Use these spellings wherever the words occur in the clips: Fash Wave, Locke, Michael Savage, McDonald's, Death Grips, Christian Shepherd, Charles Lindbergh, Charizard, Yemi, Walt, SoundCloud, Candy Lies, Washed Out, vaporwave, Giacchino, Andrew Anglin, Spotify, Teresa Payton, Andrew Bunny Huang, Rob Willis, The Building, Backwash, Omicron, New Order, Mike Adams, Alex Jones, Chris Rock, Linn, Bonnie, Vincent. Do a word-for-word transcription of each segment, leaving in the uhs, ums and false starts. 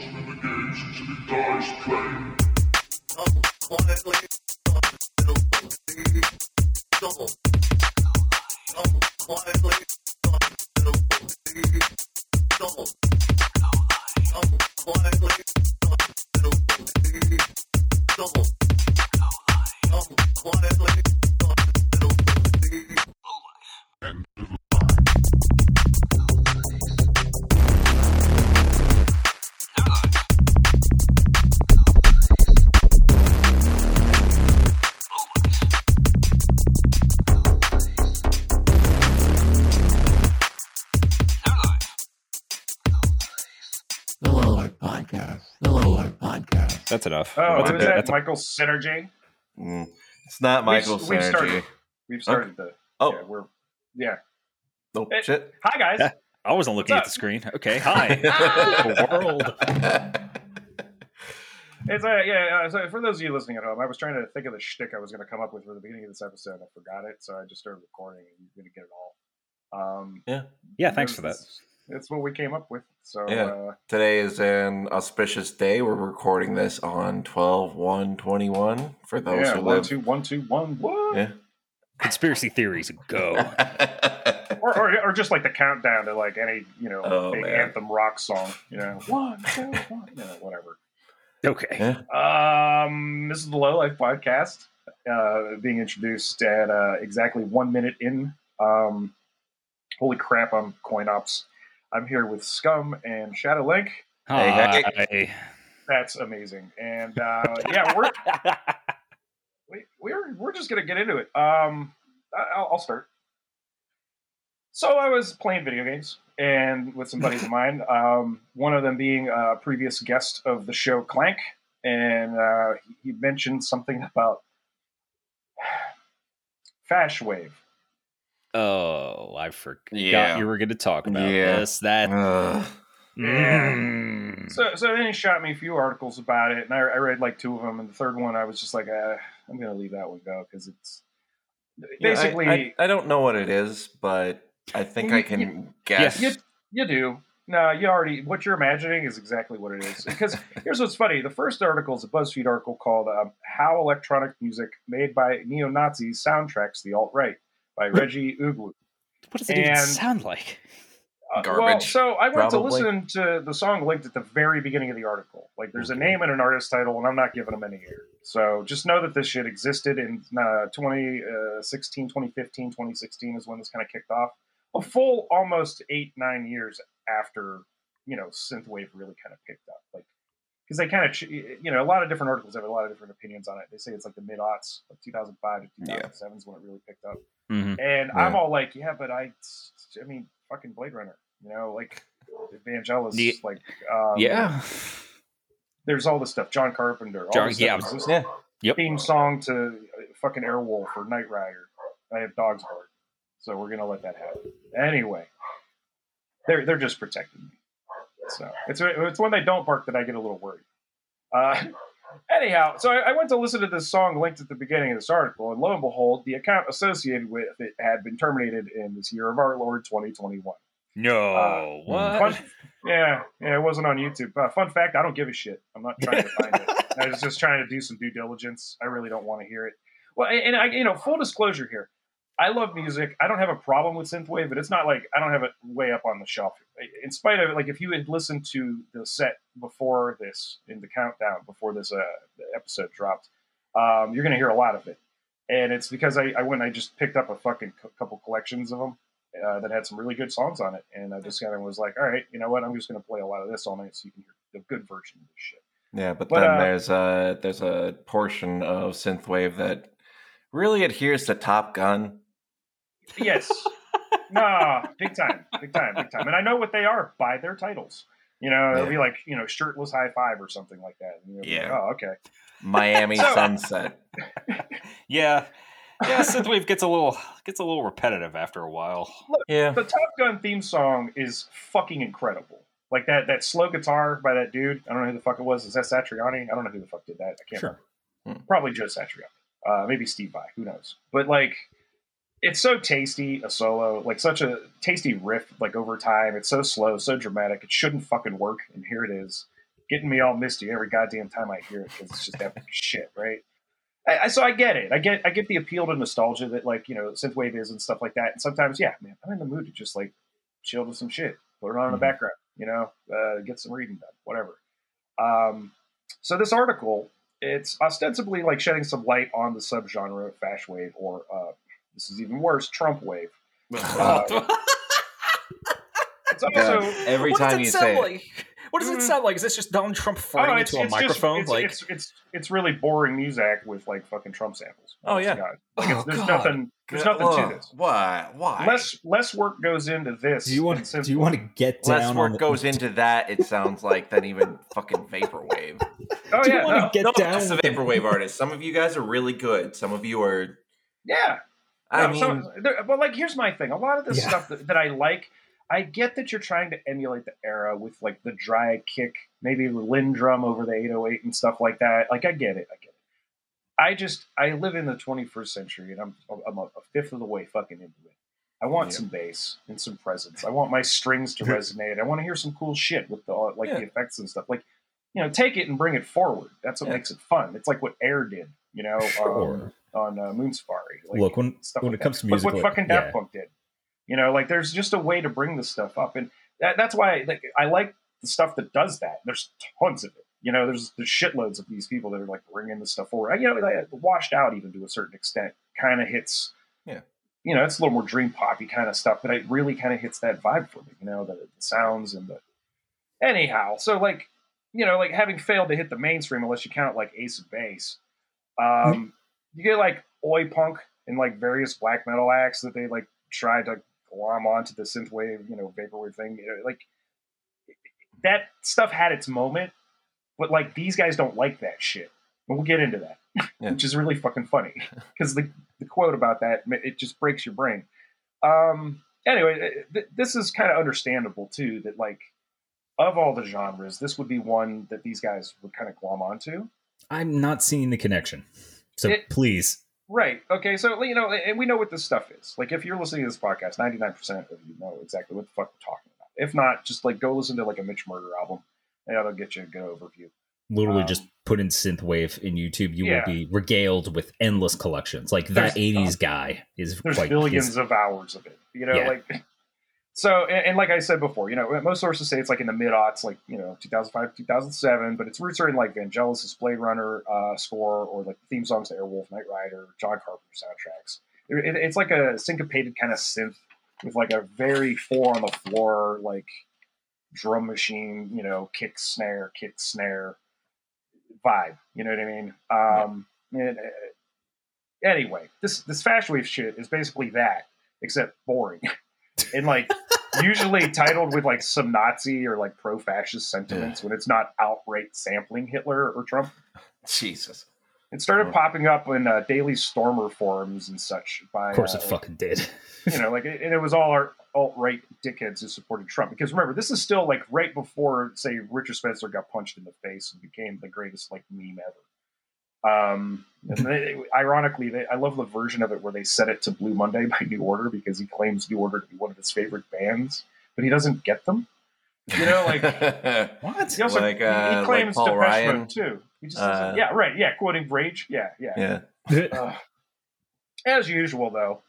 watching the games until he dies playing. I'm quietly until the double. I'm quietly until the double. I'm quietly until the double. I'm quietly until the end of the That's enough. Oh, that's a bit, that that's Michael a... Synergy? Mm, it's not Michael we've, Synergy. We've started, we've started okay. the... Oh. Yeah. We're, yeah. Oh, it, shit. Hi, guys. Yeah. I wasn't looking What's at up? the screen. Okay, hi. The world. It's uh, yeah, uh, so for those of you listening at home, I was trying to think of the shtick I was going to come up with for the beginning of this episode. I forgot it, so I just started recording, and you're going to get it all. Um, yeah. Yeah, thanks for that. That's what we came up with. So yeah. uh, Today is an auspicious day. We're recording this on twelve one twenty-one for those yeah, who one, live. Two, one, two, one, what? Yeah. Conspiracy theories go. or, or or just like the countdown to like any, you know, oh, big man. anthem rock song. You know, one, two, one, you know, whatever. Okay. Yeah. Um, this is the Low Life Podcast, uh, being introduced at uh, exactly one minute in. Um, holy crap, I'm CoinOps. I'm here with Scum and Shadow Link. Hi. Hey, that's amazing. And uh, yeah, we're we, we're we're just gonna get into it. Um, I'll, I'll start. So I was playing video games and with some buddies of mine. Um, one of them being a previous guest of the show, Clank, and uh, he mentioned something about Fash Wave. Oh, I forgot yeah. you were going to talk about yeah. this. That uh, mm. yeah. So, so then he shot me a few articles about it, and I, I read like two of them. And the third one, I was just like, uh, "I'm going to leave that one go because it's basically." Yeah, I, I, I don't know what it is, but I think you, I can you, guess. You, you do. No, you already. What you're imagining is exactly what it is. Because here's what's funny: the first article is a BuzzFeed article called um, "How Electronic Music Made by Neo-Nazis Soundtracks the Alt-Right." By Reggie Oogloo. What does it and, even sound like? Uh, Garbage. Well, so I went probably. to listen to the song linked at the very beginning of the article. Like, there's okay. a name and an artist title, and I'm not giving them any here. So just know that this shit existed in uh, twenty sixteen, twenty fifteen, twenty sixteen is when this kind of kicked off. A full almost eight, nine years after, you know, synthwave really kind of picked up. Like, because they kind of, you know, a lot of different articles have a lot of different opinions on it. They say it's like the mid-aughts, like two thousand five to two thousand seven yeah. is when it really picked up. Mm-hmm. And yeah. I'm all like, yeah, but I, I mean, fucking Blade Runner, you know, like Vangelis, yeah. like, um, yeah, there's all this stuff. John Carpenter, all John, this yeah, stuff. yeah. Yep. Theme song to fucking Airwolf or Knight Rider. I have dog's heart, so we're gonna let that happen anyway. They're they're just protecting me, so it's it's when they don't bark that I get a little worried. Uh, Anyhow, so I went to listen to this song linked at the beginning of this article, and lo and behold, the account associated with it had been terminated in this year of our Lord twenty twenty-one. No, uh, what? Fun, yeah, yeah, it wasn't on YouTube. Uh, fun fact, I don't give a shit. I'm not trying to find it. I was just trying to do some due diligence. I really don't want to hear it. Well, and I, you know, full disclosure here. I love music. I don't have a problem with synthwave, but it's not like I don't have it way up on the shelf. In spite of it, like if you had listened to the set before this, in the countdown before this uh, episode dropped, um, you're going to hear a lot of it. And it's because I, I went and I just picked up a fucking co- couple collections of them uh, that had some really good songs on it. And I just kind of was like, all right, you know what? I'm just going to play a lot of this all night so you can hear the good version of this shit. Yeah, but, but then uh, there's, a, there's a portion of synthwave that really adheres to Top Gun. Yes. Nah, big time, big time, big time. And I know what they are by their titles. You know, it'll yeah. be like, you know, shirtless high five or something like that. And yeah. Like, oh, okay. Miami so, sunset. yeah. Yeah, synthwave gets a little gets a little repetitive after a while. Look, yeah. The Top Gun theme song is fucking incredible. Like that that slow guitar by that dude. I don't know who the fuck it was. Is that Satriani? I don't know who the fuck did that. I can't sure. remember. Hmm. Probably Joe Satriani. Uh, maybe Steve Vai. Who knows? But like. It's so tasty, a solo, like such a tasty riff, like over time. It's so slow, so dramatic. It shouldn't fucking work, and here it is. getting me all misty every goddamn time I hear it because it's just epic shit, right? I, I, so I get it. I get I get the appeal to nostalgia that, like, you know, synthwave is and stuff like that. And sometimes, yeah, man, I'm in the mood to just, like, chill to some shit, put it on in the background, you know, uh, get some reading done, whatever. Um, so this article, it's ostensibly, like, shedding some light on the subgenre of fash wave, or uh, this is even worse, Trump wave. Uh, it's also, yeah, every time you say it. Like? What does it sound like? Is this just Donald Trump farting oh, into a it's microphone? Just, it's, like it's, it's it's really boring music with like fucking Trump samples. Oh yeah, God. Like, it's, oh, there's God. nothing. There's nothing oh, to this. Why? Why? Less less work goes into this. Do you want? To, do you want to get down? Less work on goes the... into that. It sounds like than even fucking vaporwave. Oh do yeah, you want no, to get no, down the vaporwave artists. Some of you guys are really good. Some of you are. Yeah, I no, mean, so, there, but like, here's my thing. A lot of this yeah. stuff that, that I like. I get that you're trying to emulate the era with, like, the dry kick, maybe the Lindrum over the eight oh eight and stuff like that. Like, I get it. I get it. I just, I live in the twenty-first century, and I'm I'm a fifth of the way fucking into it. I want yeah. some bass and some presence. I want my strings to resonate. I want to hear some cool shit with the, like, yeah. the effects and stuff. Like, you know, take it and bring it forward. That's what yeah. makes it fun. It's like what Air did, you know, sure. on, on uh, Moon Safari. Like, Look, when, when like it comes that. to music. Look what fucking Daft Punk yeah. did. You know, like, there's just a way to bring this stuff up. And that, that's why like, I like the stuff that does that. There's tons of it. You know, there's, there's shitloads of these people that are, like, bringing this stuff forward. You know, like, Washed Out, even to a certain extent, kind of hits, yeah. you know, it's a little more dream poppy kind of stuff, but it really kind of hits that vibe for me, you know, the, the sounds and the... Anyhow, so, like, you know, like, having failed to hit the mainstream, unless you count, like, Ace of Base, um, mm-hmm. you get, like, oi punk and, like, various black metal acts that they, like, try to... glom onto the synthwave, you know, vaporwave thing. You know, like, that stuff had its moment, but, like, these guys don't like that shit. But we'll get into that, yeah. which is really fucking funny because the, the quote about that, it just breaks your brain. Um, anyway, th- this is kind of understandable, too, that, like, of all the genres, this would be one that these guys would kind of glom onto. I'm not seeing the connection, so it, please... Right. Okay. So, you know, and we know what this stuff is. Like, if you're listening to this podcast, ninety-nine percent of you know exactly what the fuck we're talking about. If not, just, like, go listen to, like, a Mitch Murder album. And that'll get you a good overview. Literally um, just put in synthwave in YouTube. You yeah. will be regaled with endless collections. Like, that there's, eighties uh, guy is... There's like, billions his... of hours of it. You know, yeah. like... So, and, and like I said before, you know, most sources say it's, like, in the mid-aughts, like, you know, two thousand five, two thousand seven, but its roots are in, like, Vangelis' Blade Runner uh, score, or, like, theme songs to Airwolf, Knight Rider, John Carpenter soundtracks. It, it's like a syncopated kind of synth with, like, a very four-on-the-floor, like, drum machine, you know, kick, snare, kick, snare vibe. You know what I mean? Um, yeah. and, uh, anyway, this, this fash wave shit is basically that, except boring. And, like, usually titled with, like, some Nazi or, like, pro-fascist sentiments yeah. when it's not outright sampling Hitler or Trump. Jesus. It started oh. popping up in uh, Daily Stormer forums and such. By, of course uh, it like, fucking did. You know, like, and it was all our alt-right dickheads who supported Trump. Because, remember, this is still, like, right before, say, Richard Spencer got punched in the face and became the greatest, like, meme ever. Um, and they, ironically, they, I love the version of it where they set it to Blue Monday by New Order because he claims New Order to be one of his favorite bands, but he doesn't get them. You know, like what? He also, like, uh, he, he claims like Depeche Ryan. Mode too. He just uh, yeah, right, yeah, quoting Rage, yeah, yeah. yeah. uh, as usual, though,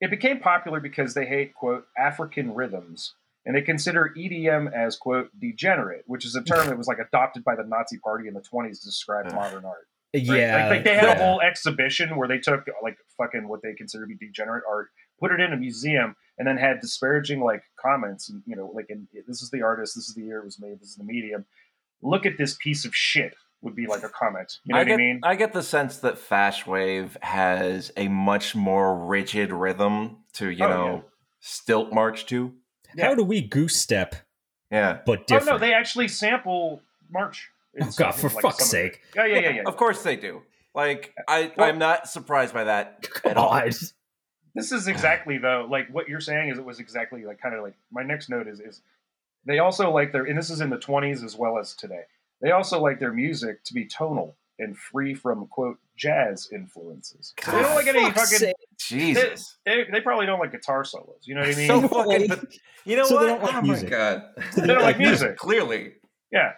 it became popular because they hate quote African rhythms. And they consider E D M as, quote, degenerate, which is a term that was, like, adopted by the Nazi Party in the twenties to describe modern art. Right? Yeah. Like, like they had yeah. a whole exhibition where they took, like, fucking what they consider to be degenerate art, put it in a museum, and then had disparaging, like, comments. And, you know, like, and, this is the artist, this is the year it was made, this is the medium. Look at this piece of shit would be, like, a comment. You know I what get, I mean? I get the sense that fash wave has a much more rigid rhythm to, you oh, know, yeah. stilt march to. Yeah. How do we goose step? Yeah, but different. Oh no, they actually sample march. Oh God, for like fuck's sake! Yeah, yeah, yeah, yeah, yeah. Of course they do. Like I, well, I'm not surprised by that God. at all. This is exactly though, like what you're saying is it was exactly like kind of like my next note is is they also like their and this is in the twenties as well as today. They also like their music to be tonal and free from quote jazz influences. God, they don't like any fucking. Sake. Jesus, they, they, they probably don't like guitar solos. You know what I mean? So fucking, like, you know so what? Like oh music. my God, so they, they don't like music. Clearly, yeah.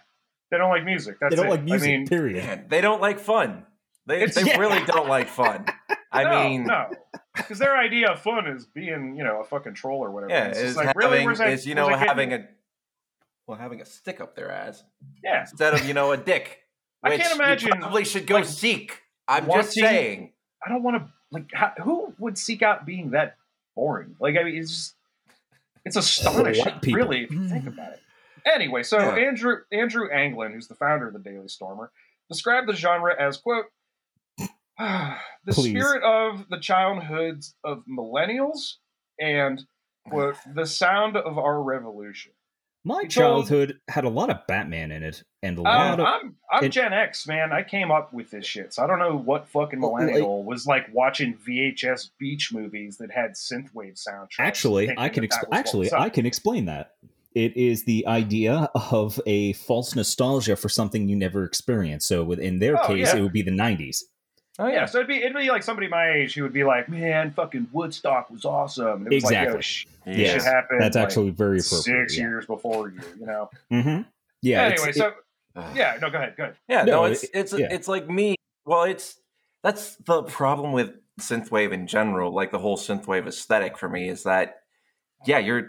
They don't like music. That's they don't it. like music, I mean, period. Man, they don't like fun. They it's, they yeah. really don't like fun. I no, mean, no, because their idea of fun is being, you know, a fucking troll or whatever. Yeah, it's just like having, really, where's that, is you know where's having a well having a stick up their ass. Yeah, instead of you know a dick. Which I can't imagine. You probably should go like, seek. I'm wanting, just saying. I don't want to like. How, who would seek out being that boring? Like, I mean, it's just it's astonishing, really, if you think about it. Anyway, so yeah. Andrew Andrew Anglin, who's the founder of the Daily Stormer, described the genre as quote. The Please. spirit of the childhoods of millennials and quote, the sound of our revolution. My told, childhood had a lot of Batman in it, and a lot uh, of I'm, I'm it, Gen X, man. I came up with this shit, so I don't know what fucking millennial like, was like watching V H S beach movies that had synthwave soundtracks. Actually, I can exp- actually I can explain that. It is the idea of a false nostalgia for something you never experienced. So, within their oh, case, yeah. it would be the nineties. Oh yeah. yeah, so it'd be it'd be like somebody my age who would be like, "Man, fucking Woodstock was awesome." It was exactly. Like, sh- yeah, yes. Shit happened. That's like actually very appropriate. Six yeah. years before you, you know. Mm-hmm. Yeah. Anyway, it's, so it, uh, yeah, no, go ahead, go ahead. Yeah, no, no it's it, it's yeah. it's like me. Well, it's that's the problem with synthwave in general. Like the whole synthwave aesthetic for me is that, yeah, you're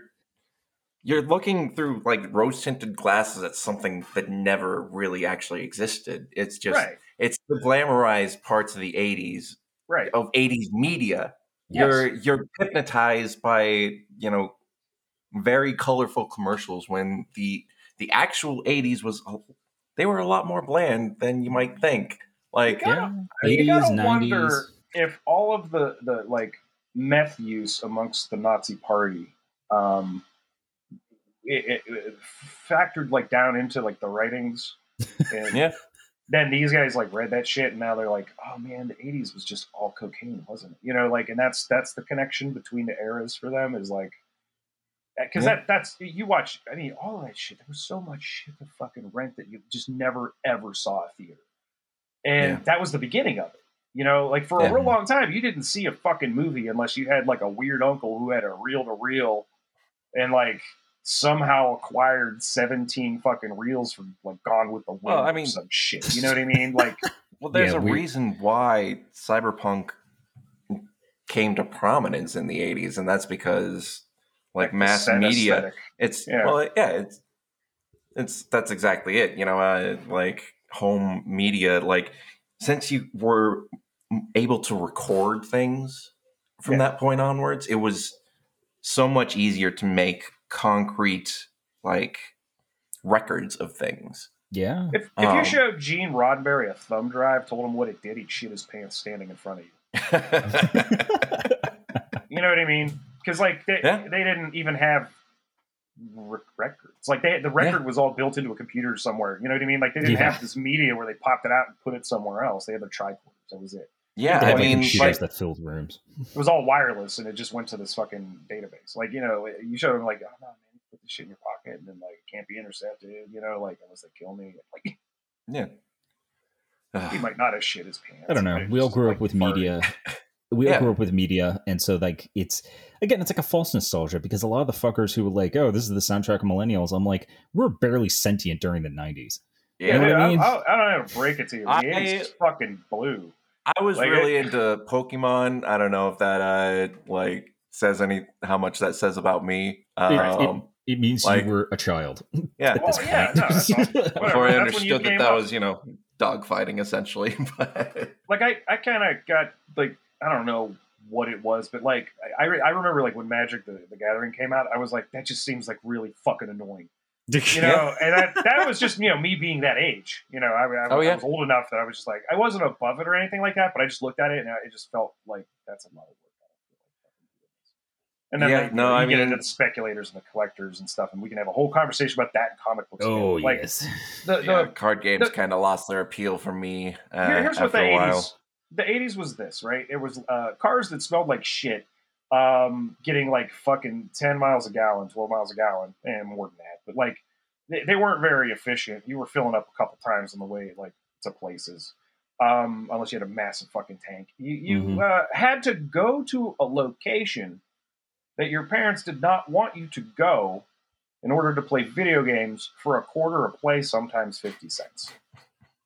you're looking through like rose-tinted glasses at something that never really actually existed. It's just. Right. It's the glamorized parts of the eighties, right? Of eighties media. Yes. You're you're hypnotized by, you know, very colorful commercials when the the actual eighties was they were a lot more bland than you might think. Like eighties, nineties. Wonder if all of the, the like meth use amongst the Nazi Party um, it, it, it factored like down into like the writings. And, yeah. Then these guys like read that shit, and now they're like, "Oh man, the eighties was just all cocaine, wasn't it?" You know, like, and that's that's the connection between the eras for them is like, because yeah. that that's you watch. I mean, all that shit. There was so much shit to fucking rent that you just never ever saw at theater, and yeah. that was the beginning of it. You know, like for yeah. a real long time, you didn't see a fucking movie unless you had like a weird uncle who had a reel to reel, and like. Somehow acquired seventeen fucking reels from like Gone with the Wind well, I mean, or some shit. You know what I mean? Like, well, there's yeah, a we... reason why cyberpunk came to prominence in the eighties, and that's because like, like mass media. Aesthetic. It's yeah. well, yeah, it's it's that's exactly it. You know, uh, like home media. Like since you were able to record things from yeah. that point onwards, it was so much easier to make. Concrete like records of things. Yeah. If, if um, you showed Gene Roddenberry a thumb drive, told him what it did, he'd shit his pants standing in front of you. You know what I mean? Because like they, yeah. they didn't even have r- records. Like they the record yeah. was all built into a computer somewhere. You know what I mean? Like they didn't yeah. have this media where they popped it out and put it somewhere else. They had their tricords. That was it. Yeah, I mean, like, that filled rooms. It was all wireless, and it just went to this fucking database. Like, you know, you show them, like, oh, no, man, put this shit in your pocket, and then, like, it can't be intercepted, you know, like, unless they kill me. Like, yeah. Uh, he might not have shit his pants. I don't know. We all grew like, up with fart. media. We all yeah. grew up with media, and so, like, it's, again, it's like a false nostalgia, because a lot of the fuckers who were like, oh, this is the soundtrack of millennials, I'm like, we're barely sentient during the nineties. Yeah, you know dude, what I mean? I, I, I don't know how to break it to you. I, it's fucking blue. I was like really it. into Pokemon. I don't know if that uh, like says any how much that says about me. Um, it, it, it means like, you were a child. Yeah, well, yeah no, that's awesome. Before I understood that that up. was you know dogfighting essentially. But... Like I, I kind of got like I don't know what it was, but like I, I remember like when Magic the, the Gathering came out, I was like that just seems like really fucking annoying. You know, and that, that was just, you know, me being that age. You know, I, I, oh, yeah. I was old enough that I was just like, I wasn't above it or anything like that, but I just looked at it and I, it just felt like that's a lot of work. And then yeah, like, no, we I get mean, into the speculators and the collectors and stuff, and we can have a whole conversation about that in comic books. Oh, like, yes. The, the, yeah, card games kind of lost their appeal for me uh, here, here's after what the a while. eighties, the eighties was this, right? It was uh, cars that smelled like shit. Um, getting like fucking ten miles a gallon, twelve miles a gallon, and more than that. But like, they, they weren't very efficient. You were filling up a couple times on the way, like to places, um, unless you had a massive fucking tank. You, you mm-hmm. uh, had to go to a location that your parents did not want you to go in order to play video games for a quarter a play, sometimes fifty cents.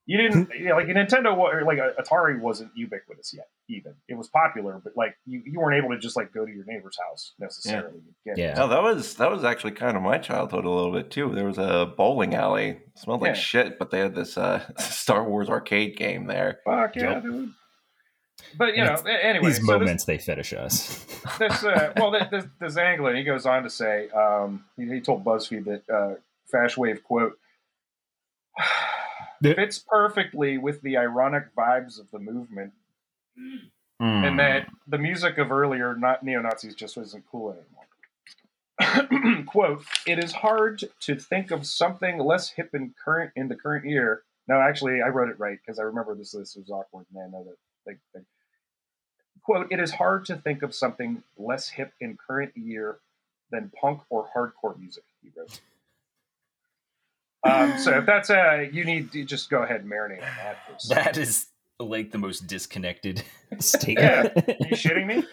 You didn't, you know, like Nintendo, like Atari wasn't ubiquitous yet, even. It was popular, but like you, you weren't able to just like go to your neighbor's house necessarily. Yeah. Get yeah. No, that was, that was actually kind of my childhood a little bit too. There was a bowling alley. It smelled like yeah. shit, but they had this uh, Star Wars arcade game there. Fuck yeah, dude. But, you know, anyway. These so moments, this, they fetish us. This, uh, well, this, this Anglin, he goes on to say, um, he, he told BuzzFeed that uh, Fashwave, quote, fits perfectly with the ironic vibes of the movement mm. and that the music of earlier not neo-Nazis just isn't cool anymore. Quote, it is hard to think of something less hip and current in the current year. No, actually, I wrote it right because I remember this list was awkward, and I know that. They, they, quote, it is hard to think of something less hip in current year than punk or hardcore music, he wrote. Um, so if that's a, you need to just go ahead and marinate on that. That is like the most disconnected statement. Yeah. Are you shitting me?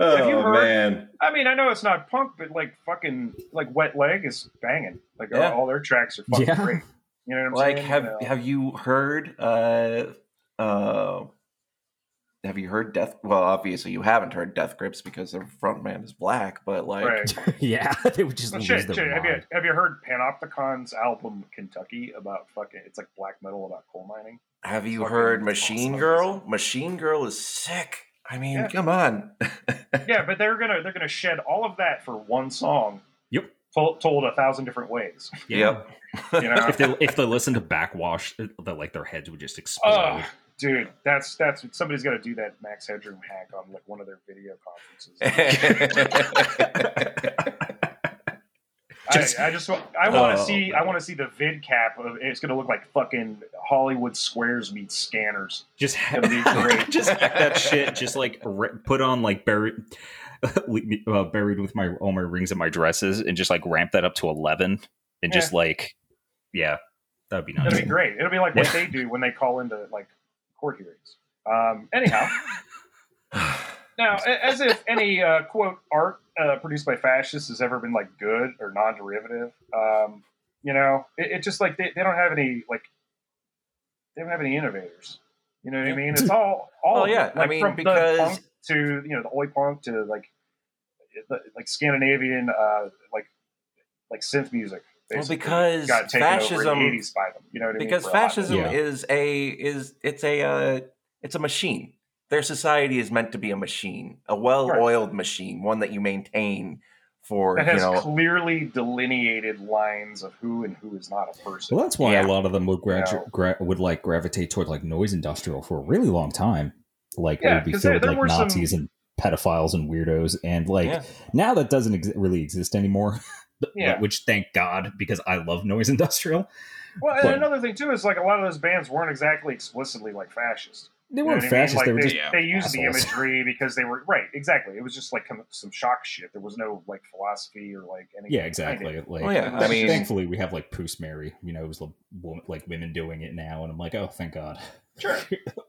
Oh, have you heard, man. I mean, I know it's not punk, but like fucking, like Wet Leg is banging. Like yeah. all, all their tracks are fucking yeah. great. You know what I'm like, saying? Have, you know? have you heard, uh, uh, Have you heard Death? Well, obviously you haven't heard Death Grips because their frontman is black, but like, right. yeah, they would just well, lose shit, their shit. Have you have you heard Panopticon's album Kentucky about fucking? It's like black metal about coal mining. Have you fucking heard Machine awesome. Girl? Machine Girl is sick. I mean, yeah. come on. yeah, but they're gonna they're gonna shed all of that for one song. Yep. Told, told a thousand different ways. Yep. You know? If they if they listen to Backwash, the, like their heads would just explode. Uh, Dude, that's that's somebody's got to do that Max Headroom hack on like one of their video conferences. just, I, I just I want to oh, see man. I want to see the vid cap of it's going to look like fucking Hollywood Squares meets Scanners. Just ha- be great. just hack that shit. Just like put on like buried uh, buried with my all my rings and my dresses, and just like ramp that up to eleven, and yeah. just like yeah, that'd be nice. That'd be great. It'll be like what yeah. they do when they call into like. Court hearings. Um, anyhow, now as if any uh, quote art uh, produced by fascists has ever been like good or non-derivative. Um, you know, it, it just like they, they don't have any like they don't have any innovators. You know what I mean? It's all all oh, yeah. Like, I mean, from because the punk to you know the oi punk to like the, like Scandinavian uh, like like synth music. Well, because fascism, eighties by them, you know what I mean? Because fascism yeah. is a is it's a uh, it's a machine. Their society is meant to be a machine, a well-oiled right. machine, one that you maintain for that has you know, clearly delineated lines of who and who is not a person. Well, that's why yeah. a lot of them would gradu- you know? gra- would like gravitate toward like noise industrial for a really long time. Like yeah, it would be filled with like Nazis some... and pedophiles and weirdos, and like yeah. now that doesn't ex- really exist anymore. Yeah. Which, thank God, because I love noise industrial. Well, and but, another thing, too, is like a lot of those bands weren't exactly explicitly like fascist. They weren't you know fascist. I mean? Like, they, they, yeah, they used the imagery because they were, right, exactly. It was just like some shock shit. There was no like philosophy or like anything. Yeah, exactly. Like, well, yeah, I mean, thankfully, we have like Puss Mary, you know, it was like women doing it now. And I'm like, oh, thank God. Sure.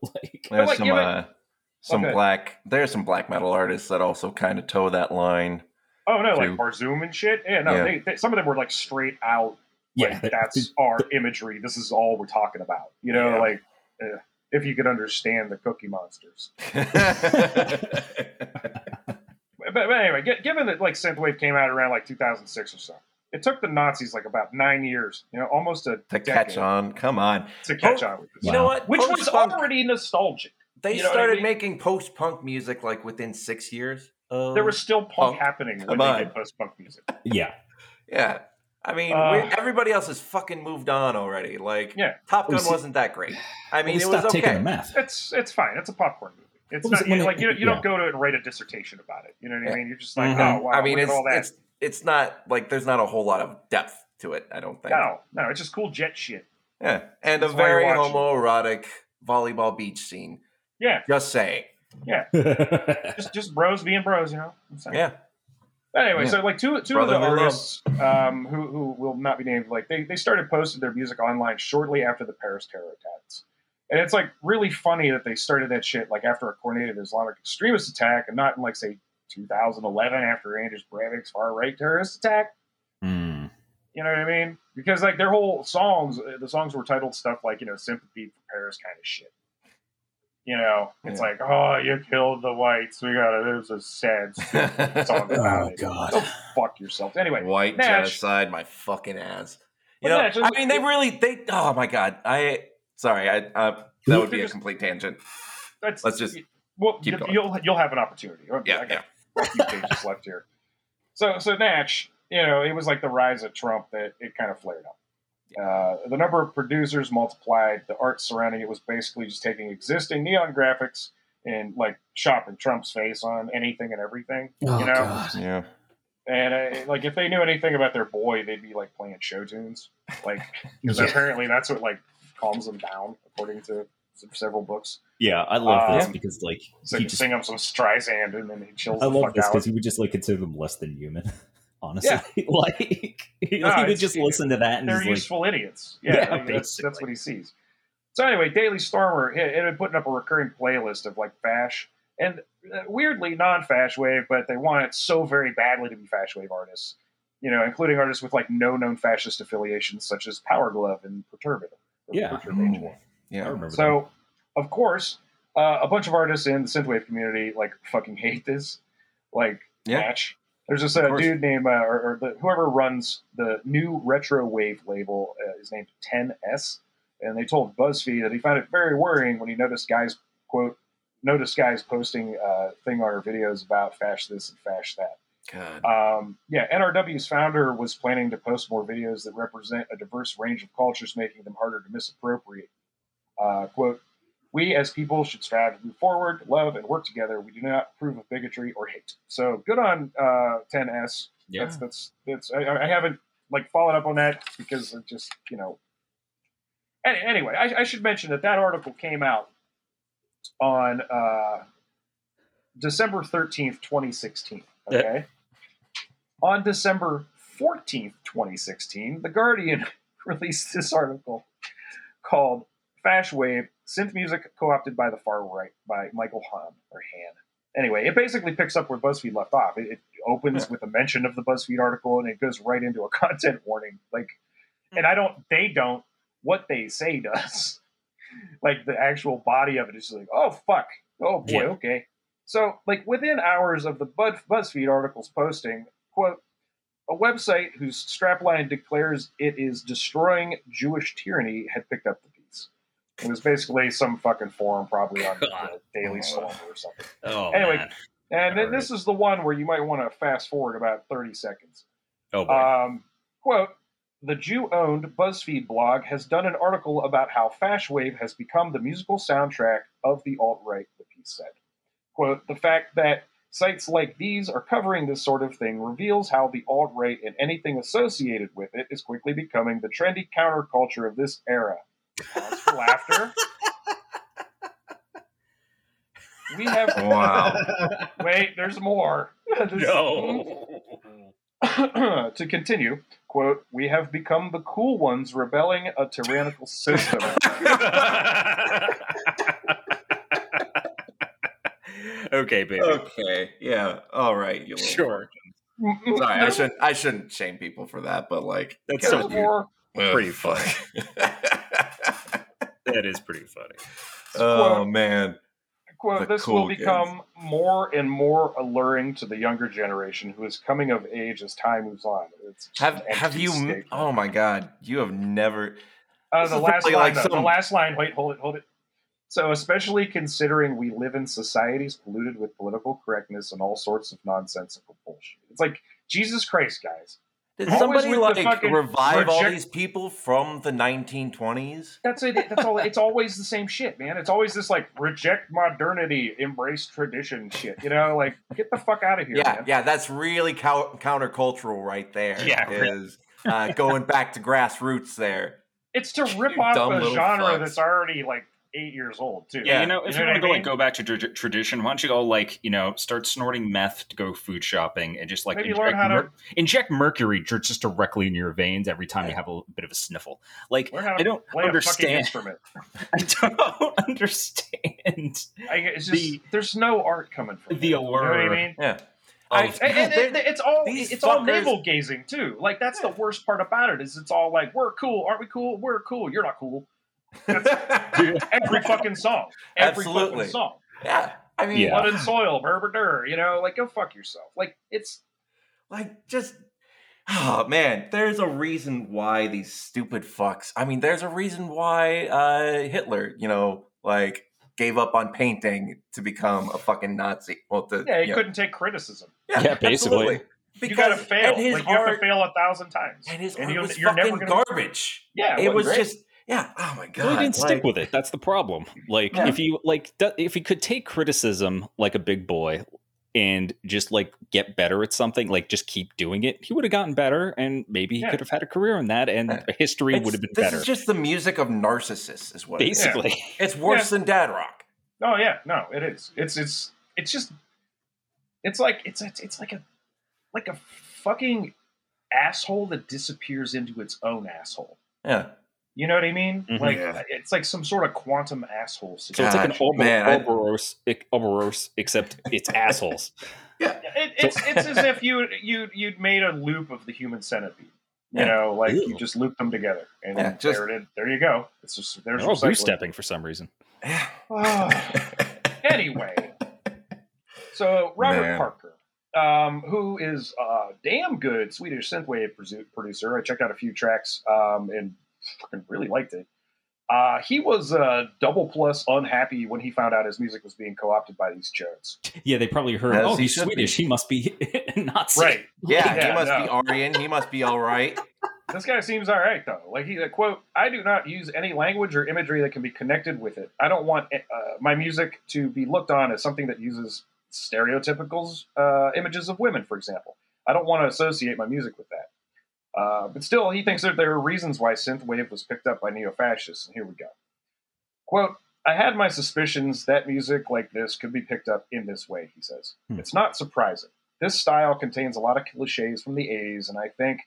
like, there's like, some, yeah, uh, some okay. black, there's some black metal artists that also kind of toe that line. Oh, no, like Barzoom and shit? Yeah, no, yeah. They, they, some of them were like straight out, like, yeah, that's our imagery. This is all we're talking about. You know, yeah. like, uh, if you could understand the Cookie Monsters. but, but anyway, get, given that, like, synthwave came out around, like, two thousand six or so, it took the Nazis, like, about nine years, you know, almost a To catch on, come on. To catch oh, on with this. You know what? Which post-punk, was already nostalgic. They you know started I mean? making post-punk music, like, within six years. Um, there was still punk oh, happening when on. they did post-punk music. Yeah. Yeah. I mean, uh, everybody else has fucking moved on already. Like, yeah. Top Gun wasn't that great. I mean, it was okay. It's it's fine. It's a popcorn movie. It's not, you, it, like, you, you yeah. don't go to it and write a dissertation about it. You know what yeah. I mean? You're just like, mm-hmm. oh, wow, I mean, it's, all that. It's, it's not, like, there's not a whole lot of depth to it, I don't think. No, no, it's just cool jet shit. Yeah, and that's a very homoerotic volleyball beach scene. Yeah. Just saying. Yeah, just just bros being bros, you know. I'm yeah. But anyway, yeah. so like two two Brother of the artists um, who who will not be named, like they they started posting their music online shortly after the Paris terror attacks, and it's like really funny that they started that shit like after a coordinated Islamic extremist attack, and not in like say twenty eleven after Anders Breivik's far right terrorist attack. Mm. You know what I mean? Because like their whole songs, the songs were titled stuff like, you know, sympathy for Paris kind of shit. You know, it's yeah. like, oh, you killed the whites. We got it. There's a sad song. Oh, God. Go fuck yourself. Anyway. White Nash. Genocide, my fucking ass. You but know, Nash, I mean, they really, they, oh, my God. I, sorry. I uh, That would be just, a complete tangent. That's, Let's just well, keep going. You'll, you'll have an opportunity. Yeah, I got yeah. a few pages left here. So, so Nash, you know, it was like the rise of Trump that it kind of flared up. Uh, the number of producers multiplied. The art surrounding it was basically just taking existing neon graphics and like shopping Trump's face on anything and everything. Oh, you know? God. Yeah. And I, like if they knew anything about their boy, they'd be like playing show tunes, like because yeah. apparently that's what like calms them down, according to several books. Yeah, I love this uh, because like so he just sing him some Streisand and then he chills. I the love fuck this because he would just like consider them less than human. Honestly, yeah. like he, no, he would just listen to that. And they're useful like, idiots. Yeah, yeah like, that's, that's what he sees. So anyway, Daily Stormer it, it had put up a recurring playlist of like fash and uh, weirdly non-fash wave, but they want it so very badly to be fash wave artists, you know, including artists with like no known fascist affiliations, such as Power Glove and Perturbator. Yeah, Perturbator. yeah, I remember. So that. Of course, uh, a bunch of artists in the synthwave community like fucking hate this, like yeah. match. There's this uh, dude named, uh, or, or the, whoever runs the new retro wave label uh, is named ten S, and they told BuzzFeed that he found it very worrying when he noticed guys, quote, noticed guys posting uh, thing on our videos about fash this and fash that. God. Um, yeah, N R W's founder was planning to post more videos that represent a diverse range of cultures, making them harder to misappropriate. Uh, quote, we as people should strive to move forward, love, and work together. We do not approve of bigotry or hate. So good on uh, ten S. Yeah. That's that's that's. I, I haven't like followed up on that because it just you know. Any, anyway, I, I should mention that that article came out on uh, December thirteenth, twenty sixteen. Okay. Uh, on December fourteenth, twenty sixteen, The Guardian released this article called "Fash Wave." Synth music co-opted by the far right by Michael Hahn or Han. Anyway, it basically picks up where BuzzFeed left off. It, it opens yeah. with a mention of the BuzzFeed article and it goes right into a content warning. Like, and I don't, they don't, what they say does. Like the actual body of it is just like, oh fuck, oh boy, yeah. okay. So, like within hours of the BuzzFeed article's posting, quote, a website whose strapline declares it is destroying Jewish tyranny had picked up the. It was basically some fucking forum, probably on the Daily Stormer or something. Oh, anyway, man. and then this is the one where you might want to fast forward about thirty seconds. Oh, boy. Um, quote, the Jew-owned BuzzFeed blog has done an article about how fash wave has become the musical soundtrack of the alt-right, the piece said. Quote, the fact that sites like these are covering this sort of thing reveals how the alt-right and anything associated with it is quickly becoming the trendy counterculture of this era. Pause for laughter. We have wow. Wait, there's more. This... No. To continue, quote, we have become the cool ones rebelling a tyrannical system. Okay, baby. Okay. Yeah. All right. You sure. Little... Sorry, I shouldn't I shouldn't shame people for that, but like that's so more... pretty funny. That is pretty funny. Oh, quote, man. Quote, this cool will become kids. More and more alluring to the younger generation who is coming of age as time moves on. It's have have you... Statement. Oh, my God. You have never... Uh, the, last line, like some... the last line. Wait, hold it, hold it. So, especially considering we live in societies polluted with political correctness and all sorts of nonsensical bullshit. It's like, Jesus Christ, guys. Did somebody like revive all these people from the nineteen twenties? That's it. That's all. It's always the same shit, man. It's always this like reject modernity, embrace tradition shit. You know, like get the fuck out of here. Yeah, man. yeah. That's really co- countercultural right there. Yeah, is uh, going back to grassroots there. It's to rip you off a genre fucks. That's already like eight years old too. Yeah, you know, if you, know you want to go mean? like go back to tra- tradition, why don't you go like you know start snorting meth to go food shopping and just like inject, mer- to... inject mercury just directly in your veins every time yeah. you have a bit of a sniffle. Like I don't understand. I don't understand. I, it's just the, there's no art coming from the allure. You know what I mean? Yeah. I, I, and it, it's all These it's fuckers. all navel gazing too. Like that's yeah. the worst part about it is it's all like we're cool, aren't we cool? We're cool. You're not cool. That's every fucking song. Every Absolutely. fucking song. Yeah. I mean, yeah. blood and soil, berber, you know, like go fuck yourself. Like it's like just oh man, there's a reason why these stupid fucks. I mean, there's a reason why uh, Hitler, you know, like gave up on painting to become a fucking Nazi. Well, to, yeah, he couldn't know. take criticism. Yeah, yeah basically. Because you gotta fail. His like, art, you have to fail a thousand times. And his and art was you're fucking never garbage. Be... Yeah, it, it was great. just. Yeah. Oh my god. Well, he didn't like, stick with it. That's the problem. Like yeah. if he like if he could take criticism like a big boy and just like get better at something, like just keep doing it, he would have gotten better, and maybe he yeah. could have had a career in that, and yeah. history it's, would have been this better. This is just the music of narcissists, is what basically. It is. Yeah. It's worse yeah. than dad rock. Oh yeah, no, it is. It's it's it's just it's like it's it's, it's like a like a fucking asshole that disappears into its own asshole. Yeah. You know what I mean? Mm-hmm. Like yeah. it's like some sort of quantum asshole situation. So it's like an Ouroboros, Ouroboros, except it's assholes. Yeah, it, it's so. It's as if you you you'd made a loop of the human centipede. You yeah. know, like Ew. you just loop them together, and yeah, just, there it is. There you go. It's just there's no re-stepping for some reason. Oh. Anyway, so Robert Man. Parker. Um, who is a damn good Swedish synthwave producer. I checked out a few tracks um, and fucking really liked it. Uh, he was uh, double plus unhappy when he found out his music was being co-opted by these Jones. Yeah, they probably heard, As oh, he he's Swedish. Be. He must be Nazi. Right. Yeah, yeah he must no. be Aryan. He must be all right. This guy seems all right, though. Like, he, like, quote, I do not use any language or imagery that can be connected with it. I don't want uh, my music to be looked on as something that uses stereotypical uh, images of women, for example. I don't want to associate my music with that. Uh, but still, he thinks that there are reasons why synthwave was picked up by neo-fascists, and here we go. Quote, I had my suspicions that music like this could be picked up in this way, he says. Hmm. It's not surprising. This style contains a lot of cliches from the A's, and I think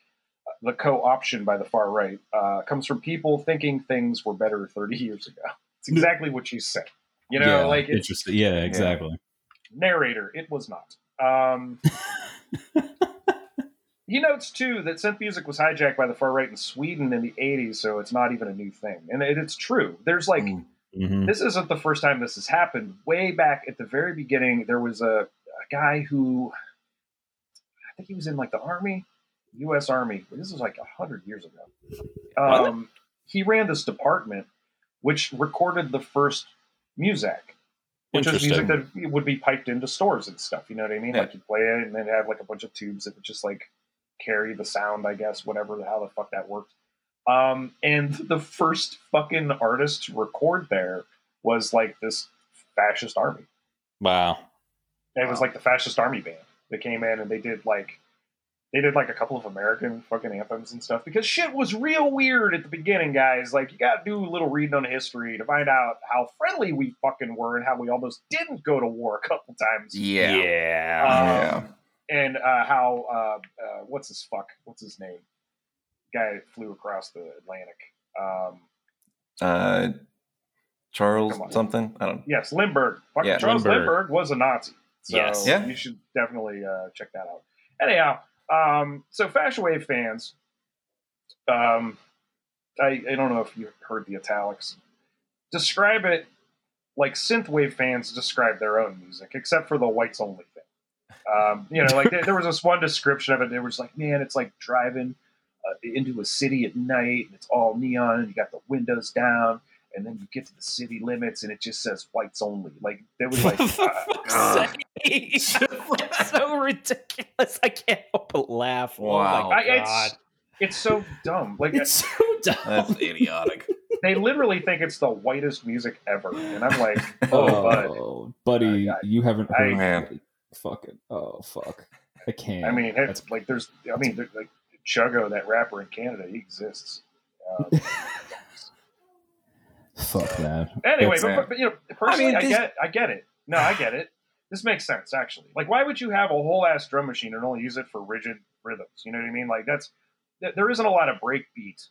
the co-option by the far right uh, comes from people thinking things were better thirty years ago. It's exactly what you said. You know, yeah, like... It's, interesting. Yeah, exactly. Yeah. Narrator, it was not. Um, he notes, too, that synth music was hijacked by the far right in Sweden in the eighties, so it's not even a new thing. And it, it's true. There's like, mm-hmm. this isn't the first time this has happened. Way back at the very beginning, there was a, a guy who, I think he was in like the Army, U S Army. This was like one hundred years ago. Um, he ran this department, which recorded the first Muzak. Which is music that would be piped into stores and stuff. You know what I mean? Yeah. Like you play it and then have like a bunch of tubes that would just like carry the sound, I guess, whatever, how the fuck that worked. Um, and the first fucking artist to record there was like this fascist army. Wow. It was like the fascist army band. They came in and they did like, they did like a couple of American fucking anthems and stuff because shit was real weird at the beginning, guys. Like you got to do a little reading on history to find out how friendly we fucking were and how we almost didn't go to war a couple times. Yeah. yeah. Um, yeah. And uh, how, uh, uh, what's his fuck? What's his name? The guy that flew across the Atlantic. Um, uh, Charles something. I don't Yes. Lindbergh. Fucking yeah, Charles Lindbergh. Lindbergh was a Nazi. So yes. yeah. you should definitely uh, check that out. Anyhow. Um, so Fashion Wave fans, um, I, I don't know if you heard the italics, describe it like synthwave fans describe their own music, except for the whites only thing. Um, you know, like there, there was this one description of it. It was like, man, it's like driving uh, into a city at night and it's all neon and you got the windows down. And then you get to the city limits, and it just says "whites only." Like there was like, uh, so ridiculous. I can't help but laugh. Wow, oh my God. I, it's, it's so dumb. Like it's I, so dumb. That's idiotic. They literally think it's the whitest music ever, and I'm like, oh, oh bud. buddy, uh, I, you haven't heard man. Fucking. Oh, fuck. I can't. I mean, it's that's, like there's. I mean, there's, like Chuggo, that rapper in Canada, he exists. Um, Fuck that. Anyway, but, but you know, personally, I, mean, this... I get, I get it. No, I get it. This makes sense, actually. Like, why would you have a whole ass drum machine and only use it for rigid rhythms? You know what I mean? Like, that's there isn't a lot of breakbeat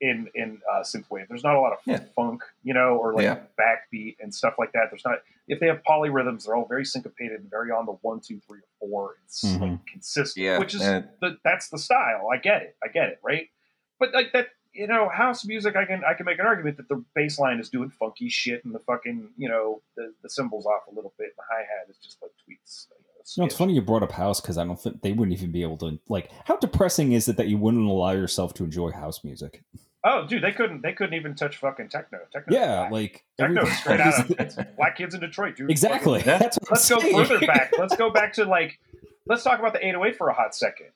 in in uh, synthwave. There's not a lot of yeah. funk, you know, or like yeah. backbeat and stuff like that. There's not. If they have polyrhythms, they're all very syncopated and very on the one, two, three, or four. It's mm-hmm. like consistent, yeah. which is and... the, that's the style. I get it. I get it. Right. But like that, you know, house music, I can I can make an argument that the bass line is doing funky shit and the fucking, you know, the, the cymbals off a little bit. And the hi-hat is just like tweets. You know, no, it's funny you brought up house because I don't think they wouldn't even be able to, like, how depressing is it that you wouldn't allow yourself to enjoy house music? Oh, dude, they couldn't they couldn't even touch fucking techno. Techno yeah, black. like... Techno every, straight out of it's black kids in Detroit, dude. Exactly. Fucking, that's what let's I'm go saying. further back. Let's go back to, like... Let's talk about the eight oh eight for a hot second.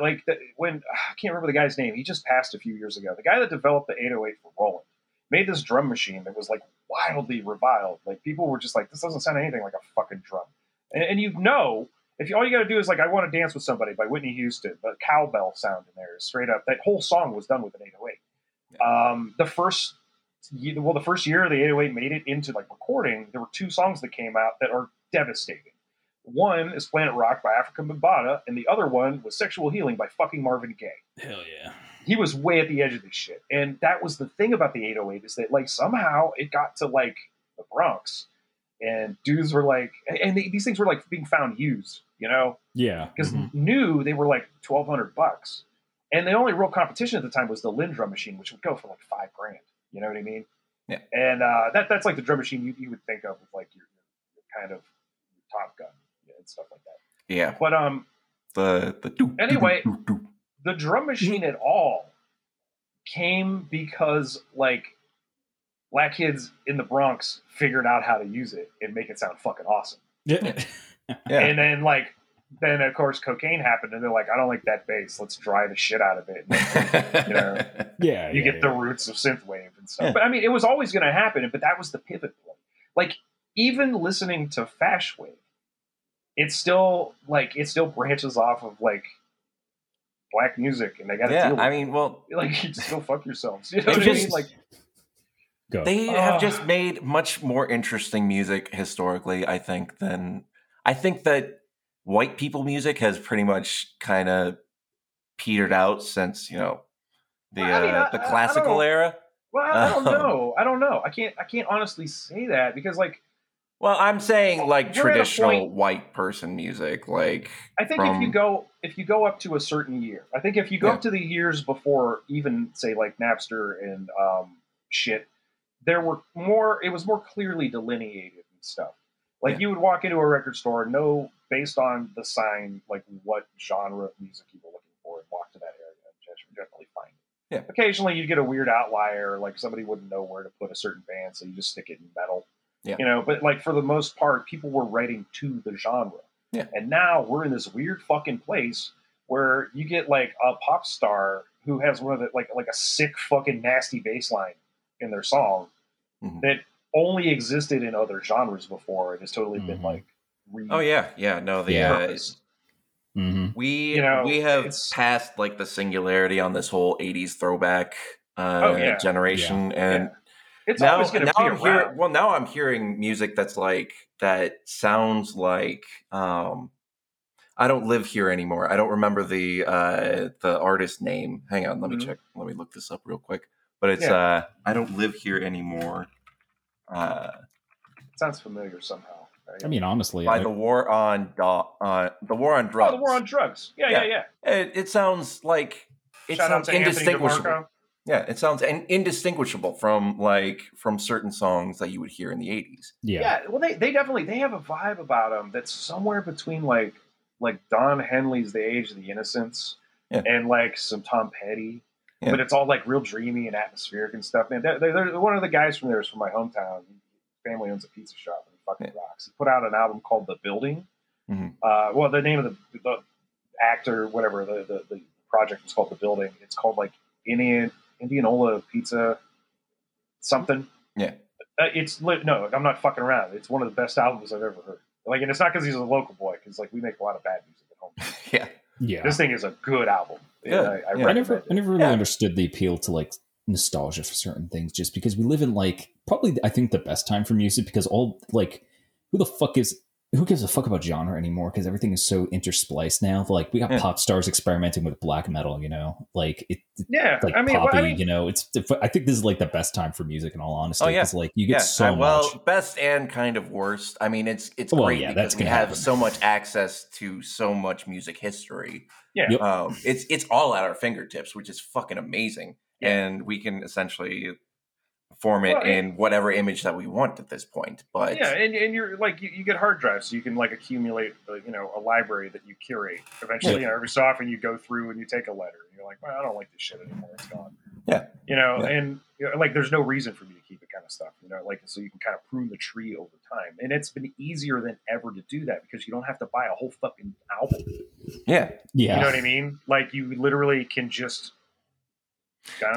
Like the, when I can't remember the guy's name. He just passed a few years ago. The guy that developed the eight oh eight for Roland made this drum machine that was like wildly reviled. Like people were just like, this doesn't sound anything like a fucking drum. And, and you know, if you, all you got to do is like, I want to dance with somebody by Whitney Houston, the cowbell sound in there is straight up. That whole song was done with an eight oh eight. Yeah. Um, the first, well, the first year the eight oh eight made it into like recording, there were two songs that came out that are devastating. One is Planet Rock by Afrika Bambaataa, and the other one was Sexual Healing by fucking Marvin Gaye. Hell yeah. He was way at the edge of this shit. And that was the thing about the eight oh eight is that, like, somehow it got to, like, the Bronx. And dudes were like... And they, these things were, like, being found used, you know? Yeah. Because mm-hmm. new, they were, like, twelve hundred bucks. And the only real competition at the time was the Linn drum machine, which would go for, like, five grand. You know what I mean? Yeah. And uh, that that's, like, the drum machine you, you would think of with, like, your, your kind of Top Gun. And stuff like that. Yeah, but um, the the doo, anyway, doo, doo, doo. the drum machine at all came because like black kids in the Bronx figured out how to use it and make it sound fucking awesome. Yeah, yeah. And then like then of course cocaine happened, and they're like, I don't like that bass. Let's dry the shit out of it. And, you know, yeah, you yeah, get yeah. the roots of synthwave and stuff. Yeah. But I mean, it was always going to happen. But that was the pivot point. Like even listening to Fashwave. It's still like it still branches off of like black music, and they got to yeah, deal with I mean, well, it. Like you still fuck yourselves. You know what just, I mean? Like go. They uh, have just made much more interesting music historically, I think. Than I think that white people music has pretty much kind of petered out since you know the I mean, uh, I, the classical I era. Well, I don't um, know. I don't know. I can't. I can't honestly say that because like. Well, I'm saying like We're traditional white person music, like I think from... if you go if you go up to a certain year, I think if you go yeah. up to the years before even say like Napster and um, shit, there were more. It was more clearly delineated and stuff. Like yeah. you would walk into a record store, know based on the sign like what genre of music you were looking for, and walk to that area and definitely find it. Yeah. Occasionally, you'd get a weird outlier, like somebody wouldn't know where to put a certain band, so you just stick it in metal. Yeah. You know, but like for the most part, people were writing to the genre. Yeah. And now we're in this weird fucking place where you get like a pop star who has one of the like like a sick fucking nasty bass line in their song mm-hmm. that only existed in other genres before and has totally mm-hmm. been like re- Oh yeah, yeah, no, the yeah. Uh, mm-hmm. we you know, we have passed like the singularity on this whole eighties throwback uh oh, yeah. generation yeah. and yeah. It's now, always going to be I'm hearing, well, now I'm hearing music that's like that sounds like um, I don't live here anymore. I don't remember the uh, the artist name. Hang on, let mm-hmm. me check. Let me look this up real quick. But it's yeah. uh, I don't live here anymore. Uh, sounds familiar somehow. Right? I mean, honestly, by I... the war on do- uh, the war on drugs. Oh, the war on drugs. Yeah, yeah, yeah. yeah. It, it sounds like it Shout sounds indistinguishable. Yeah, it sounds indistinguishable from like from certain songs that you would hear in the eighties. Yeah, yeah. Well, they, they definitely they have a vibe about them that's somewhere between like like Don Henley's "The Age of the Innocents" yeah. and like some Tom Petty, yeah. but it's all like real dreamy and atmospheric and stuff. Man, they're, they're, one of the guys from there is from my hometown. His family owns a pizza shop and he fucking yeah. rocks. He put out an album called "The Building." Mm-hmm. Uh, well, the name of the, the actor, whatever the, the the project was called, "The Building." It's called like Indian. Indianola Pizza something. Yeah. Uh, it's lit. No, I'm not fucking around. It's one of the best albums I've ever heard. Like, and it's not because he's a local boy, because like we make a lot of bad music at home. yeah. Yeah. This thing is a good album. Yeah. I, I, yeah. I never, I never really yeah. understood the appeal to like nostalgia for certain things, just because we live in like probably, I think the best time for music because all like, who the fuck is who gives a fuck about genre anymore? Because everything is so interspliced now. Like, we got yeah. pop stars experimenting with black metal, you know, like it. Yeah, like I mean, poppy, well, I mean, you know, it's. I think this is like the best time for music, in all honesty. Oh yeah, like you get yeah. so uh, well, much. Well, best and kind of worst. I mean, it's it's well, great yeah, because we happen. have so much access to so much music history. Yeah, yep. um, it's it's all at our fingertips, which is fucking amazing, yeah. and we can essentially form it well, in whatever image that we want at this point. But yeah, and, and you're like, you, you get hard drives, so you can like accumulate, like, you know, a library that you curate. Eventually, yeah. you know, every so often you go through and you take a letter. And you're like, well, I don't like this shit anymore. It's gone. Yeah. You know, yeah. and you know, like, there's no reason for me to keep it kind of stuff, you know, like, so you can kind of prune the tree over time. And it's been easier than ever to do that because you don't have to buy a whole fucking album. Yeah. Yeah. You know what I mean? Like, you literally can just,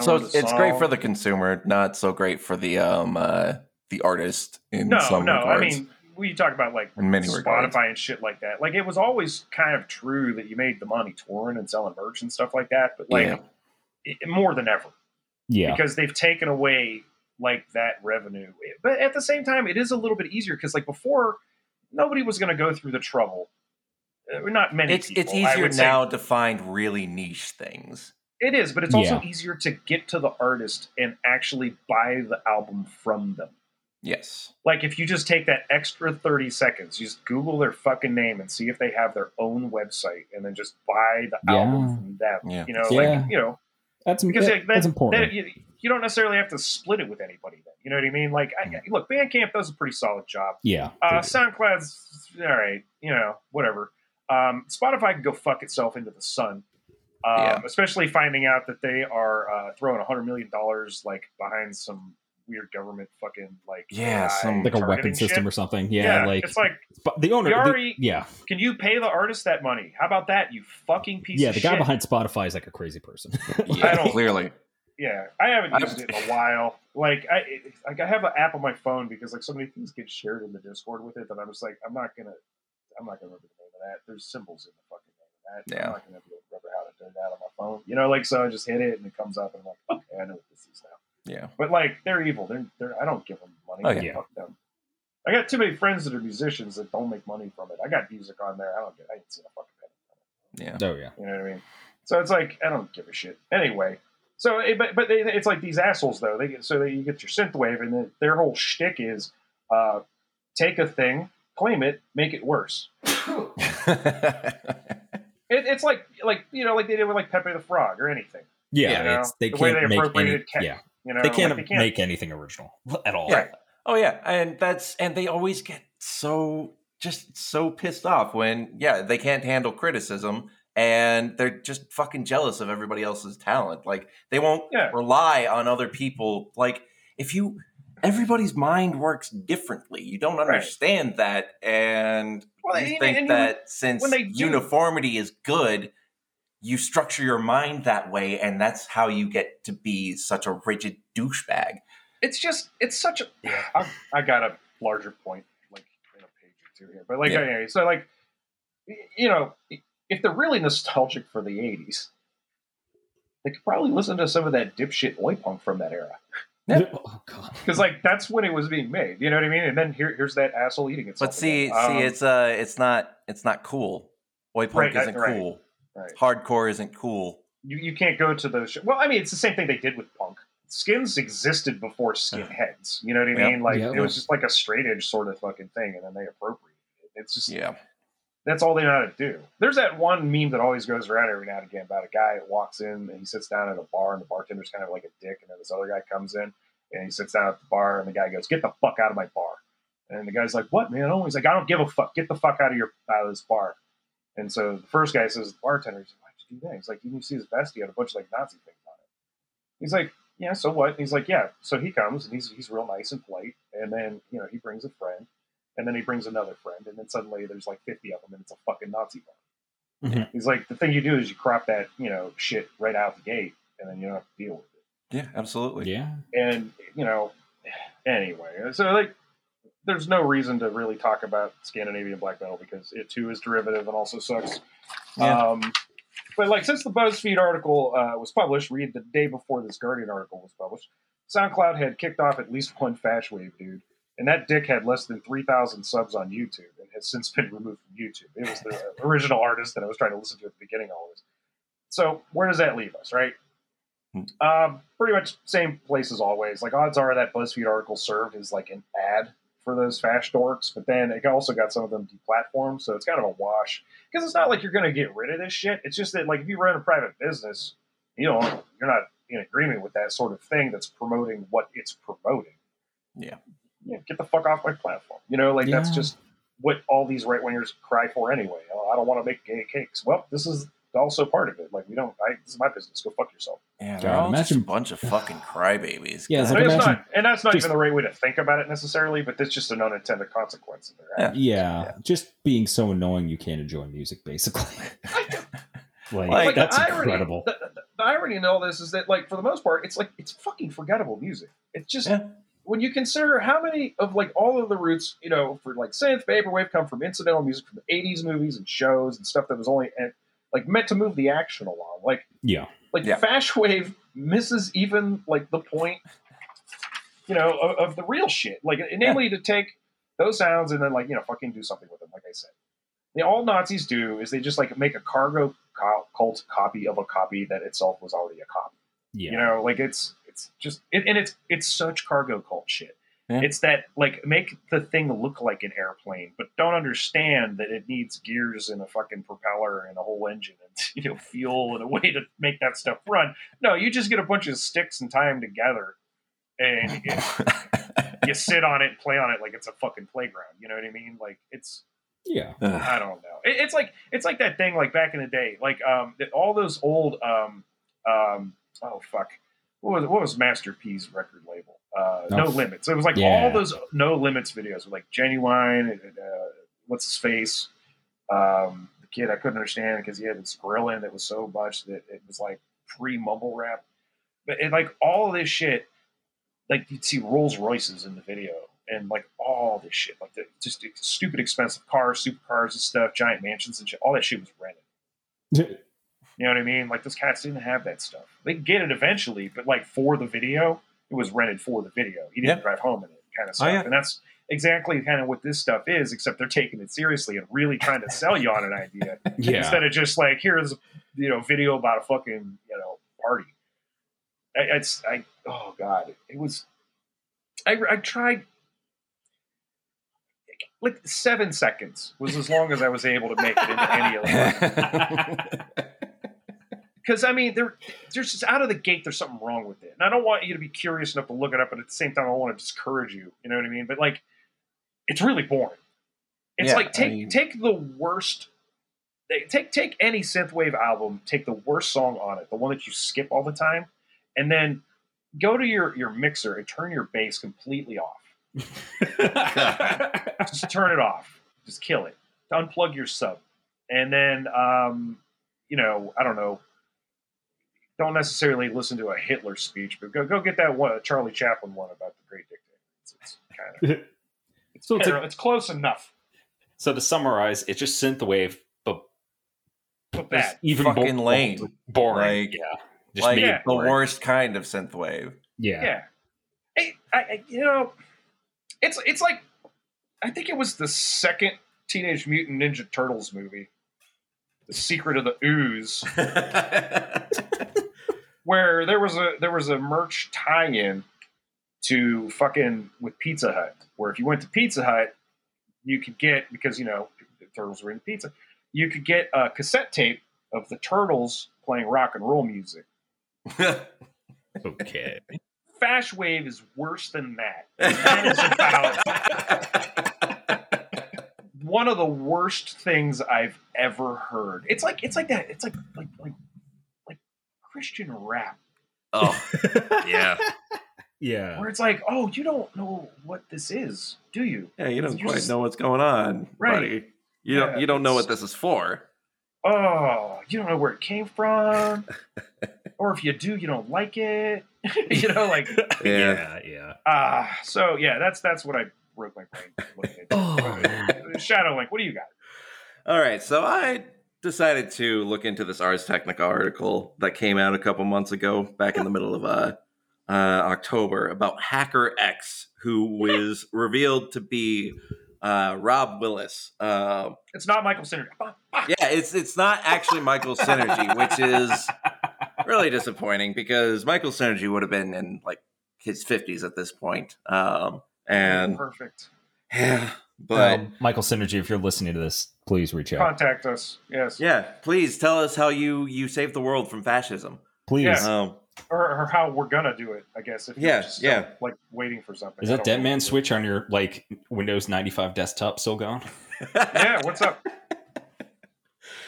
so it's song. great for the consumer, not so great for the um uh, the artist in no, some no. regards. I mean, we talk about like in many Spotify regards. and shit like that. Like, it was always kind of true that you made the money touring and selling merch and stuff like that, but like yeah. it, more than ever, yeah, because they've taken away like that revenue. But at the same time, it is a little bit easier because like before, nobody was going to go through the trouble. Uh, not many. It's people, it's easier now say. to find really niche things. It is, but it's also yeah. easier to get to the artist and actually buy the album from them. Yes. Like, if you just take that extra thirty seconds, you just Google their fucking name and see if they have their own website, and then just buy the yeah. album from them. Yeah. You know, yeah. like, you know, that's, because that, like, that, that's important. That, you, you don't necessarily have to split it with anybody then. You know what I mean? Like, I, look, Bandcamp does a pretty solid job. Yeah. Uh, SoundCloud's all right. You know, whatever. Um, Spotify can go fuck itself into the sun. Um, yeah. Especially finding out that they are uh, throwing a hundred million dollars like behind some weird government fucking like yeah, some, like a weapon shit. system or something. Yeah, yeah, like it's like the owner. Yari, the, yeah, can you pay the artist that money? How about that, you fucking piece? Yeah, of shit. Yeah, the guy behind Spotify is like a crazy person. yeah, I don't, clearly. Yeah, I haven't used it in a while. Like I, it, like I have an app on my phone because like so many things get shared in the Discord with it that I'm just like I'm not gonna, I'm not gonna remember the name of that. There's symbols in the fucking name of that. Yeah. I'm not gonna be out on my phone, you know, like, so I just hit it and it comes up and I'm like, okay, I know what this is now. Yeah, but like they're evil. They're, they're I don't give them money. Oh, yeah. Fuck them. I got too many friends that are musicians that don't make money from it. I got music on there. I don't get. I ain't seen a fucking penny from it. Yeah. Oh yeah. You know what I mean? So it's like I don't give a shit anyway. So, it, but but they, it's like these assholes though. They get so that you get your synthwave and the, their whole shtick is uh, take a thing, claim it, make it worse. It, it's like, like you know, like they did with like Pepe the Frog or anything. Yeah, you know? it's, they the can't way they make appropriated any, yeah. you know, they can't like they can't make anything original at all. Yeah. Oh yeah, and that's and they always get so just so pissed off when yeah they can't handle criticism and they're just fucking jealous of everybody else's talent. Like they won't yeah. rely on other people. Like if you, everybody's mind works differently. You don't understand right. that and. Well, you and, think and that you, since do, uniformity is good, you structure your mind that way, and that's how you get to be such a rigid douchebag. It's just, it's such a. I, I got a larger point, like in a page or two here, but like yeah. anyway, so like, you know, if they're really nostalgic for the eighties, they could probably listen to some of that dipshit oi punk from that era. Yeah. Oh god! Because like that's when it was being made, you know what I mean? And then here, here's that asshole eating it. But see, um, see, it's uh, it's not, it's not cool. Oi punk right, isn't right, cool. Right. Hardcore isn't cool. You you can't go to those. Sh- well, I mean, it's the same thing they did with punk. Skins existed before skinheads. You know what I mean? Yep, like yep. it was just like a straight edge sort of fucking thing, and then they appropriated it. It's just yeah. That's all they know how to do. There's that one meme that always goes around every now and again about a guy that walks in and he sits down at a bar and the bartender's kind of like a dick. And then this other guy comes in and he sits down at the bar and the guy goes, "Get the fuck out of my bar." And the guy's like, "What, man?" And he's like, "I don't give a fuck. Get the fuck out of your out of this bar." And so the first guy says, the bartender, he's like, "Why'd you do that?" He's like, "You see his vest? He had a bunch of like Nazi things on it." He's like, "Yeah, so what?" And he's like, "Yeah." So he comes and he's he's real nice and polite. And then, you know, he brings a friend. And then he brings another friend, and then suddenly there's like fifty of them, and it's a fucking Nazi bar. Mm-hmm. He's like, the thing you do is you crop that, you know, shit right out the gate, and then you don't have to deal with it. Yeah, absolutely. Yeah. And, you know, anyway, so like, there's no reason to really talk about Scandinavian black metal because it too is derivative and also sucks. Yeah. Um, but like, since the BuzzFeed article uh, was published, read the day before this Guardian article was published, SoundCloud had kicked off at least one Fash Wave dude. And that dick had less than three thousand subs on YouTube, and his has since been removed from YouTube. It was the original artist that I was trying to listen to at the beginning always. So where does that leave us, right? Hmm. Um, pretty much same place as always. Like, odds are that BuzzFeed article served as like an ad for those fashion dorks, but then it also got some of them deplatformed, so it's kind of a wash. Because it's not like you're going to get rid of this shit. It's just that, like, if you run a private business, you know, you're not in agreement with that sort of thing that's promoting what it's promoting. Yeah. Yeah, get the fuck off my platform. You know, like, yeah. That's just what all these right-wingers cry for anyway. Oh, I don't want to make gay cakes. Well, this is also part of it. Like, we don't, I, this is my business. Go fuck yourself. Yeah, they're all imagine, just a bunch of fucking crybabies. Yeah, like, I mean, imagine, it's not, and that's not just, even the right way to think about it necessarily, but that's just an unintended consequence of their actions. Yeah, yeah, just being so annoying you can't enjoy music, basically. Like, like, that's the irony, incredible. The, the, the irony in all this is that, like, for the most part, it's like, it's fucking forgettable music. It's just, yeah. When you consider how many of, like, all of the roots, you know, for, like, synth, vaporwave come from incidental music from the eighties movies and shows and stuff that was only, and, like, meant to move the action along. Like, yeah. Like, yeah. Fashwave misses even, like, the point, you know, of, of the real shit. Like, namely, yeah. to take those sounds and then, like, you know, fucking do something with them, like I said. You know, all Nazis do is they just, like, make a cargo co- cult copy of a copy that itself was already a copy. Yeah. You know, like, it's... It's just, it, and it's it's such cargo cult shit. Yeah. It's that, like, make the thing look like an airplane, but don't understand that it needs gears and a fucking propeller and a whole engine and, you know, fuel and a way to make that stuff run. No, you just get a bunch of sticks and tie them together, and you, you sit on it and play on it like it's a fucking playground. You know what I mean? Like, it's, yeah, I don't know. It, it's like it's like that thing, like, back in the day, like um, that all those old um, um, oh fuck. What was, what was Master P's record label? Uh, no. no Limits. It was like yeah. all those No Limits videos with, like, Genuine and uh, what's his face? Um, the kid I couldn't understand because he had this grilling that was so much that it was like pre-mumble rap. But it, like, all of this shit, like, you'd see Rolls Royces in the video and, like, all this shit, like the just stupid expensive cars, supercars and stuff, giant mansions and shit. All that shit was rented. You know what I mean? Like, those cats didn't have that stuff. They could get it eventually, but, like, for the video, it was rented for the video. He didn't yep. drive home in it, kind of stuff. Oh, yeah. And that's exactly kind of what this stuff is, except they're taking it seriously and really trying to sell you on an idea yeah. instead of just, like, here's, you know, video about a fucking, you know, party. I, it's, I, oh God, it was, I, I tried. Like, seven seconds was as long as I was able to make it into any of them. Because, I mean, they're, they're just out of the gate, there's something wrong with it. And I don't want you to be curious enough to look it up, but at the same time, I want to discourage you. You know what I mean? But, like, it's really boring. It's yeah, like, take I mean... take the worst... Take take any synthwave album, take the worst song on it, the one that you skip all the time, and then go to your, your mixer and turn your bass completely off. Just turn it off. Just kill it. Unplug your sub. And then, um, you know, I don't know, don't necessarily listen to a Hitler speech, but go go get that one, Charlie Chaplin one about the Great Dictator. It's, it's kind of it's, so it's, like, it's close enough. So to summarize, it's just synthwave, but but bad, even fucking bo- lame, bo- boring. Like, yeah, just like yeah. the worst kind of synthwave. Yeah, yeah. I, I, you know, it's it's like I think it was the second Teenage Mutant Ninja Turtles movie, The Secret of the Ooze. Where there was a there was a merch tie-in to fucking with Pizza Hut, where if you went to Pizza Hut, you could get, because, you know, the Turtles were in pizza, you could get a cassette tape of the Turtles playing rock and roll music. Okay. Fashwave is worse than that. That is about one of the worst things I've ever heard. It's like it's like that. It's like like like. Christian rap. Oh, yeah. Yeah. Where it's like, oh, you don't know what this is, do you? Yeah, you don't You're quite just... know what's going on, right. buddy. You, yeah, don't, you don't know what this is for. Oh, you don't know where it came from. Or if you do, you don't like it. You know, like... Yeah, yeah. Uh, so, yeah, that's that's what I broke my brain looking at. Oh, Shadow Link, what do you got? All right, so I... decided to look into this Ars Technica article that came out a couple months ago, back in the middle of uh, uh, October, about Hacker X, who was revealed to be uh, Rob Willis. Uh, it's not Michael Synergy. Yeah, it's it's not actually Michael Synergy, which is really disappointing because Michael Synergy would have been in like his fifties at this point. Um, and perfect. Yeah. But um, Michael Synergy, if you're listening to this, please reach out. Contact us. Yes. Yeah. Please tell us how you, you saved the world from fascism. Please. Yes. Um, or, or how we're going to do it, I guess. If yeah. You're just yeah. Still, like waiting for something. Is that Dead Man Switch on your like Windows ninety-five desktop still gone? Yeah. What's up?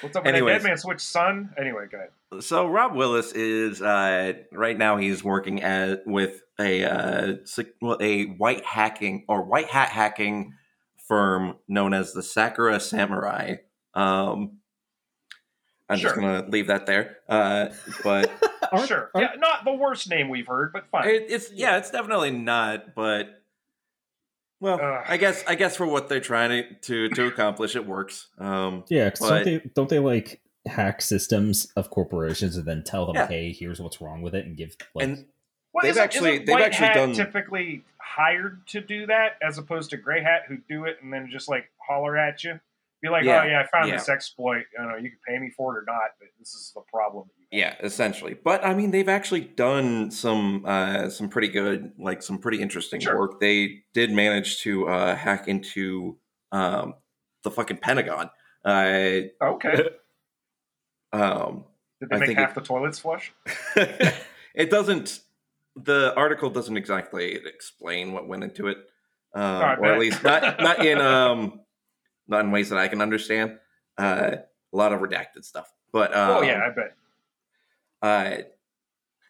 What's up with that Dead Man Switch, son? Anyway, go ahead. So Rob Willis is, uh, right now he's working as, with a, uh, a white hacking or white hat hacking firm known as the Sakura Samurai. Um, I'm sure. just going to leave that there. Uh, but sure. Yeah, not the worst name we've heard, but fine. It, it's yeah, it's definitely not, but well, uh, I guess I guess for what they're trying to, to, to accomplish, it works. Um, yeah, because don't they, don't they like hack systems of corporations and then tell them, yeah. hey, here's what's wrong with it, and give like and, Well, they've isn't, actually isn't they've actually done typically hired to do that as opposed to gray hat who do it and then just like holler at you, be like, yeah, oh yeah, I found yeah. this exploit. I don't know, you can pay me for it or not, but this is the problem. Yeah, essentially. But I mean, they've actually done some uh, some pretty good, like some pretty interesting sure. work. They did manage to uh, hack into um, the fucking Pentagon. Uh, okay. um, did they I make half it, the toilets flush? It doesn't. The article doesn't exactly explain what went into it, um, right, or at least not not in um not in ways that I can understand. Uh, a lot of redacted stuff, but um, oh yeah, I bet. Uh,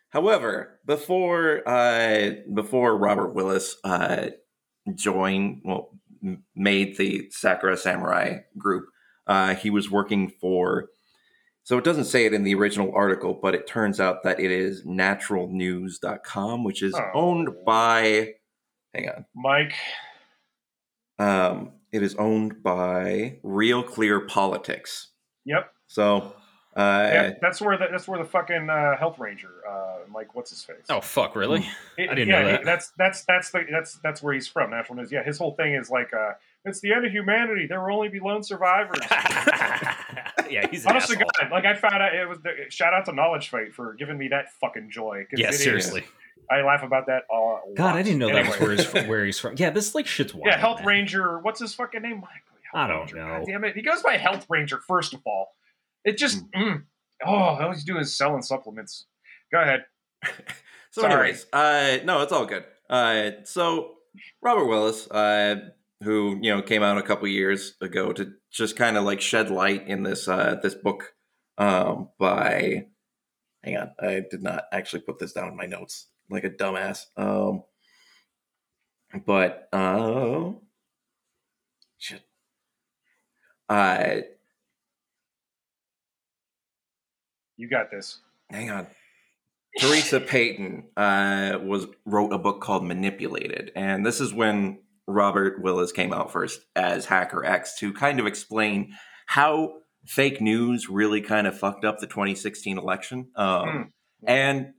however, before uh before Robert Willis uh joined, well, made the Sakura Samurai group, uh, he was working for. So it doesn't say it in the original article, but it turns out that it is natural news dot com, which is oh. owned by, hang on. Mike. Um, it is owned by Real Clear Politics. Yep. So uh, yeah, that's where the, that's where the fucking uh, Health Ranger, uh, Mike, what's his face? Oh, fuck, really? It, I didn't yeah, know that. It, that's, that's, that's, the, that's, that's where he's from, Natural News. Yeah, his whole thing is like, uh, it's the end of humanity. There will only be lone survivors. Yeah, he's an honestly, asshole. God, like I found out, it was the, shout out to Knowledge Fight for giving me that fucking joy. Yeah, seriously, is, I laugh about that all. God, I didn't know anyway. That was where he's from, where he's from. Yeah, this like shit's wild. Yeah, Health man. Ranger. What's his fucking name? Michael, I don't Ranger, know. God damn it, he goes by Health Ranger. First of all, it just mm. Mm, oh, all he's doing is selling supplements. Go ahead. So, Sorry. anyways, uh, no, it's all good. Uh, so Robert Willis, uh. who, you know, came out a couple years ago to just kind of like shed light in this uh, this book um, by, hang on, I did not actually put this down in my notes like a dumbass. Um, but uh, shit, uh, you got this. Hang on. Teresa Payton uh, was wrote a book called Manipulated, and this is when Robert Willis came out first as Hacker X to kind of explain how fake news really kind of fucked up the twenty sixteen election. Um, mm. And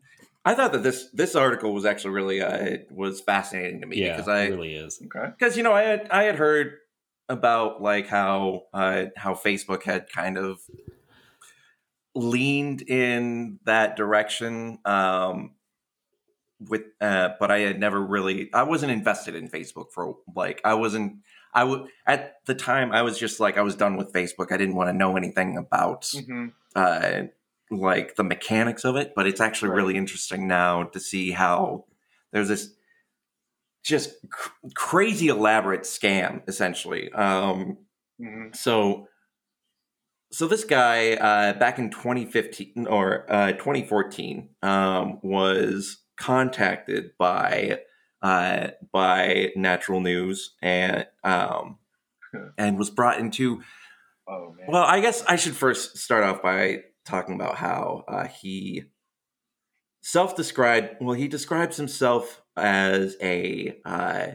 I thought that this this article was actually really uh, was fascinating to me yeah, because I it really is okay because you know I had I had heard about like how uh, how Facebook had kind of leaned in that direction. Um, with uh but I had never really I wasn't invested in Facebook for like I wasn't I would at the time I was just like I was done with Facebook. I didn't want to know anything about mm-hmm. uh like the mechanics of it, but it's actually right. really interesting now to see how there's this just cr- crazy elaborate scam essentially. um mm-hmm. so So this guy uh back in twenty fifteen or uh twenty fourteen um was contacted by uh by Natural News and um and was brought into oh, man. Well, I guess I should first start off by talking about how uh he self-described well he describes himself as a uh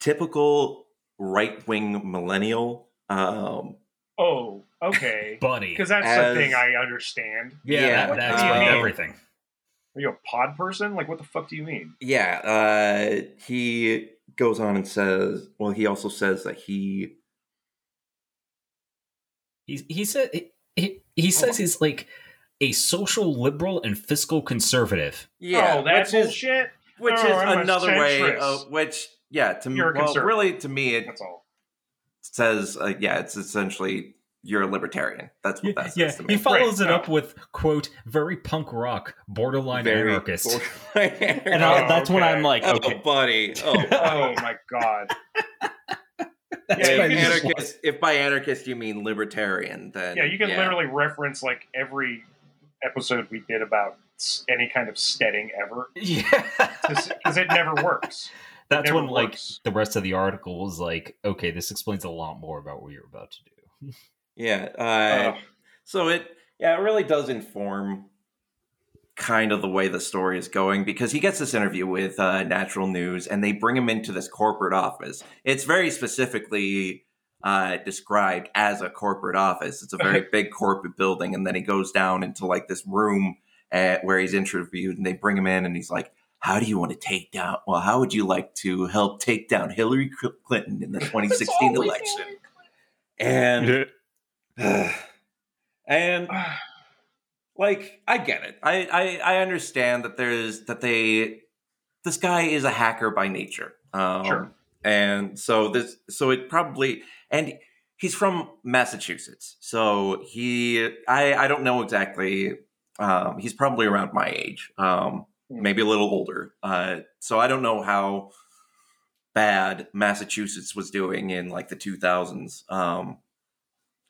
typical right-wing millennial. um oh okay buddy because that's as, the thing I understand yeah, yeah that, that's um, everything. Are you a pod person? Like, what the fuck do you mean? Yeah, uh, he goes on and says, well, he also says that he... He, he, said, he, he says oh. he's like a social liberal and fiscal conservative. Yeah, oh, that's his shit. Which oh, is another way of, which, yeah, to me, well, really, to me, it that's all. says, uh, yeah, it's essentially... You're a libertarian. That's what that yeah, says to me. He follows right. it up with, quote, very punk rock, borderline very anarchist. Borderline anarchist. And I, oh, that's okay. when I'm like, okay. Oh, buddy. Oh, oh my God. That's yeah, anarchist, if by anarchist you mean libertarian, then... Yeah, you can yeah. literally reference, like, every episode we did about any kind of steading ever. Yeah. Because it never works. That's never when, works. like, the rest of the article was like, okay, this explains a lot more about what you're about to do. Yeah, uh, oh. so it yeah it really does inform kind of the way the story is going, because he gets this interview with uh, Natural News and they bring him into this corporate office. It's very specifically uh, described as a corporate office. It's a very big corporate building, and then he goes down into like this room at, where he's interviewed, and they bring him in and he's like, how do you want to take down, well, how would you like to help take down Hillary Clinton in the twenty sixteen election? And... Uh, and like I get it. I, I I understand that there's that they this guy is a hacker by nature. Um sure. and so this so it probably and he's from Massachusetts. So he I, I don't know exactly um he's probably around my age. Um maybe a little older. Uh so I don't know how bad Massachusetts was doing in like the two thousands. Um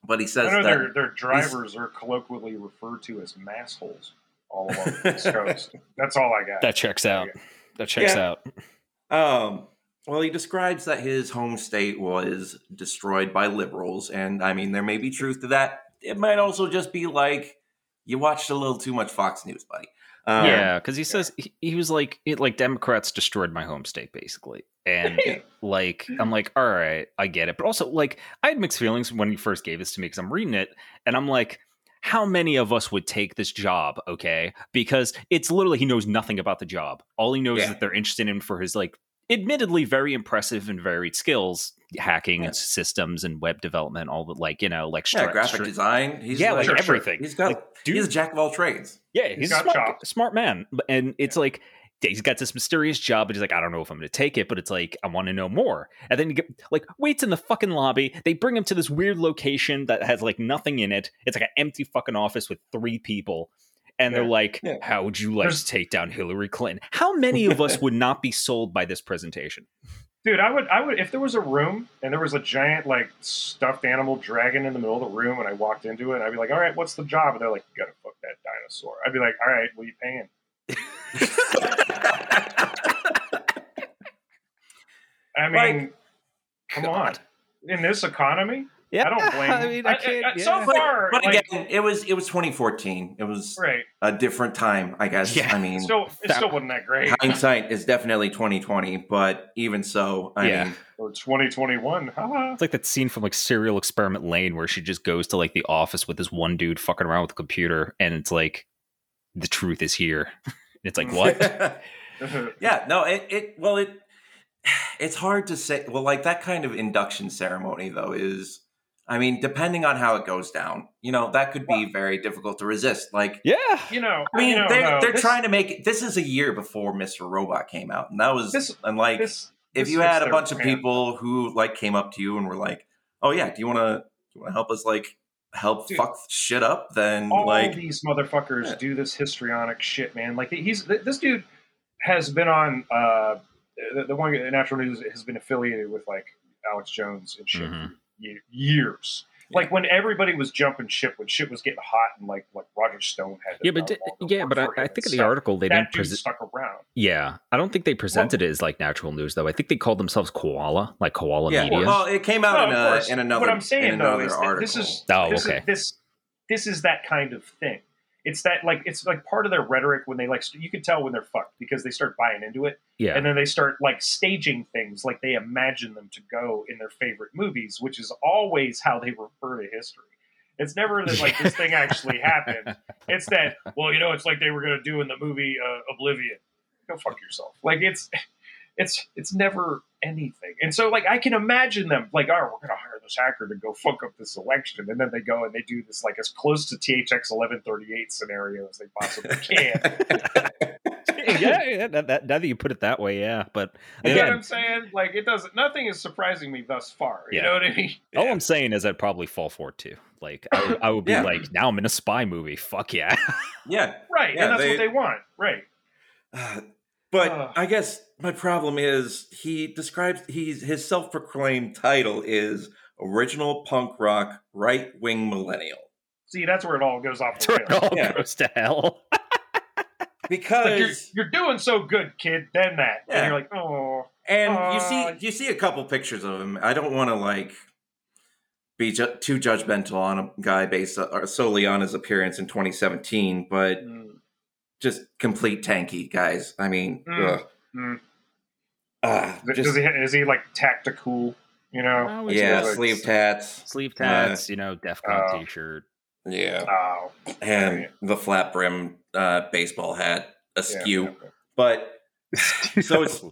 But he says I know that their, their drivers are colloquially referred to as massholes all along the East Coast. That's all I got. That checks out. That checks yeah. out. Um, well, he describes that his home state was destroyed by liberals. And, I mean, there may be truth to that. It might also just be like, you watched a little too much Fox News, buddy. Um, yeah, because he says he, he was like, it, like Democrats destroyed my home state, basically. And like, I'm like, all right, I get it. But also, like, I had mixed feelings when you first gave this to me, because I'm reading it and I'm like, how many of us would take this job? OK, because it's literally he knows nothing about the job. All he knows yeah. is that they're interested in him for his like admittedly very impressive and varied skills, hacking yeah. systems and web development, all the like, you know, like yeah, stri- graphic stri- design. He's yeah, like, like everything. He's got like, dude, he's a jack of all trades. Yeah, he's, he's a smart, smart man. And it's yeah. like he's got this mysterious job, but he's like, I don't know if I'm going to take it, but it's like, I want to know more. And then you get like waits in the fucking lobby. They bring him to this weird location that has like nothing in it. It's like an empty fucking office with three people. And yeah. they're like, yeah. how would you like There's... to take down Hillary Clinton? How many of us would not be sold by this presentation? Dude, I would, I would, if there was a room and there was a giant, like, stuffed animal dragon in the middle of the room and I walked into it, I'd be like, all right, what's the job? And they're like, you gotta fuck that dinosaur. I'd be like, all right, what are you paying? I mean, like, come God. on. In this economy? Yeah, I don't blame I mean, I can't, I, I, yeah. So far, but, but like, again, it was it was twenty fourteen. It was right. a different time, I guess. Yeah. I mean, still, it still wasn't that great. Hindsight is definitely twenty twenty, but even so, I yeah. mean, or twenty twenty-one. It's like that scene from like Serial Experiment Lane where she just goes to like the office with this one dude fucking around with a computer, and it's like the truth is here. And it's like what? yeah, no, it it well it it's hard to say. Well, like that kind of induction ceremony though is. I mean, depending on how it goes down, you know, that could be very difficult to resist. Like, yeah, you know, I mean, you know, they're, no, they're this, trying to make it. This is a year before Mister Robot came out. And that was this, and like, this, if this you had a bunch of people who like came up to you and were like, oh, yeah, do you want to do you want to help us like help Dude, fuck shit up? Then all like these motherfuckers yeah. do this histrionic shit, man. Like he's this dude has been on uh, the, the one Natural News has been affiliated with like Alex Jones and shit. Mm-hmm. years yeah. like when everybody was jumping ship when shit was getting hot and like like Roger Stone had yeah but d- yeah but I, I think in the article they didn't present stuck around yeah I don't think they presented well, it as like Natural News though. I think they called themselves Koala like Koala yeah, Media. Well, it came out no, in, a, in another what I'm saying though is that this is oh this okay is, this this is that kind of thing. It's that like it's like part of their rhetoric when they like st- you can tell when they're fucked because they start buying into it, yeah. And then they start like staging things like they imagine them to go in their favorite movies, which is always how they refer to history. It's never that like this thing actually happened. It's that well, you know, it's like they were going to do in the movie uh, Oblivion. Go fuck yourself. Like it's, it's, it's never anything. And so, like, I can imagine them, like, oh, we're going to hire this hacker to go fuck up this election. And then they go and they do this, like, as close to T H X eleven thirty-eight scenario as they possibly can. Yeah, yeah, that, that, now that you put it that way, yeah. But again, you know what I'm saying? Like, it doesn't, nothing is surprising me thus far. You yeah. know what I mean? All yeah. I'm saying is I'd probably fall for it too. Like, I would, I would be yeah. like, now I'm in a spy movie. Fuck yeah. Yeah. Right. Yeah, and that's they, what they want. Right. Uh, but uh, I guess my problem is he describes, he's, his self-proclaimed title is Original Punk Rock Right-Wing Millennial. See, that's where it all goes off the rails. It all yeah. goes to hell. Because like you're, you're doing so good, kid. Then that, yeah. and you're like, oh. And uh, you see, you see a couple pictures of him. I don't want to like be ju- too judgmental on a guy based uh, solely on his appearance in twenty seventeen, but mm. just complete tanky guys. I mean, mm. Ugh. Mm. Uh, does just, he is he like tactical? You know, yeah, like, sleeve tats, sleeve tats. Uh, you know, DefCon uh, t-shirt. Yeah, oh, and yeah. the flat brim uh, baseball hat askew, yeah, okay. But so it's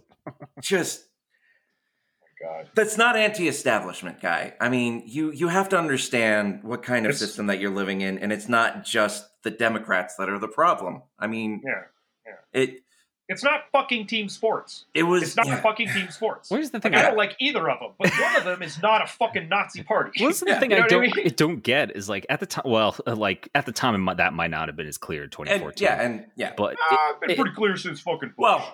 just oh my God. That's not anti-establishment, guy. I mean, you you have to understand what kind of it's, system that you're living in, and it's not just the Democrats that are the problem. I mean, yeah, yeah. it it's not fucking team sports. It was it's not yeah. fucking team sports. Where's the thing? Like, I don't like either of them, but one of them is not a fucking Nazi party. What's the yeah, thing you know I don't I mean? don't get is like at the time. Well, like at the time, it might, that might not have been as clear in twenty fourteen. And, yeah, and yeah, but uh, it, been it, pretty clear since fucking. Well,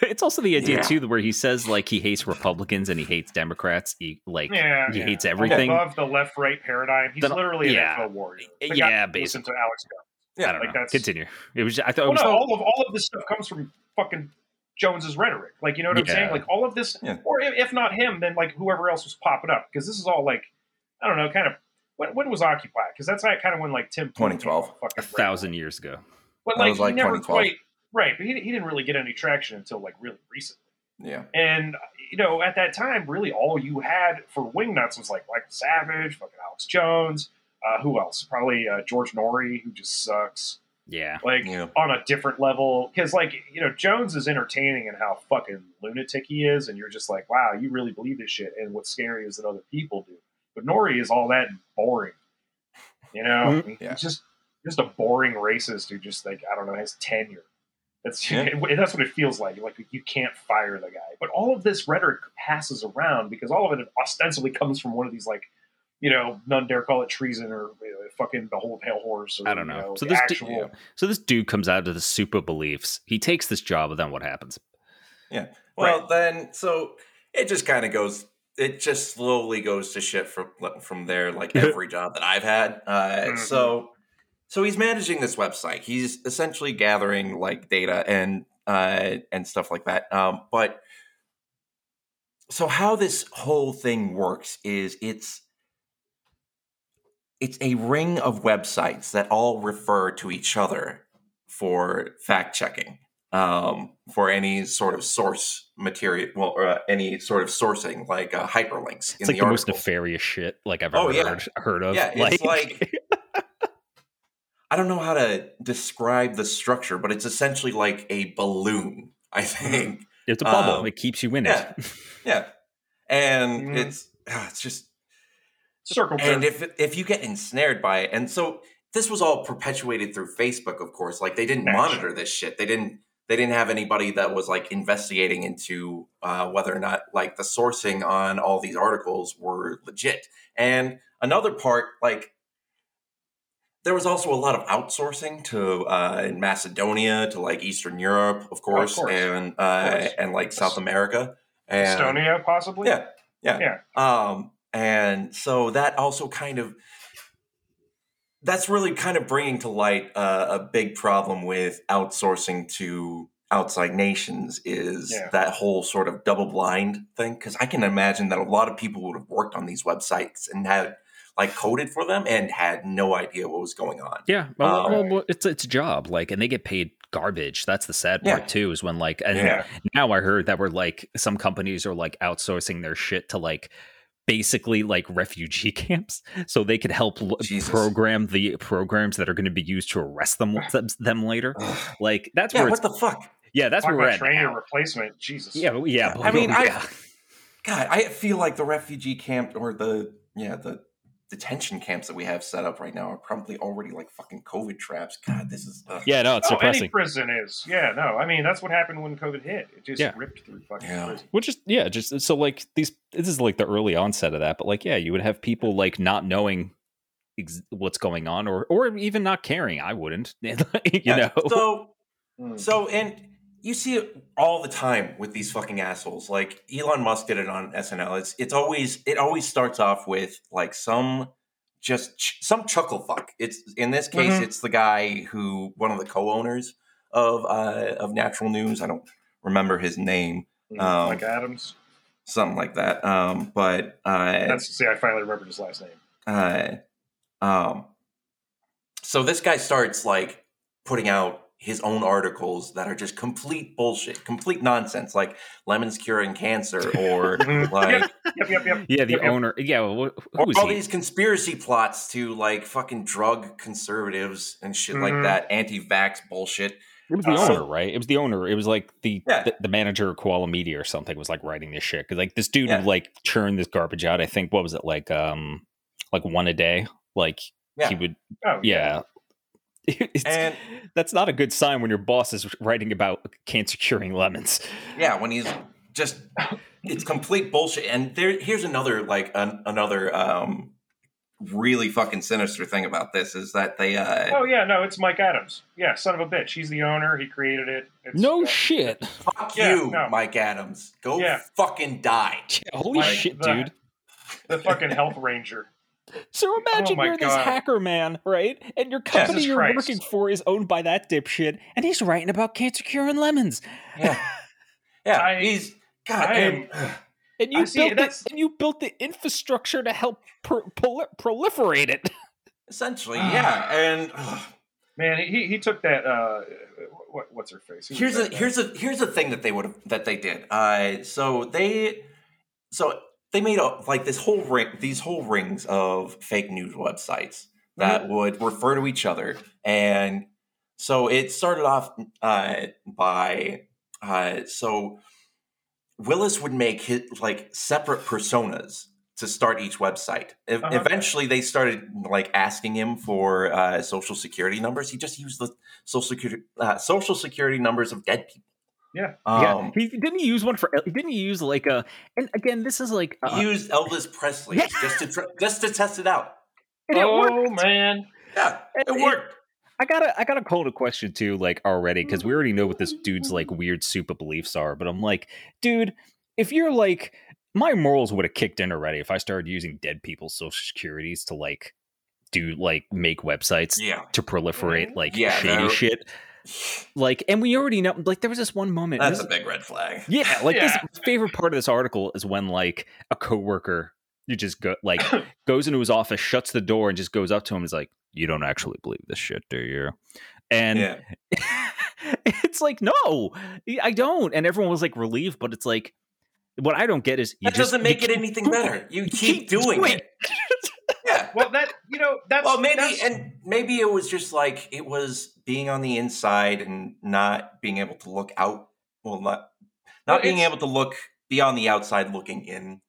it's also the idea yeah. too where he says like he hates Republicans and he hates Democrats. He like yeah, he yeah. hates everything above the left right paradigm. He's the, literally yeah. an info warrior. Like, yeah, basically. Listen to Alex Jones. Yeah, I don't like know. That's, Continue. It was. I thought. Well, it was no, all of all of this stuff comes from fucking Jones's rhetoric. Like, you know what I'm yeah. saying? Like all of this, yeah. or if, if not him, then like whoever else was popping up because this is all like, I don't know, kind of. When, when was Occupy? Because that's like kind of when like Tim. twenty twelve a thousand right. years ago. But like, like he never quite right. But he he didn't really get any traction until like really recently. Yeah. And you know, at that time, really all you had for wingnuts was like Michael Savage, fucking Alex Jones. Uh, who else? Probably uh, George Norrie, who just sucks. Yeah. Like, yeah. on a different level. Because, like, you know, Jones is entertaining in how fucking lunatic he is, and you're just like, wow, you really believe this shit, and what's scary is that other people do. But Norrie is all that boring. You know? Mm-hmm. Yeah. He's just, just a boring racist who just, like, I don't know, has tenure. That's yeah. it, that's what it feels like. Like, you can't fire the guy. But all of this rhetoric passes around, because all of it ostensibly comes from one of these, like, you know, none dare call it treason or you know, fucking the whole pale horse. Or, I don't know. You know so, this actual... du- yeah. so this dude comes out of the super beliefs. He takes this job, and then what happens? Yeah. Well, right. then, so it just kind of goes, it just slowly goes to shit from from there, like every job that I've had. Uh, mm-hmm. So so he's managing this website. He's essentially gathering, like, data and uh, and stuff like that. Um, but so how this whole thing works is it's, It's a ring of websites that all refer to each other for fact checking, um, for any sort of source material, well, or uh, any sort of sourcing like uh, hyperlinks. It's in like the, the most nefarious shit like I've ever oh, yeah. heard, heard of. Yeah, it's like, like I don't know how to describe the structure, but it's essentially like a balloon. I think it's a bubble. Um, it keeps you in yeah, it. Yeah, and mm. it's uh, it's just. Circle and if if you get ensnared by it, and so this was all perpetuated through Facebook, of course. Like they didn't Action. monitor this shit. They didn't. They didn't have anybody that was like investigating into uh, whether or not like the sourcing on all these articles were legit. And another part, like there was also a lot of outsourcing to uh, in Macedonia, to like Eastern Europe, of course, of course. and uh, of course. and like South America, and, Estonia, possibly. Yeah, yeah, yeah. Um, And so that also kind of, that's really kind of bringing to light uh, a big problem with outsourcing to outside nations is yeah. that whole sort of double blind thing. Because I can imagine that a lot of people would have worked on these websites and had like coded for them and had no idea what was going on. Yeah. Well, um, well it's, it's a job like, and they get paid garbage. That's the sad yeah. part too, is when like, and yeah. now I heard that we're like, some companies are like outsourcing their shit to like, basically like refugee camps so they could help l- program the programs that are going to be used to arrest them them later. Like that's yeah, where what it's, the fuck yeah that's Talk where we're at. Trainer replacement Jesus yeah yeah, yeah. I mean yeah. I God, I feel like the refugee camp or the, yeah, the detention camps that we have set up right now are probably already like fucking COVID traps. God, this is... Ugh. Yeah, no, it's oh, depressing. Any prison is. Yeah, no, I mean, that's what happened when COVID hit. It just yeah. ripped through fucking yeah. prison. Which is, yeah, just, so like these, this is like the early onset of that, but like, yeah, you would have people like not knowing ex- what's going on or, or even not caring. I wouldn't, you yeah. know? So, mm. so, and... You see it all the time with these fucking assholes. Like Elon Musk did it on S N L. It's it's always it always starts off with like some just ch- some chuckle fuck. It's in this case, mm-hmm. it's the guy who one of the co-owners of uh, of Natural News. I don't remember his name. Um, Mike Adams, something like that. Um, but uh, that's to say, I finally remembered his last name. Uh, um, so this guy starts like putting out his own articles that are just complete bullshit, complete nonsense, like lemons curing cancer or like... Yep, yep, yep. Yeah, the yep, owner... Yep. Yeah, well, who is all he? These conspiracy plots to like fucking drug conservatives and shit mm-hmm. like that, anti-vax bullshit. It was the uh, owner, right? It was the owner. It was like the yeah. the, the manager of Koala Media or something was like writing this shit. Because like this dude yeah. would like churn this garbage out, I think, what was it, like um, like one a day? Like yeah. he would... Oh, yeah. yeah. It's, and that's not a good sign when your boss is writing about cancer curing lemons. Yeah, when he's just it's complete bullshit. And there, here's another like an, another um, really fucking sinister thing about this is that they. Uh, oh yeah, no, it's Mike Adams. Yeah, son of a bitch. He's the owner. He created it. It's, no uh, shit. Fuck yeah, you, no. Mike Adams. Go yeah. fucking die. Yeah, holy like shit, the, dude. The fucking Health Ranger. So imagine oh you're God. this hacker man, right? And your company Jesus you're Christ. working for is owned by that dipshit, and he's writing about cancer cure and lemons. Yeah, yeah. I, he's God, I am, and you I built see, the, and you built the infrastructure to help pro, pro, proliferate it. Essentially, uh, yeah. And uh, man, he he took that. Uh, what, what's her face? Who here's a guy? here's a here's a thing that they would have that they did. Uh, so they so. They made up like this whole ring, these whole rings of fake news websites that mm-hmm. would refer to each other, and so it started off uh, by uh, so Willis would make his, like separate personas to start each website. E- uh-huh. Eventually, they started like asking him for uh, social security numbers. He just used the social security uh, social security numbers of dead people. Yeah, um, yeah. He didn't he use one for. Didn't he use like a? And again, this is like uh, he used Elvis Presley yeah. just to tr- just to test it out. And it oh worked. man, yeah, it and, worked. It, I gotta I gotta call to question too, like already because we already know what this dude's like weird super beliefs are. But I'm like, dude, if you're like, my morals would have kicked in already if I started using dead people's social securities to like do like make websites yeah. to proliferate like yeah, shady no. shit. Like, and we already know, like, there was this one moment. That's this, a big red flag. Yeah, like, yeah. this favorite part of this article is when, like, a coworker, you just go, like, goes into his office, shuts the door, and just goes up to him and is like, you don't actually believe this shit, do you? And yeah. it's like, no, I don't. And everyone was, like, relieved, but it's like, what I don't get is... You that just, doesn't make it anything better. You keep, keep doing, doing it. it. Yeah, well, that, you know, that's... Well, maybe, that's... and maybe it was just, like, it was... being on the inside and not being able to look out, well, not not well, being able to look be on the outside looking in.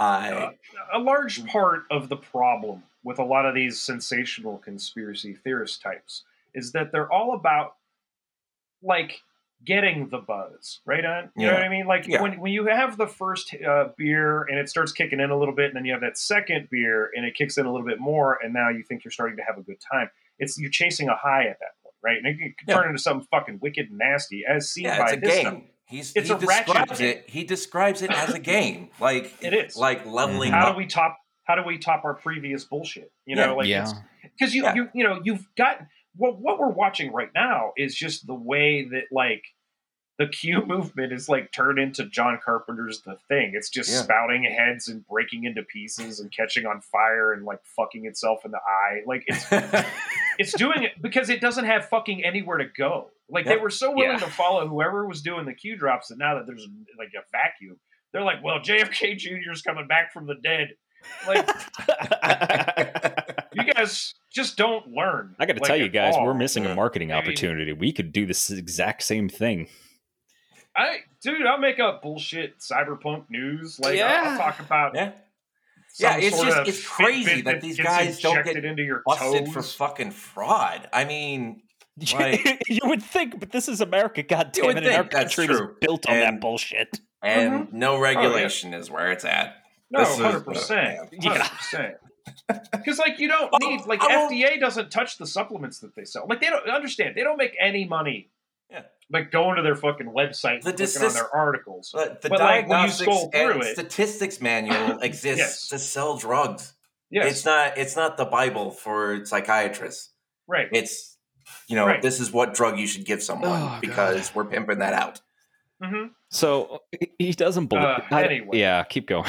Uh, a large part of the problem with a lot of these sensational conspiracy theorist types is that they're all about like getting the buzz, right? On you yeah. know what I mean? Like yeah. when when you have the first uh, beer and it starts kicking in a little bit, and then you have that second beer and it kicks in a little bit more, and now you think you're starting to have a good time. It's you're chasing a high at that point, right? And it can turn yeah. into something fucking wicked and nasty, as seen yeah, by it's a this game. Stuff. He's, it's he a describes it. Game. He describes it as a game, like it is, like leveling. How up. do we top? How do we top our previous bullshit? You know, yeah, like yeah. because you, yeah. you you know you've got what what we're watching right now is just the way that like the Q movement is like turned into John Carpenter's The Thing. It's just yeah. spouting heads and breaking into pieces and catching on fire and like fucking itself in the eye, like it's. It's doing it because it doesn't have fucking anywhere to go. Like yeah. they were so willing yeah. to follow whoever was doing the Q drops that now that there's like a vacuum, they're like, well, J F K Junior is coming back from the dead. Like, you guys just don't learn. I got to like, tell you guys, all. we're missing a marketing opportunity. We could do this exact same thing. I dude, I'll make up bullshit cyberpunk news. Like yeah. I'll, I'll talk about. Yeah, yeah it's just it's crazy that, that these guys don't get into your busted toes. For fucking fraud. I mean, like, you would think, but this is America, goddammit, and our country is built on and, that bullshit. And mm-hmm. no regulation oh, yeah. is where it's at. No, hundred percent. Yeah. Because like you don't well, need like F D A doesn't touch the supplements that they sell. Like they don't understand. They don't make any money. Yeah. Like going to their fucking website, the and dis- looking on their articles. The, the but diagnostics like when you and it, statistics manual exists yes. to sell drugs. Yes. It's not. It's not the Bible for psychiatrists. Right. It's you know right. this is what drug you should give someone oh, because God. We're pimping that out. Mm-hmm. So he doesn't believe. Uh, anyway. I, yeah. Keep going.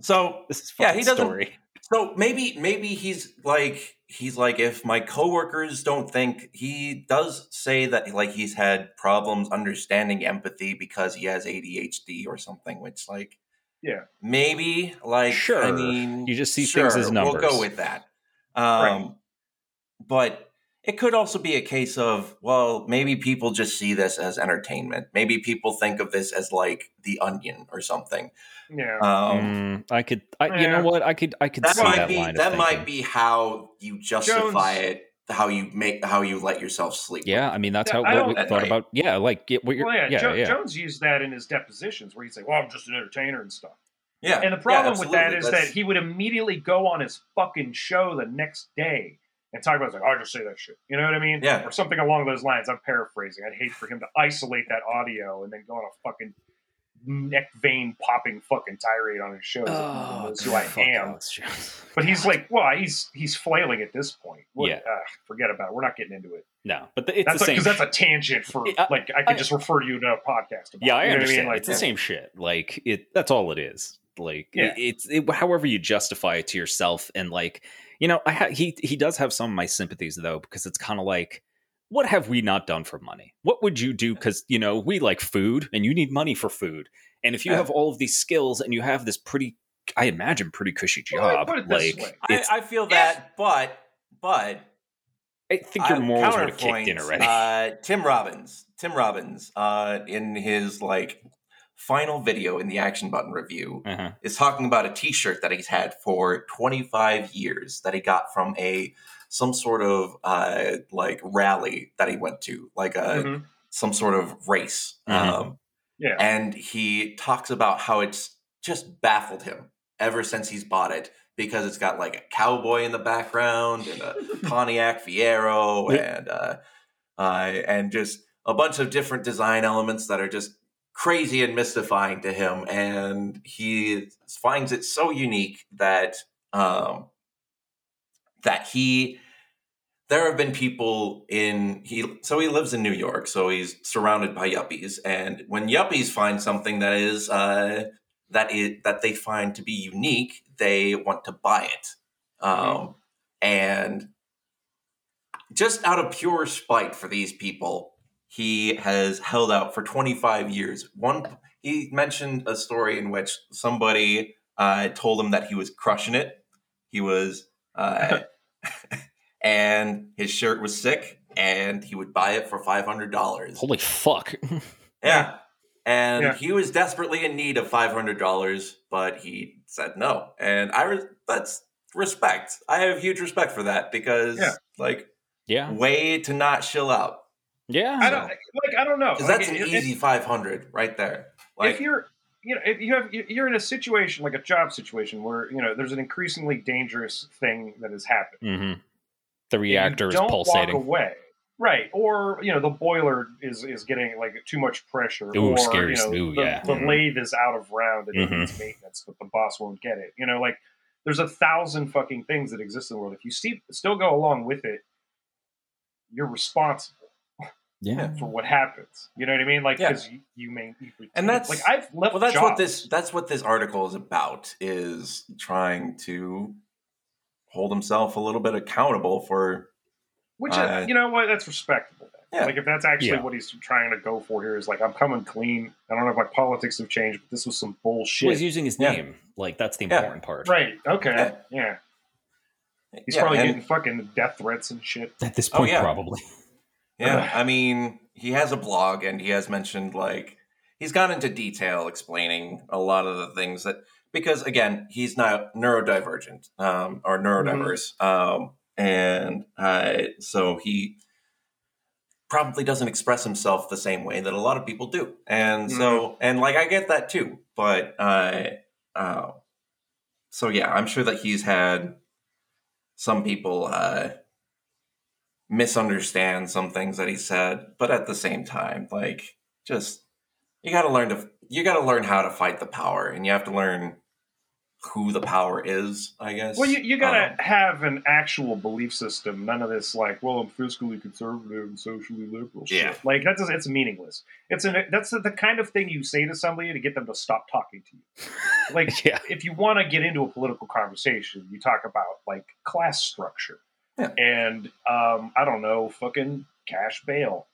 So this is yeah, he doesn't. Story. So maybe maybe he's like he's like if my coworkers don't think he does say that like he's had problems understanding empathy because he has A D H D or something, which like yeah maybe like sure I mean you just see sure, things as numbers. We'll go with that. Um, right. But it could also be a case of well maybe people just see this as entertainment. Maybe people think of this as like The Onion or something. Yeah, um, mm, I could. I, yeah. You know what? I could. I could. That see might that be. Line that of might be how you justify Jones. It. How you make. How you let yourself sleep. Yeah, I mean that's that, how what we that thought night. About. Yeah, like get what you're. Well, yeah, yeah, jo- yeah, Jones used that in his depositions where he'd say, "Well, I'm just an entertainer and stuff." Yeah, and the problem yeah, with that is that's... that he would immediately go on his fucking show the next day and talk about it. Like, "I'll just say that shit." You know what I mean? Yeah, or something along those lines. I'm paraphrasing. I'd hate for him to isolate that audio and then go on a fucking. Neck vein popping fucking tirade on his show. Oh, knows who I am. God. But he's like, well, he's he's flailing at this point. What, yeah, uh, forget about it. We're not getting into it. No, but the, it's that's the like, same because that's a tangent for I, like I could I, just refer to you to a podcast. About yeah, it, I understand. I mean? Like, it's yeah. the same shit. Like it. That's all it is. Like yeah. it, it's it, however you justify it to yourself. And like you know, I ha- he he does have some of my sympathies though because it's kind of like. What have we not done for money? What would you do? Because, you know, we like food and you need money for food. And if you have all of these skills and you have this pretty, I imagine, pretty cushy job. Well, like I, I feel that, if, but, but. I think your morals would have kicked in already. Uh, Tim Robbins, Tim Robbins uh, in his like final video in the Action Button review uh-huh. is talking about a t-shirt that he's had for twenty-five years that he got from a. Some sort of uh, like rally that he went to, like a mm-hmm. some sort of race. Mm-hmm. Um, yeah, and he talks about how it's just baffled him ever since he's bought it because it's got like a cowboy in the background and a Pontiac Fiero and uh, uh, and just a bunch of different design elements that are just crazy and mystifying to him, and he finds it so unique that. Um, That he, there have been people in, he. so he lives in New York, so he's surrounded by yuppies. And when yuppies find something that is, uh, that is, that they find to be unique, they want to buy it. Um, and just out of pure spite for these people, he has held out for twenty-five years. One, he mentioned a story in which somebody uh, told him that he was crushing it. He was... Uh, and his shirt was sick, and he would buy it for five hundred dollars. Holy fuck. Yeah. And yeah. he was desperately in need of five hundred dollars, but he said no. And I re- that's respect. I have huge respect for that because, yeah. like, yeah. way to not chill out. Yeah. I don't, like, I don't know. Because like, that's it, an it, easy it, five hundred right there. Like, if you're... You know, if you have, you're in a situation like a job situation where you know there's an increasingly dangerous thing that has happened. Mm-hmm. The reactor is pulsating. Walk away, right? Or you know the boiler is, is getting like too much pressure. Ooh, or scary. You know, Ooh, the, yeah. the mm-hmm. lathe is out of round and mm-hmm. it needs maintenance, but the boss won't get it. You know, like there's a thousand fucking things that exist in the world. If you see, still go along with it, you're responsible. Yeah, for what happens, you know what I mean, like because yeah. you, you may, you, and that's like I've left. Well, that's jobs. What this that's what this article is about is trying to hold himself a little bit accountable for, which uh, is, you know what, that's respectable. Yeah. Like if that's actually yeah. what he's trying to go for here is like I'm coming clean. I don't know if my politics have changed, but this was some bullshit. Well, he's using his name, yeah. like that's the important yeah. part, right? Okay, yeah. yeah. He's yeah, probably and, getting fucking death threats and shit at this point, oh, yeah. probably. Yeah, I mean, he has a blog, and he has mentioned, like, he's gone into detail explaining a lot of the things that, because again, he's not neurodivergent um, or neurodiverse. Mm-hmm. Um, and uh, so he probably doesn't express himself the same way that a lot of people do. And mm-hmm. so, and like, I get that too, but uh, uh, so yeah, I'm sure that he's had some people uh, misunderstand some things that he said, but at the same time, like just, You got to learn to you got to learn how to fight the power, and you have to learn who the power is, I guess. Well, you, you got to um, have an actual belief system. None of this like, well, I'm fiscally conservative and socially liberal. Yeah. Shit. Like that's it's meaningless. It's an that's the kind of thing you say to somebody to get them to stop talking to you. Like yeah. if you want to get into a political conversation, you talk about like class structure yeah. and um, I don't know, fucking cash bail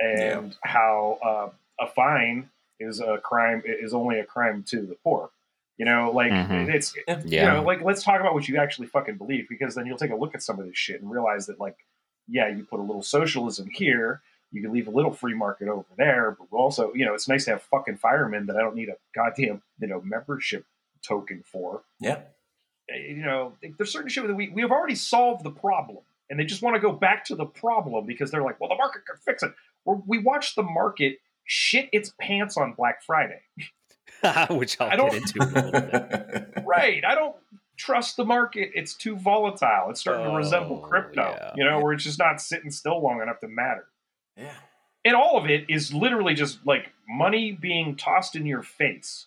and yeah. how. Uh, A fine is a crime is only a crime to the poor, you know. Like mm-hmm. it's, yeah. you know, like let's talk about what you actually fucking believe, because then you'll take a look at some of this shit and realize that, like, yeah, you put a little socialism here, you can leave a little free market over there, but we'll also, you know, it's nice to have fucking firemen that I don't need a goddamn, you know, membership token for. Yeah, you know, there's certain shit that we we have already solved the problem, and they just want to go back to the problem because they're like, well, the market can fix it. Well, we watch the market shit its pants on Black Friday. Which I'll get into a little bit. Right. I don't trust the market. It's too volatile. It's starting oh, to resemble crypto, yeah. you know, yeah. where it's just not sitting still long enough to matter. Yeah. And all of it is literally just like money being tossed in your face.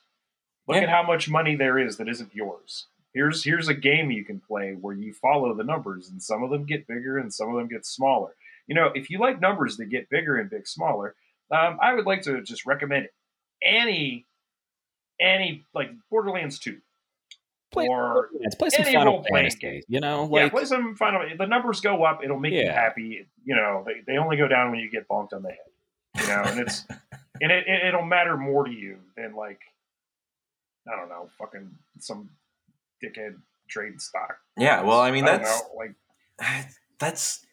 Look yeah. at how much money there is that isn't yours. Here's here's a game you can play where you follow the numbers, and some of them get bigger and some of them get smaller. You know, if you like numbers that get bigger and big smaller, Um, I would like to just recommend any, any like Borderlands two, play, or let's play some Final Fantasy games. You know, like, yeah, play some Final. The numbers go up; it'll make yeah. you happy. You know, they, they only go down when you get bonked on the head. You know, and it's and it, it it'll matter more to you than like I don't know, fucking some dickhead trade stock. Yeah, well, I mean I that's know, like that's.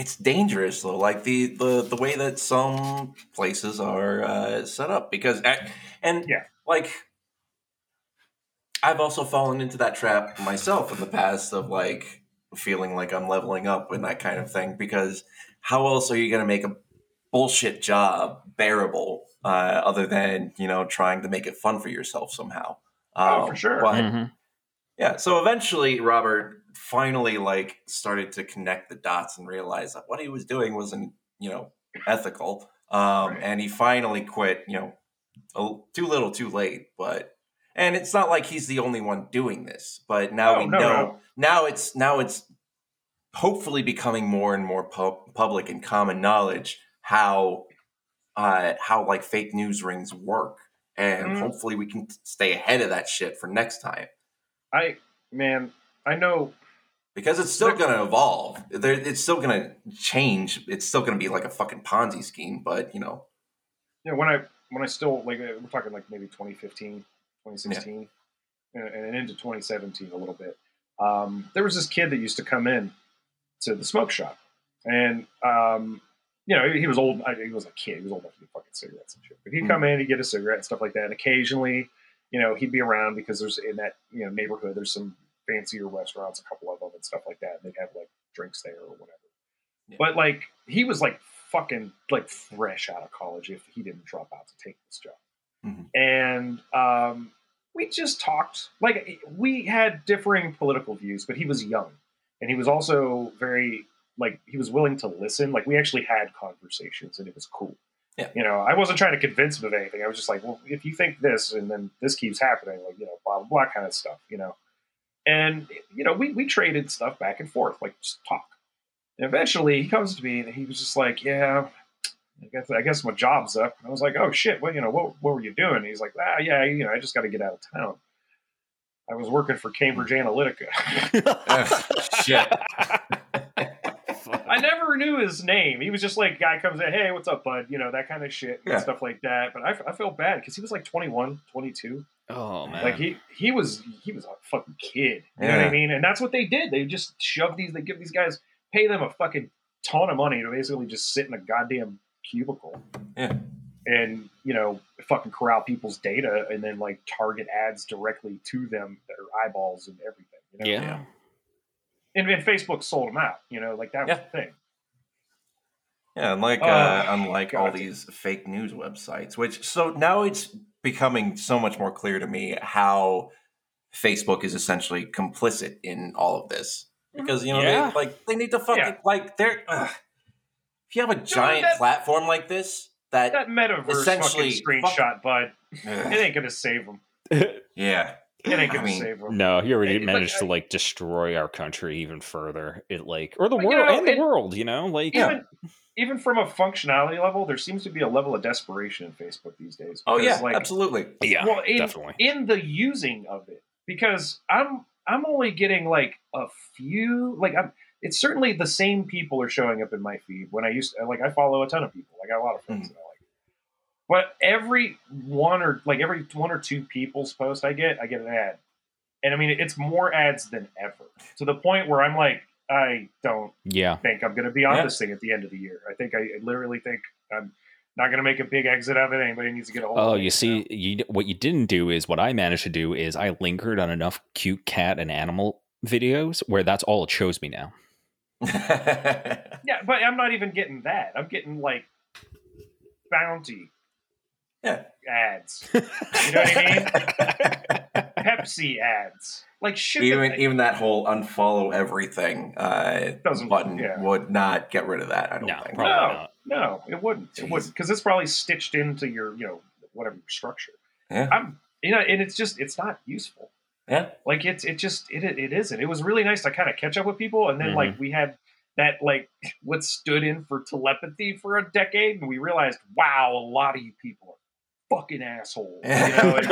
It's dangerous, though, like the, the, the way that some places are uh, set up. Because, I, and yeah. like, I've also fallen into that trap myself in the past of like feeling like I'm leveling up and that kind of thing. Because how else are you going to make a bullshit job bearable uh, other than, you know, trying to make it fun for yourself somehow? Um, oh, for sure. But, mm-hmm. yeah. So eventually, Robert finally like started to connect the dots and realize that what he was doing wasn't, you know, ethical. Um, right. And he finally quit, you know, a, too little, too late. But and it's not like he's the only one doing this. But now no, we no, know no. now it's now it's hopefully becoming more and more pu- public and common knowledge how uh, how like fake news rings work. And mm. hopefully we can stay ahead of that shit for next time. I, man, I know. Because it's still going to evolve. They're, it's still going to change. It's still going to be like a fucking Ponzi scheme, but, you know. Yeah, when I when I still, like, we're talking like maybe twenty fifteen, twenty sixteen, yeah. and, and into twenty seventeen a little bit. Um, there was this kid that used to come in to the smoke shop. And, um, you know, he, he was old. He was a kid. He was old enough to do fucking cigarettes and shit. But he'd mm. come in, he'd get a cigarette and stuff like that. And occasionally, you know, he'd be around because there's in that, you know, neighborhood, there's some fancier restaurants, a couple of them and stuff like that. And they'd have like drinks there or whatever. Yeah. But like, he was like fucking like fresh out of college if he didn't drop out to take this job. Mm-hmm. And um, we just talked, like we had differing political views, but he was young and he was also very like, he was willing to listen. Like we actually had conversations and it was cool. Yeah. You know, I wasn't trying to convince him of anything. I was just like, well, if you think this and then this keeps happening, like, you know, blah, blah, blah kind of stuff, you know. And, you know, we, we traded stuff back and forth, like just talk. And eventually he comes to me and he was just like, yeah, I guess, I guess my job's up. And I was like, oh, shit. Well, you know, what, what were you doing? And he's like, ah, yeah, you know, I just got to get out of town. I was working for Cambridge Analytica. oh, shit. I never knew his name. He was just like, guy comes in, hey, what's up, bud? You know, that kind of shit and yeah. stuff like that. But I, I feel bad because he was like twenty-one, twenty-two. Oh, man. Like he, he was he was a fucking kid. You yeah. know what I mean? And that's what they did. They just shoved these, they give these guys, pay them a fucking ton of money to basically just sit in a goddamn cubicle. Yeah. and, you know, fucking corral people's data and then like target ads directly to them, their eyeballs and everything. You know? Yeah. And, and Facebook sold them out, you know, like that was yeah. the thing. Yeah. And like, uh, uh, unlike God, all these fake news websites, which, so now it's becoming so much more clear to me how Facebook is essentially complicit in all of this, because, you know, yeah. they, like they need to fucking yeah. like they're, ugh. If you have a giant Dude, that, platform like this, that, that metaverse essentially fucking screenshot, fuck, bud, ugh. It ain't gonna save them. Yeah, it ain't gonna I mean, save them. No, he already it, managed like, to like destroy our country even further. It like or the world you know, and it, the world, you know, like even, yeah. even from a functionality level, there seems to be a level of desperation in Facebook these days. Because, oh yeah, like, absolutely. Yeah, well, in, definitely in the using of it, because I'm I'm only getting like a few like I'm. It's certainly the same people are showing up in my feed when I used to, like, I follow a ton of people. I got a lot of friends mm. that I like. But every one or like every one or two people's post I get, I get an ad. And I mean, it's more ads than ever, to the point where I'm like, I don't yeah. think I'm going to be on yeah. this thing at the end of the year. I think I, I literally think I'm not going to make a big exit of it. Anybody needs to get a hold of it. Oh, you see, you, what you didn't do is what I managed to do is I lingered on enough cute cat and animal videos where that's all it shows me now. Yeah, but I'm not even getting that. I'm getting like Bounty yeah. ads. You know what I mean? Pepsi ads. Like shit. Even that, even that whole unfollow everything uh, doesn't, button yeah. would not get rid of that. I don't no, think. No, not. no, it wouldn't. Jeez. It wouldn't, because it's probably stitched into your, you know, whatever structure. Yeah. I'm, you know, and it's just it's not useful. Yeah, like it's it just it it isn't. It was really nice to kind of catch up with people, and then mm-hmm. like we had that like what stood in for telepathy for a decade, and we realized, wow, a lot of you people are fucking assholes. You know, and,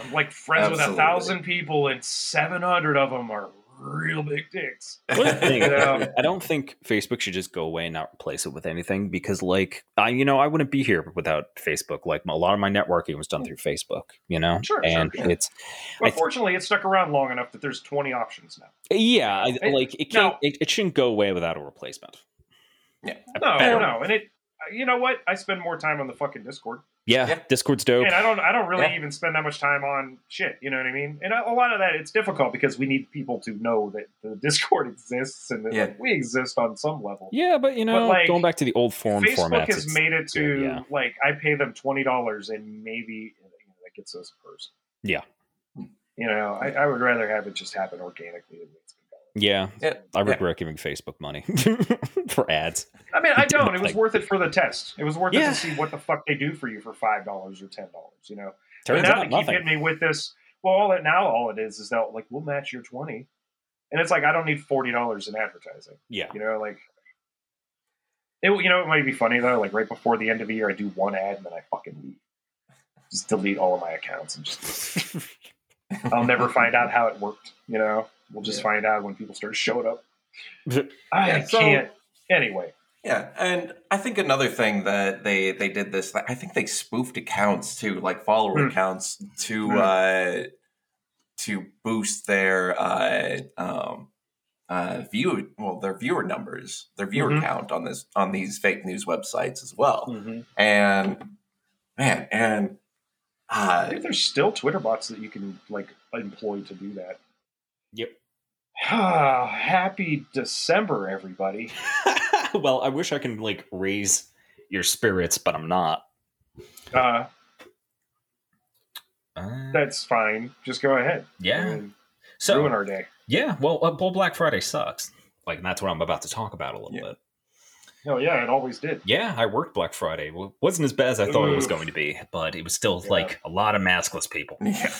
I'm like friends Absolutely. with a thousand people, and seven hundred of them are real big dicks. Thing, you know? I don't think Facebook should just go away and not replace it with anything, because like I, you know, I wouldn't be here without Facebook. Like a lot of my networking was done through Facebook, you know, sure, and sure, sure. it's well, fortunately th- it stuck around long enough that there's twenty options now. Yeah, I, it, like it can't, now, it, it shouldn't go away without a replacement. Yeah, no, no, no, and it. You know what? I spend more time on the fucking Discord. Yeah, yeah. Discord's dope. And I don't I don't really yeah. even spend that much time on shit, you know what I mean? And a lot of that, it's difficult because we need people to know that the Discord exists and that yeah. like, we exist on some level. Yeah, but you know, but, like, going back to the old form Facebook formats. Facebook has made it to, yeah. like, I pay them twenty dollars and maybe you know, that gets us a person. Yeah. You know, I, I would rather have it just happen organically than it's Yeah, yeah, I regret yeah. giving Facebook money for ads. I mean, I don't. It was like, worth it for the test. It was worth yeah. it to see what the fuck they do for you for five dollars or ten dollars, you know? Turns and now out they nothing. keep hitting me with this. Well, all it, now all it is is that, like, we'll match your twenty dollars. And it's like, I don't need forty dollars in advertising. Yeah. You know, like, it, you know, it might be funny, though. Like, right before the end of the year, I do one ad and then I fucking leave. Just delete all of my accounts and just... I'll never find out how it worked, you know? We'll just yeah. find out when people start showing up. I yeah, so, can't. Anyway. Yeah, and I think another thing that they, they did this, I think they spoofed accounts too, like follower mm. accounts to mm. uh, to boost their uh, um, uh, view, well, their viewer numbers, their viewer mm-hmm. count on this on these fake news websites as well. Mm-hmm. And man, and uh, I think there's still Twitter bots that you can like employ to do that. Yep. Oh, happy December, everybody. Well, I wish I can like raise your spirits, but I'm not. Uh, uh that's fine. Just go ahead. Yeah. So ruin our day. Yeah. Well, uh, well, Black Friday sucks. Like, and that's what I'm about to talk about a little yeah. bit. Oh yeah, it always did. Yeah, I worked Black Friday. Well, it wasn't as bad as I Oof. thought it was going to be, but it was still yeah. like a lot of maskless people. Yeah.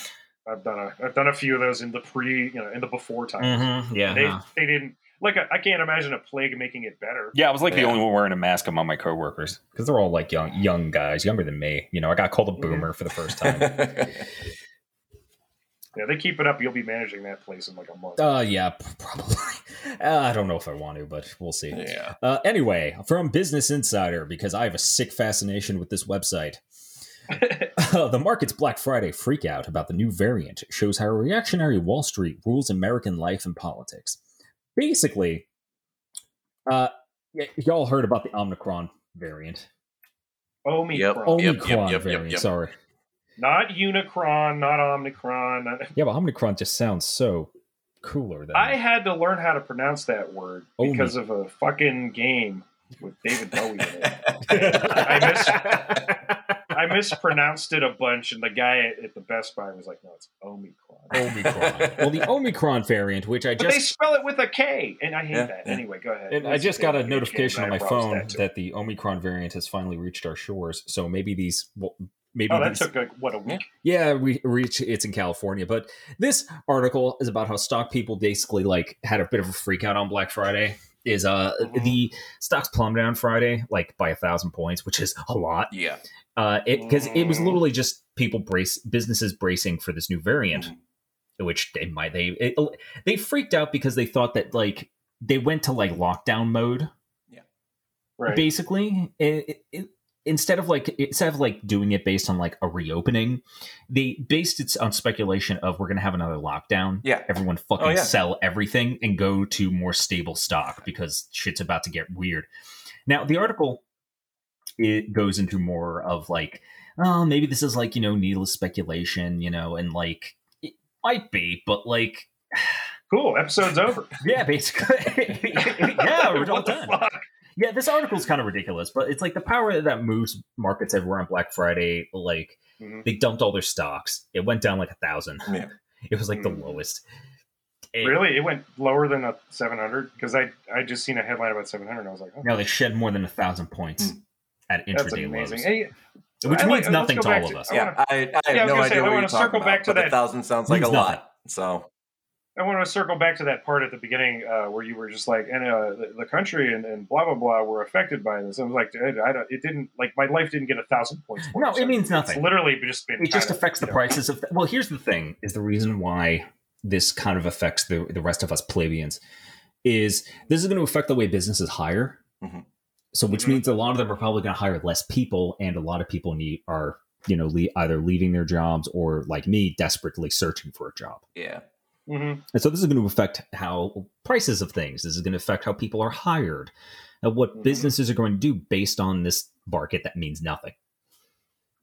I've done a I've done a few of those in the pre you know in the before times. Mm-hmm, yeah, they, uh-huh. they didn't like I, I can't imagine a plague making it better. Yeah, I was like yeah. the only one wearing a mask among my coworkers because they're all like young young guys, younger than me. You know, I got called a boomer yeah. for the first time. Yeah, they keep it up. You'll be managing that place in like a month. Uh yeah, probably. Uh, I don't know if I want to, but we'll see. Yeah. Uh, anyway, from Business Insider, because I have a sick fascination with this website. uh, the market's Black Friday freakout about the new variant shows how reactionary Wall Street rules American life and politics. Basically, uh, y- y'all heard about the Omicron variant, Omicron. Yep, Omicron yep, yep, variant, yep, yep. Sorry. Not Unicron, not Omicron. Not... Yeah, but Omicron just sounds so cooler. Than... I had to learn how to pronounce that word Omi. because of a fucking game with David Bowie in it. I, mis- I mispronounced it a bunch, and the guy at the Best Buy was like, no, it's Omicron. Omicron. Well, the Omicron variant, which I just... But they spell it with a K, and I hate yeah. that. Anyway, go ahead. And I just got a notification on my phone that, that the Omicron variant has finally reached our shores, so maybe these... Well, Maybe oh, that took, like, what, a week? Yeah, we reach it's in California. But this article is about how stock people basically, like, had a bit of a freak out on Black Friday. Is uh mm-hmm. the stocks plumb down Friday, like, by a thousand points, which is a lot. Yeah. Uh, it Because mm. it was literally just people brace businesses bracing for this new variant, mm. which they might they it, they freaked out because they thought that, like, they went to, like, lockdown mode. Yeah. Right. Basically, it, it, it Instead of like instead of like doing it based on like a reopening, they based it on speculation of we're going to have another lockdown. Yeah, everyone fucking oh, yeah. sell everything and go to more stable stock because shit's about to get weird. Now the article it goes into more of like, oh, maybe this is like, you know, needless speculation, you know, and like it might be, but like, cool, episode's over. Yeah, basically. Yeah, we're all done. Fuck? Yeah, this article is kind of ridiculous, but it's like the power that moves markets everywhere on Black Friday. Like mm-hmm. they dumped all their stocks. It went down like a thousand. Yeah. It was like mm-hmm. the lowest. It, really? It went lower than a seven hundred? Because I I just seen a headline about seven hundred and I was like, oh. No, they shed more than a thousand points mm. at intraday lows. Hey, which I means like, nothing to all to, of us. I yeah, I, I have yeah, I no idea say, what I you're talking about, back to that. A thousand sounds like a nothing. lot. So... I want to circle back to that part at the beginning uh, where you were just like, and uh, the, the country and, and blah, blah, blah were affected by this. I was like, I, I don't, it didn't, like, my life didn't get a thousand points. No, it means nothing. It's literally just been. It just of, affects the know. prices of, th- well, here's the thing, is the reason why this kind of affects the, the rest of us plebeians is this is going to affect the way businesses hire. Mm-hmm. So, which mm-hmm. means a lot of them are probably going to hire less people, and a lot of people need are, you know, le- either leaving their jobs or, like me, desperately searching for a job. Yeah. Mm-hmm. And so this is going to affect how prices of things. This is going to affect how people are hired and what mm-hmm. businesses are going to do based on this market that means nothing.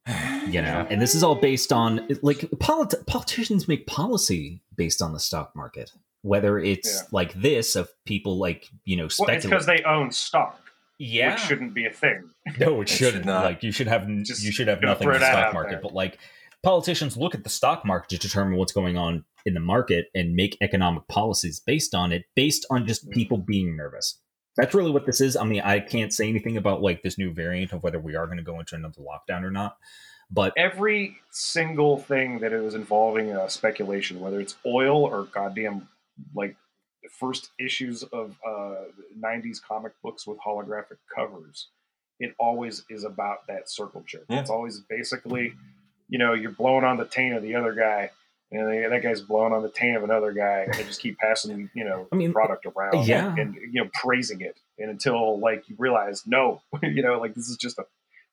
You know, yeah. And this is all based on like politi- politicians make policy based on the stock market, whether it's yeah. like this of people like, you know, speculate. Well, it's because they own stock. Yeah. Which shouldn't be a thing. No, it, it shouldn't. Should like you should have Just you should have nothing in the stock market, there. But like politicians look at the stock market to determine what's going on in the market and make economic policies based on it, based on just people being nervous. That's really what this is. I mean, I can't say anything about like this new variant of whether we are going to go into another lockdown or not. But every single thing that it was involving uh, speculation, whether it's oil or goddamn like the first issues of uh, nineties comic books with holographic covers, it always is about that circle jerk. Yeah. It's always basically, you know, you're blowing on the taint of the other guy. And they, that guy's blowing on the taint of another guy, and they just keep passing, you know, I mean, product around, yeah. and, and you know, praising it, and until like you realize, no, you know, like this is just a,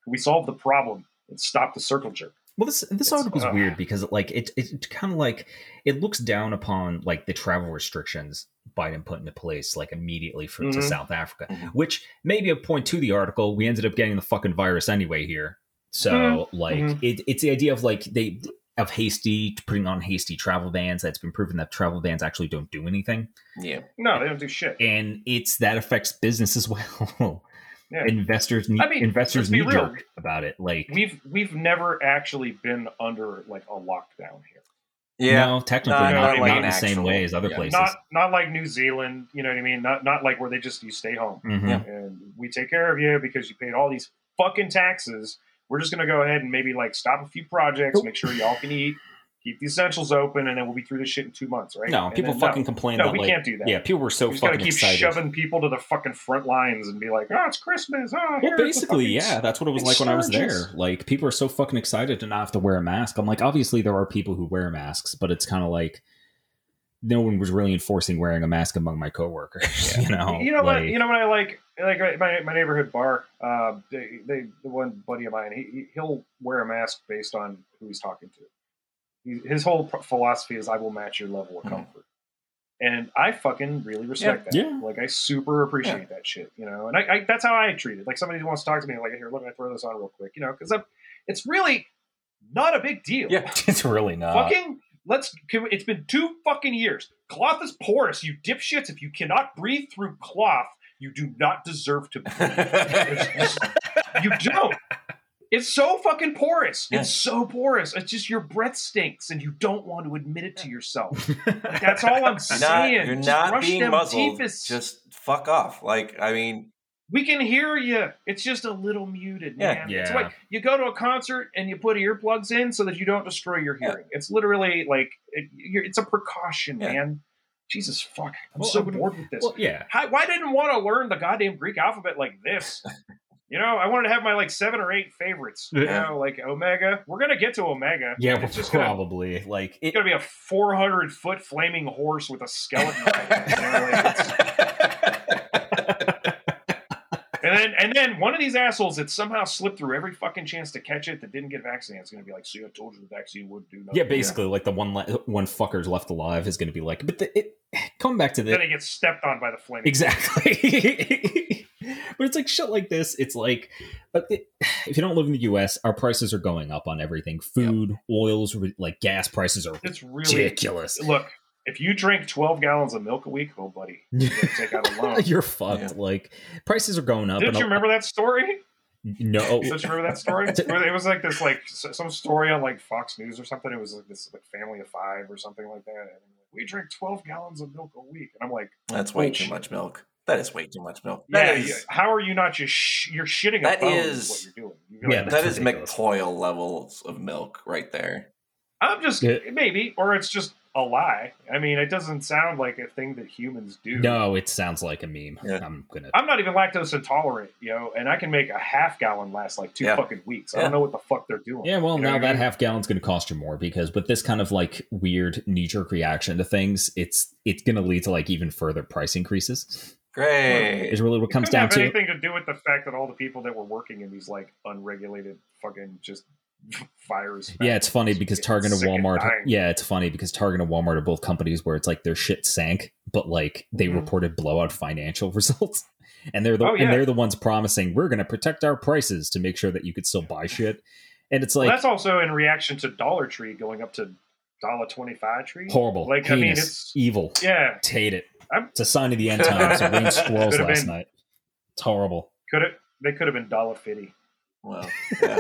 we solved the problem and stopped the circle jerk. Well, this this article is uh, weird because like it it kind of like it looks down upon like the travel restrictions Biden put into place like immediately for mm-hmm. to South Africa, mm-hmm. which may be a point to the article. We ended up getting the fucking virus anyway here, so mm-hmm. like mm-hmm. it, it's the idea of like they. Of hasty putting on hasty travel bans. That's been proven that travel bans actually don't do anything. Yeah, no, they don't do shit. And it's that affects business as well. Yeah. Investors need I mean, investors need jerk about it. Like we've we've never actually been under like a lockdown here. Yeah, no, technically no, not, not, like not in the actual, same way as other yeah. places. Not not like New Zealand. You know what I mean? Not not like where they just you stay home mm-hmm. yeah. and we take care of you because you paid all these fucking taxes. We're just going to go ahead and maybe like stop a few projects, make sure y'all can eat, keep the essentials open, and then we'll be through this shit in two months, right? No, and people then, fucking no, complain. No, that, we like, can't do that. Yeah, people were so we fucking excited. Just got to keep excited. Shoving people to the fucking front lines and be like, oh, it's Christmas. Oh, well, basically, yeah, that's what it was like when I was there. Like, people are so fucking excited to not have to wear a mask. I'm like, obviously, there are people who wear masks, but it's kind of like no one was really enforcing wearing a mask among my coworkers. Yeah. You know, you know like, what? You know what I like. Like my my neighborhood bar, uh, they, they the one buddy of mine, he he'll wear a mask based on who he's talking to. He, his whole philosophy is, "I will match your level of comfort." And I fucking really respect yeah, that. Yeah. Like, I super appreciate yeah. that shit, you know? And I, I that's how I treat it. Like, somebody who wants to talk to me, like, here, let me throw this on real quick, you know? Because it's really not a big deal. Yeah, it's really not. Fucking, let's, can, it's been two fucking years. Cloth is porous, you dipshits. If you cannot breathe through cloth, you do not deserve to breathe. You don't. It's so fucking porous. Yeah. It's so porous. It's just your breath stinks and you don't want to admit it to yourself. Like, that's all I'm saying. Not, you're just not being muzzled. Teefus. Just fuck off. Like, I mean. We can hear you. It's just a little muted, yeah. man. Yeah. It's like you go to a concert and you put earplugs in so that you don't destroy your hearing. Yeah. It's literally like, it, you're, it's a precaution, yeah. man. Jesus fuck. I'm well, so I'm, bored with this. Well, yeah. I, why didn't want to learn the goddamn Greek alphabet like this? You know, I wanted to have my, like, seven or eight favorites. You yeah. know, like Omega. We're going to get to Omega. Yeah, it's just probably. Gonna, like, it's it, going to be a four hundred foot flaming horse with a skeleton. and then and then one of these assholes that somehow slipped through every fucking chance to catch it that didn't get vaccinated is going to be like, see, I told you the vaccine wouldn't do nothing. Yeah, basically, yeah. like, the one le- one fucker's left alive is going to be like, but the, it come back to this. Then he gets stepped on by the flaming Exactly. But it's like shit like this. It's like, but it, if you don't live in the U S, our prices are going up on everything. Food, yep. oils, re, like gas prices are it's ridiculous. Really, look, if you drink twelve gallons of milk a week, oh, buddy, you gotta take out a loan. You're fucked. Yeah. Like, prices are going up. Did you remember that story? No. Don't you remember that story? It was like this, like some story on like Fox News or something. It was like this like family of five or something like that. And we drink twelve gallons of milk a week. And I'm like, that's way too much milk. That is way too much milk. Yeah, is, yeah. How are you not just sh- you're shitting a bone is what you're doing? You're yeah, like, that is McCoyle levels of milk right there. I'm just yeah. maybe, or it's just a lie. I mean, it doesn't sound like a thing that humans do. No, it sounds like a meme. Yeah. I'm gonna. I'm not even lactose intolerant, you know, and I can make a half gallon last like two yeah. fucking weeks. I yeah. don't know what the fuck they're doing. Yeah, well, you know now that I mean? half gallon's gonna cost you more because with this kind of like weird knee jerk reaction to things, it's it's gonna lead to like even further price increases. Great. Is really what it comes down have to. Anything to do with the fact that all the people that were working in these like unregulated fucking just fires. Yeah, it's funny because Target and Walmart. And yeah, it's funny because Target and Walmart are both companies where it's like their shit sank, but like they mm-hmm. reported blowout financial results, and they're the oh, yeah. and they're the ones promising we're going to protect our prices to make sure that you could still buy shit, and it's like well, that's also in reaction to Dollar Tree going up to one dollar twenty-five trees. Horrible. Like heinous, I mean, it's evil. Yeah, hate it. I'm, it's a sign of the end times. It rained squirrels last been, night. It's horrible. Could it? They could have been dollar fifty. Well, yeah.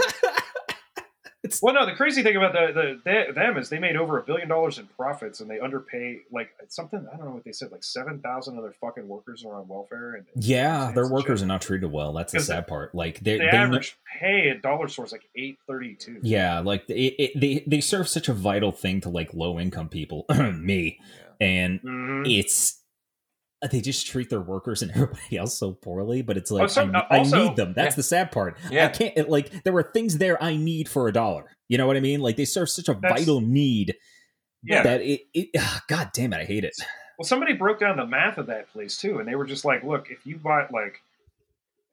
well, no. The crazy thing about the, the the them is they made over a billion dollars in profits, and they underpay like something. I don't know what they said. Like seven thousand of their fucking workers are on welfare. And, and yeah, their workers shit. are not treated well. That's the sad part. Like they, the they average ne- pay at Dollar Store is like eight thirty two. Yeah, like it, it, they they serve such a vital thing to like low income people, me, yeah. and mm-hmm. it's. They just treat their workers and everybody else so poorly, but it's like, oh, so, I, also, I need them. That's yeah. the sad part. Yeah. I can't, it, like, there were things there I need for a dollar. You know what I mean? Like, they serve such a That's, vital need yeah. that it, it oh, God damn it, I hate it. Well, somebody broke down the math of that place, too, and they were just like, look, if you bought, like,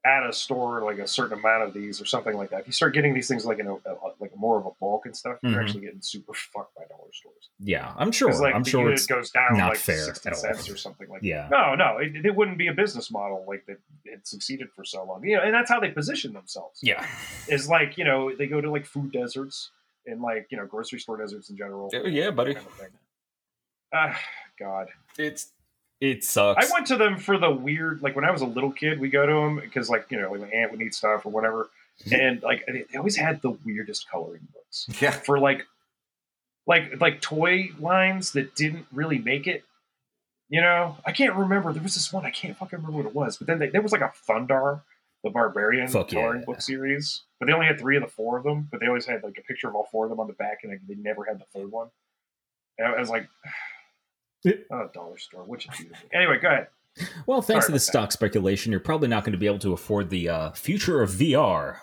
at a store, like, a certain amount of these or something like that, if you start getting these things, like, in a, a, like more of a bulk and stuff, mm-hmm. you're actually getting super fucked by dollar stores. Yeah, I'm sure. Like, I'm sure it goes down like sixty cents or something like yeah. that. No, no, it, it wouldn't be a business model like that had succeeded for so long. You know, and that's how they position themselves. Yeah, is like you know they go to like food deserts and like you know grocery store deserts in general. Yeah, yeah buddy. Kind of ah, God, it's it sucks. I went to them for the weird like when I was a little kid. We go to them because like you know like my aunt would need stuff or whatever, and like they always had the weirdest coloring books. Yeah, for like. Like like toy lines that didn't really make it, you know. I can't remember. There was this one I can't fucking remember what it was. But then they, there was like a Thundar, the Barbarian Fuck coloring yeah. book series. But they only had three of the four of them. But they always had like a picture of all four of them on the back, and they never had the third one. And I was like, oh, dollar store. What you do? Anyway, go ahead. Well, thanks Sorry to the stock that. speculation, you're probably not going to be able to afford the uh, future of V R.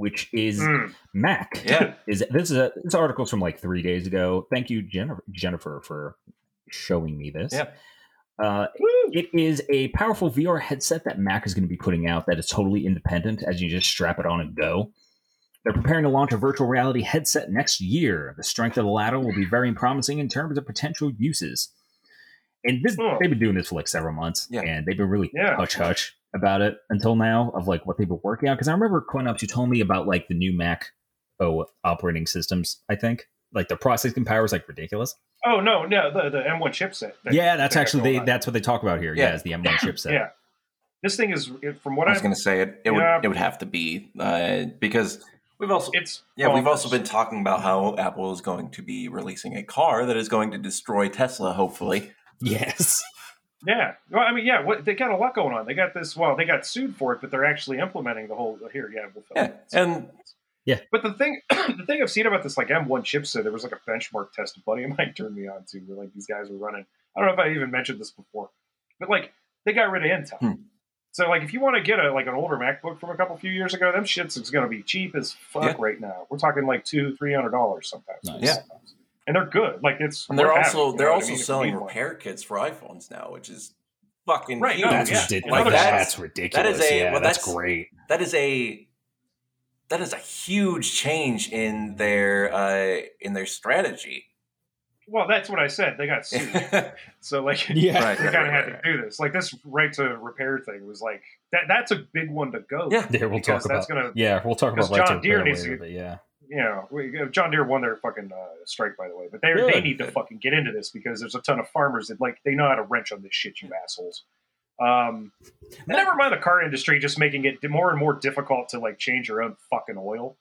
Which is mm. Mac? Yeah, is this is a, this article's from like three days ago. Thank you, Jennifer, Jennifer for showing me this. Yeah, uh, it is a powerful V R headset that Mac is going to be putting out that is totally independent, as you just strap it on and go. They're preparing to launch a virtual reality headset next year. The strength of the latter will be very promising in terms of potential uses. And this, oh. they've been doing this for like several months, yeah. and they've been really yeah. hush hush about it until now of like what they've been working on. Because I remember CoinOps, you told me about like the new Mac O operating systems. I think like the processing power is like ridiculous. Oh no, no, the, the M one chipset. That, yeah, that's that actually they, that's what they talk about here. Yeah, yeah is the M one chipset. Yeah, this thing is from what I was going to say. It, it would know, it would have to be uh, because. We've also it's yeah, we've also been talking about how Apple is going to be releasing a car that is going to destroy Tesla, hopefully. Yes. Yeah. Well, I mean, yeah, what, they got a lot going on. They got this, well, they got sued for it, but they're actually implementing the whole here, yeah, we'll film it. Yeah. And yeah. But the thing the thing I've seen about this like M one chipset, there was like a benchmark test a buddy of mine turned me on to where like these guys were running. I don't know if I even mentioned this before. But like they got rid of Intel. Hmm. So, like, if you want to get a like an older MacBook from a couple few years ago, them shits is going to be cheap as fuck yeah. right now. We're talking like two, three hundred dollars sometimes. Nice. Yeah, sometimes. And they're good. Like it's and they're also they're also I mean? selling repair one. kits for iPhones now, which is fucking right. No, that's, yeah. ridiculous. Like, that's, that's ridiculous. That is a yeah, well, that's, that's great. That is a that is a huge change in their uh, in their strategy. Well, that's what I said. They got sued. so, like, yeah. right, they kind of right, had right, to right. do this. Like, this right to repair thing was like, that. that's a big one to go. Yeah, yeah we'll talk that's about gonna, Yeah, we'll talk about right John Deere needs later, to, but yeah. You know, we, John Deere won their fucking uh, strike, by the way. But they really? they need to fucking get into this because there's a ton of farmers that, like, they know how to wrench on this shit, you assholes. Um, never mind the car industry just making it more and more difficult to, like, change your own fucking oil.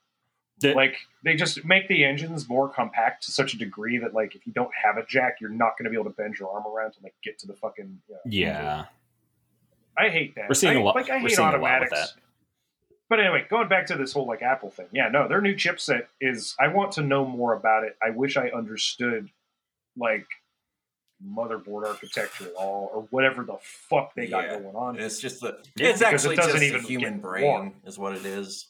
Like, they just make the engines more compact to such a degree that, like, if you don't have a jack, you're not going to be able to bend your arm around to, like, get to the fucking... Uh, yeah. Engine. I hate that. We're seeing I, a lot. Like, I hate automatics. But anyway, going back to this whole, like, Apple thing. Yeah, no, their new chipset is... I want to know more about it. I wish I understood, like, motherboard architecture at all, or whatever the fuck they got yeah. going on. It's just the... It's actually it just even a human brain warm. is what it is.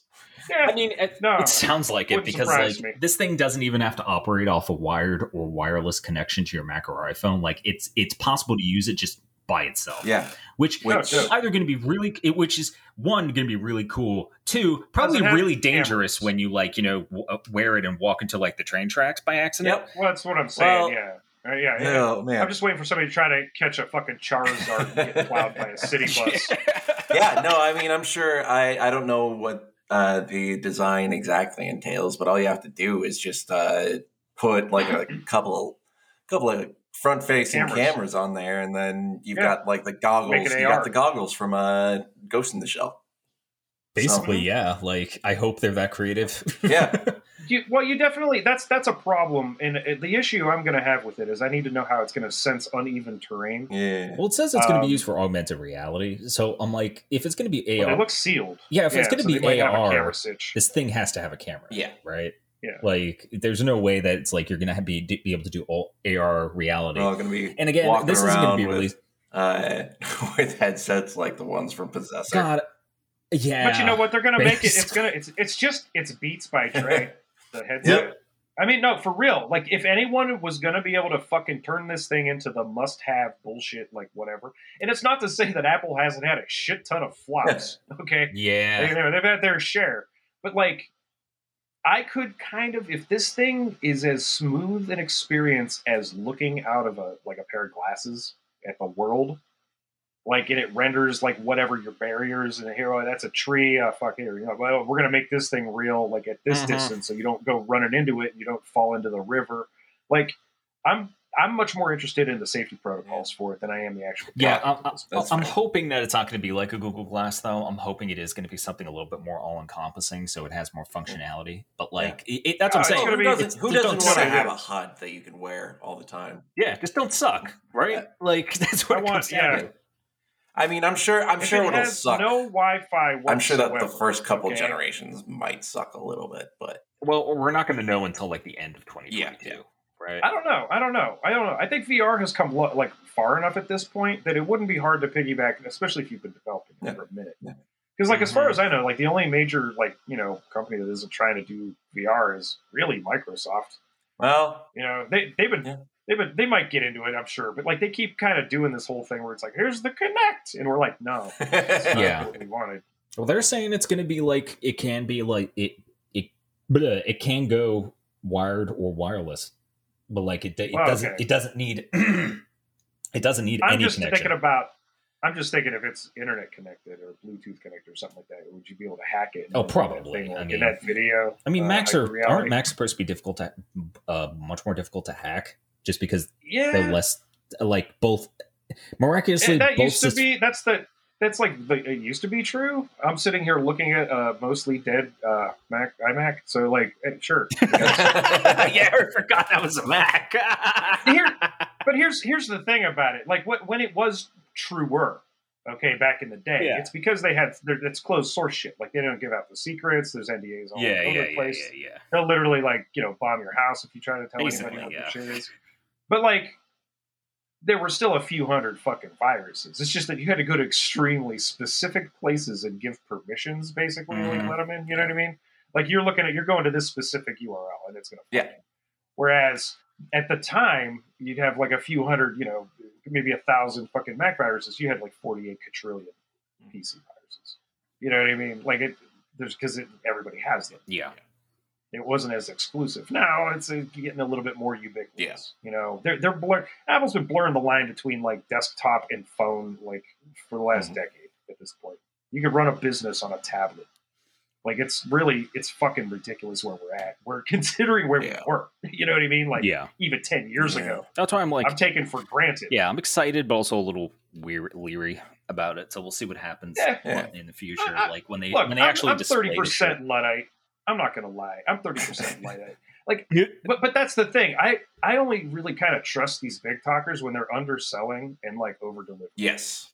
Yeah, I mean, it, no, it sounds like it because like me. this thing doesn't even have to operate off a wired or wireless connection to your Mac or iPhone. Like it's it's possible to use it just by itself. Yeah, which no, which is either going to be really, it, which is one going to be really cool. Two, probably really dangerous cameras. when you like you know w- wear it and walk into like the train tracks by accident. Yep. Well, that's what I'm saying. Well, yeah. Uh, yeah, yeah. Oh, man. I'm just waiting for somebody to try to catch a fucking Charizard and get plowed by a city bus. yeah. No, I mean, I'm sure. I I don't know what. Uh, the design exactly entails, but all you have to do is just uh, put like a couple, couple of front-facing cameras. cameras on there, and then you've yeah. got like the goggles. You got the goggles from uh, Ghost in the Shell. Basically, so. yeah. Like, I hope they're that creative. yeah. You, well, you definitely that's that's a problem, and the issue I'm going to have with it is I need to know how it's going to sense uneven terrain. Yeah. Well, it says it's um, going to be used for augmented reality, so I'm like, if it's going to be A R, well, it looks sealed. Yeah, if yeah, it's going to so be A R, this thing has to have a camera. Yeah. Right. Yeah. Like, there's no way that it's like you're going to be be able to do all A R reality. Oh, going to be. And again, this isn't going to be with, released uh, with headsets like the ones from Possessor. God. Yeah. But you know what? They're going to make it. It's going to. It's it's just it's Beats by Dre. The headset. Yep. I mean, no, for real. Like, if anyone was going to be able to fucking turn this thing into the must-have bullshit, like, whatever. And it's not to say that Apple hasn't had a shit ton of flops, okay? Yeah. They, they've had their share. But, like, I could kind of, if this thing is as smooth an experience as looking out of, a like, a pair of glasses at the world, like, and it renders, like, whatever your barriers, and here, oh, that's a tree, oh, fuck here, you know, well, we're going to make this thing real, like, at this mm-hmm. distance, so you don't go running into it, and you don't fall into the river. Like, I'm I'm much more interested in the safety protocols for it than I am the actual... Yeah, I'm, I'm, I'm hoping that it's not going to be like a Google Glass, though. I'm hoping it is going to be something a little bit more all-encompassing, so it has more functionality. But, like, yeah. it, it, that's no, what I'm saying. Be, who doesn't, who doesn't want to have a H U D that you can wear all the time? Yeah, just don't suck, right? Yeah. Like, that's what I want, yeah. To. I mean, I'm sure. I'm if sure it it'll suck. No Wi-Fi whatsoever. I'm sure that the first couple okay. generations might suck a little bit, but well, we're not going to know until like the end of twenty twenty-two, yeah, yeah. right? I don't know. I don't know. I don't know. I think V R has come lo- like far enough at this point that it wouldn't be hard to piggyback, especially if you've been developing yeah. for a minute. Because, yeah. like, mm-hmm. as far as I know, like the only major like you know company that isn't trying to do V R is really Microsoft. Well, you know they they've been. Yeah. They, but they might get into it, I'm sure. But like they keep kind of doing this whole thing where it's like, here's the Kinect. And we're like, no. That's not yeah. what we wanted. Well, they're saying it's going to be like, it can be like, it it, bleh, it can go wired or wireless. But like it, it, it oh, doesn't okay. it doesn't need It doesn't need I'm any just connection. Thinking about, I'm just thinking if it's internet connected or Bluetooth connected or something like that, would you be able to hack it? Oh, probably. Thing, like I mean, in that video. I mean, uh, Macs like are aren't Macs supposed to be difficult to, uh, much more difficult to hack, just because yeah. they're less like both miraculously. And that both used to be that's the that's like the, it used to be true. I'm sitting here looking at uh, mostly dead uh, Mac iMac, so like sure. yeah, I forgot that was a Mac. Here, but here's here's the thing about it. Like what when it was. Truer, okay, back in the day, yeah. it's because they had it's closed source shit. Like they don't give out the secrets. There's N D As all yeah, over yeah, the place. Yeah, yeah, yeah. They'll literally like you know bomb your house if you try to tell Basically, anybody what yeah. the shit is. But like, there were still a few hundred fucking viruses. It's just that you had to go to extremely specific places and give permissions. Basically, mm-hmm. to let them in. You know what I mean? Like you're looking at you're going to this specific U R L and it's gonna yeah. in. Whereas at the time you'd have like a few hundred, you know. Maybe a thousand fucking Mac viruses. You had like forty-eight quadrillion P C viruses. You know what I mean? Like it, there's because everybody has them. Yeah, it wasn't as exclusive. Now it's a, getting a little bit more ubiquitous. Yeah. You know, they're they're blur. Apple's been blurring the line between like desktop and phone like for the last mm-hmm. decade. At this point, you could run a business on a tablet. Like it's really it's fucking ridiculous where we're at. We're considering where yeah. we were. You know what I mean? Like yeah. even ten years yeah. ago. That's why I'm like I'm taking for granted. Yeah, I'm excited, but also a little weird, leery about it. So we'll see what happens yeah. in the future. I, I, like when they look, when they I'm, actually I'm thirty percent Luddite. I'm not gonna lie. I'm thirty percent Luddite. Like, but but that's the thing. I I only really kind of trust these big talkers when they're underselling and like over delivering. Yes.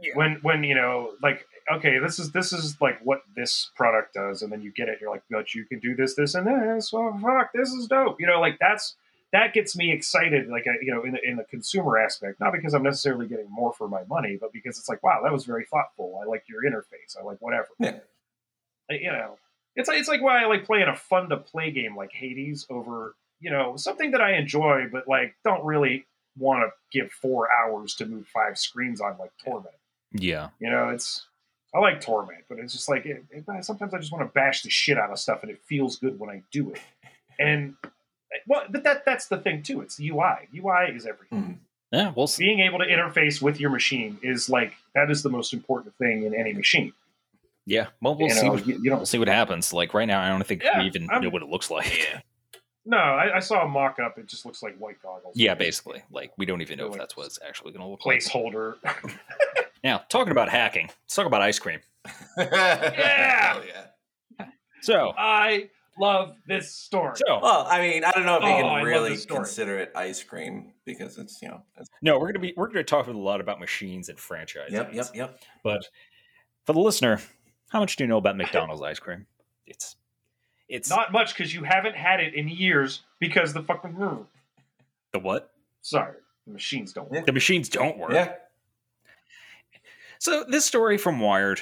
Yeah. When when you know like. Okay, this is this is like what this product does, and then you get it. You're like, but you can do this, this, and this. Oh, fuck, this is dope. You know, like that's that gets me excited. Like, I, you know, in the in the consumer aspect, not because I'm necessarily getting more for my money, but because it's like, wow, that was very thoughtful. I like your interface. I like whatever. Yeah. I, you know, it's it's like why I like playing a fun to play game like Hades over you know something that I enjoy, but like don't really want to give four hours to move five screens on like Torment. Yeah, you know it's. I like Torment, but it's just like, it, it, sometimes I just want to bash the shit out of stuff and it feels good when I do it. And, well, but that that's the thing too. It's the U I. U I is everything. Mm. Yeah, we'll see. Being able to interface with your machine is like, that is the most important thing in any machine. Yeah. Well, we'll, you see, know, what, you, you we'll see what happens. Like right now, I don't think yeah, we even I'm, know what it looks like. Yeah. No, I, I saw a mock-up. It just looks like white goggles. Yeah, basically. Like, we don't even know like, if that's what it's actually going to look placeholder. Like. Placeholder. Now, talking about hacking, let's talk about ice cream. yeah! yeah! So I love this story. So, well, I mean, I don't know if oh, you can really consider it ice cream because it's, you know. It's- no, we're going to be we're going to talk a lot about machines and franchises. Yep, yep, yep. But for the listener, how much do you know about McDonald's ice cream? It's it's not much because you haven't had it in years because the fucking room. The what? Sorry, the machines don't work. The machines don't work. Yeah. So this story from Wired,